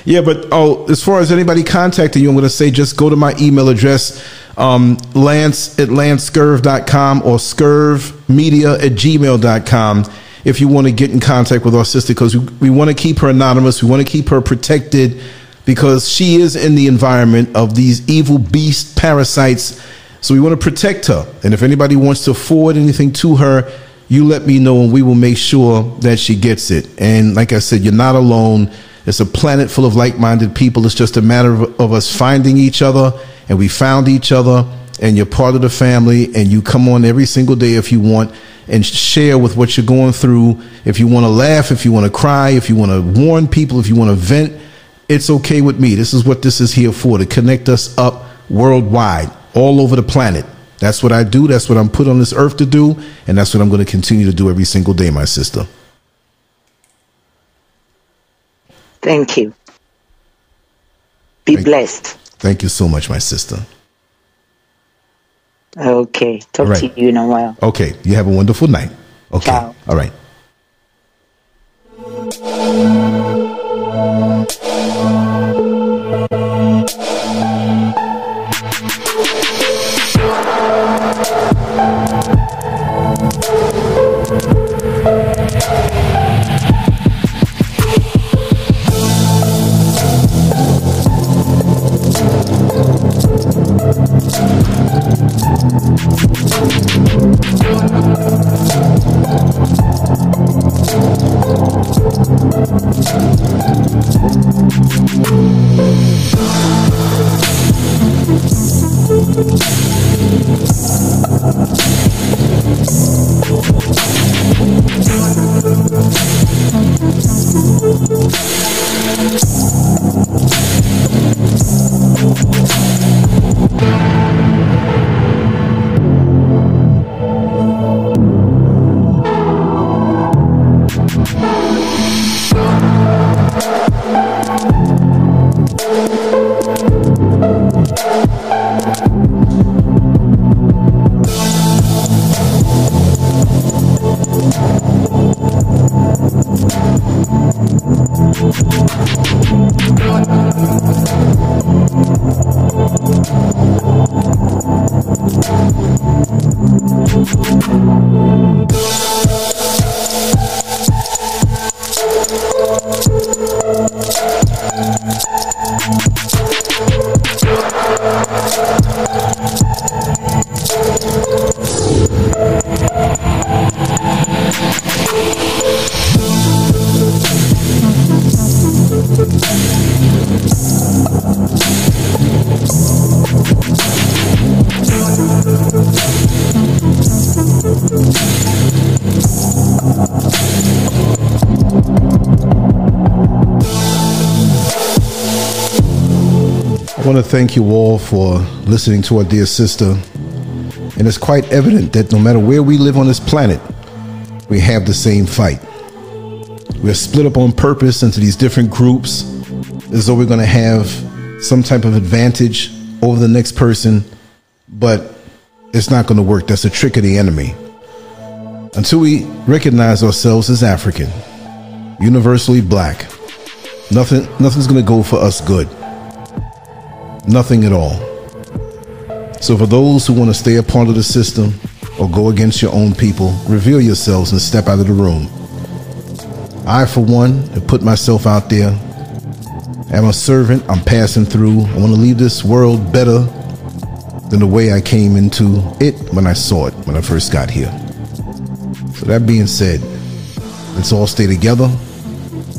Yeah, but as far as anybody contacting you, I'm going to say just go to my email address, Lance@LanceScurv.com or scurvmedia@gmail.com, if you want to get in contact with our sister, because we want to keep her anonymous. We want to keep her protected, because she is in the environment of these evil beast parasites. So we want to protect her. And if anybody wants to forward anything to her, you let me know and we will make sure that she gets it. And like I said, you're not alone. It's a planet full of like-minded people. It's just a matter of us finding each other, and we found each other, and you're part of the family, and you come on every single day if you want and share with what you're going through. If you want to laugh, if you want to cry, if you want to warn people, if you want to vent, it's okay with me. This is what this is here for, to connect us up worldwide, all over the planet. That's what I do. That's what I'm put on this earth to do, and that's what I'm going to continue to do every single day, my sister. Thank you. Be blessed. Thank you so much, my sister. Okay. Talk to you in a while. Okay. You have a wonderful night. Okay. Ciao. All right. Thank you all for listening to our dear sister, and it's quite evident that no matter where we live on this planet, we have the same fight. We're split up on purpose into these different groups, as though we're going to have some type of advantage over the next person, but it's not going to work. That's a trick of the enemy. Until we recognize ourselves as African, universally black, nothing's going to go for us good. Nothing at all. So for those who want to stay a part of the system or go against your own people, reveal yourselves and step out of the room. I, for one, have put myself out there. I'm a servant. I'm passing through. I want to leave this world better than the way I came into it when I saw it, when I first got here. So that being said, let's all stay together.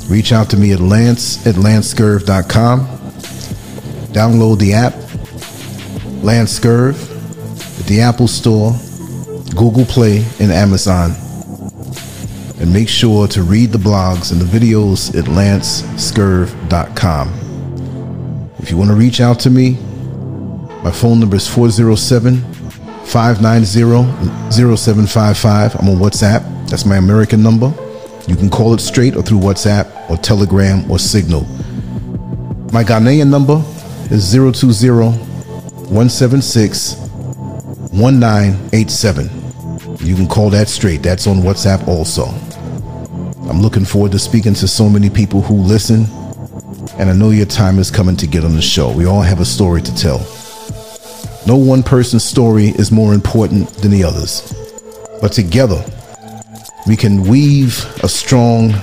Reach out to me at Lance@LanceScurv.com. Download the app, Lance Scurv, at the Apple Store, Google Play, and Amazon. And make sure to read the blogs and the videos at LanceScurv.com. If you want to reach out to me, my phone number is 407-590-0755. I'm on WhatsApp. That's my American number. You can call it straight or through WhatsApp or Telegram or Signal. My Ghanaian number is 020-176-1987. You can call that straight. That's on WhatsApp also. I'm looking forward to speaking to so many people who listen, and I know your time is coming to get on the show. We all have a story to tell. No one person's story is more important than the others, but together we can weave a strong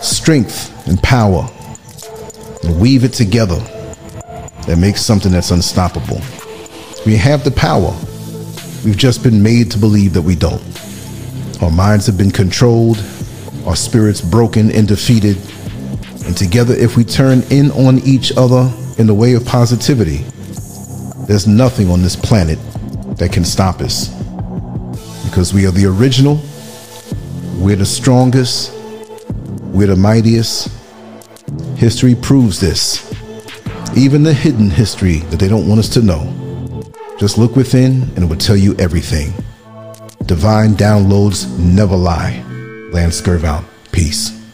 strength and power and weave it together and make something that's unstoppable. We have the power. We've just been made to believe that we don't. Our minds have been controlled, our spirits broken and defeated. And together, if we turn in on each other in the way of positivity, there's nothing on this planet that can stop us. Because we are the original, we're the strongest, we're the mightiest. History proves this. Even the hidden history that they don't want us to know. Just look within and it will tell you everything. Divine downloads never lie. Lance Scurv out. Peace.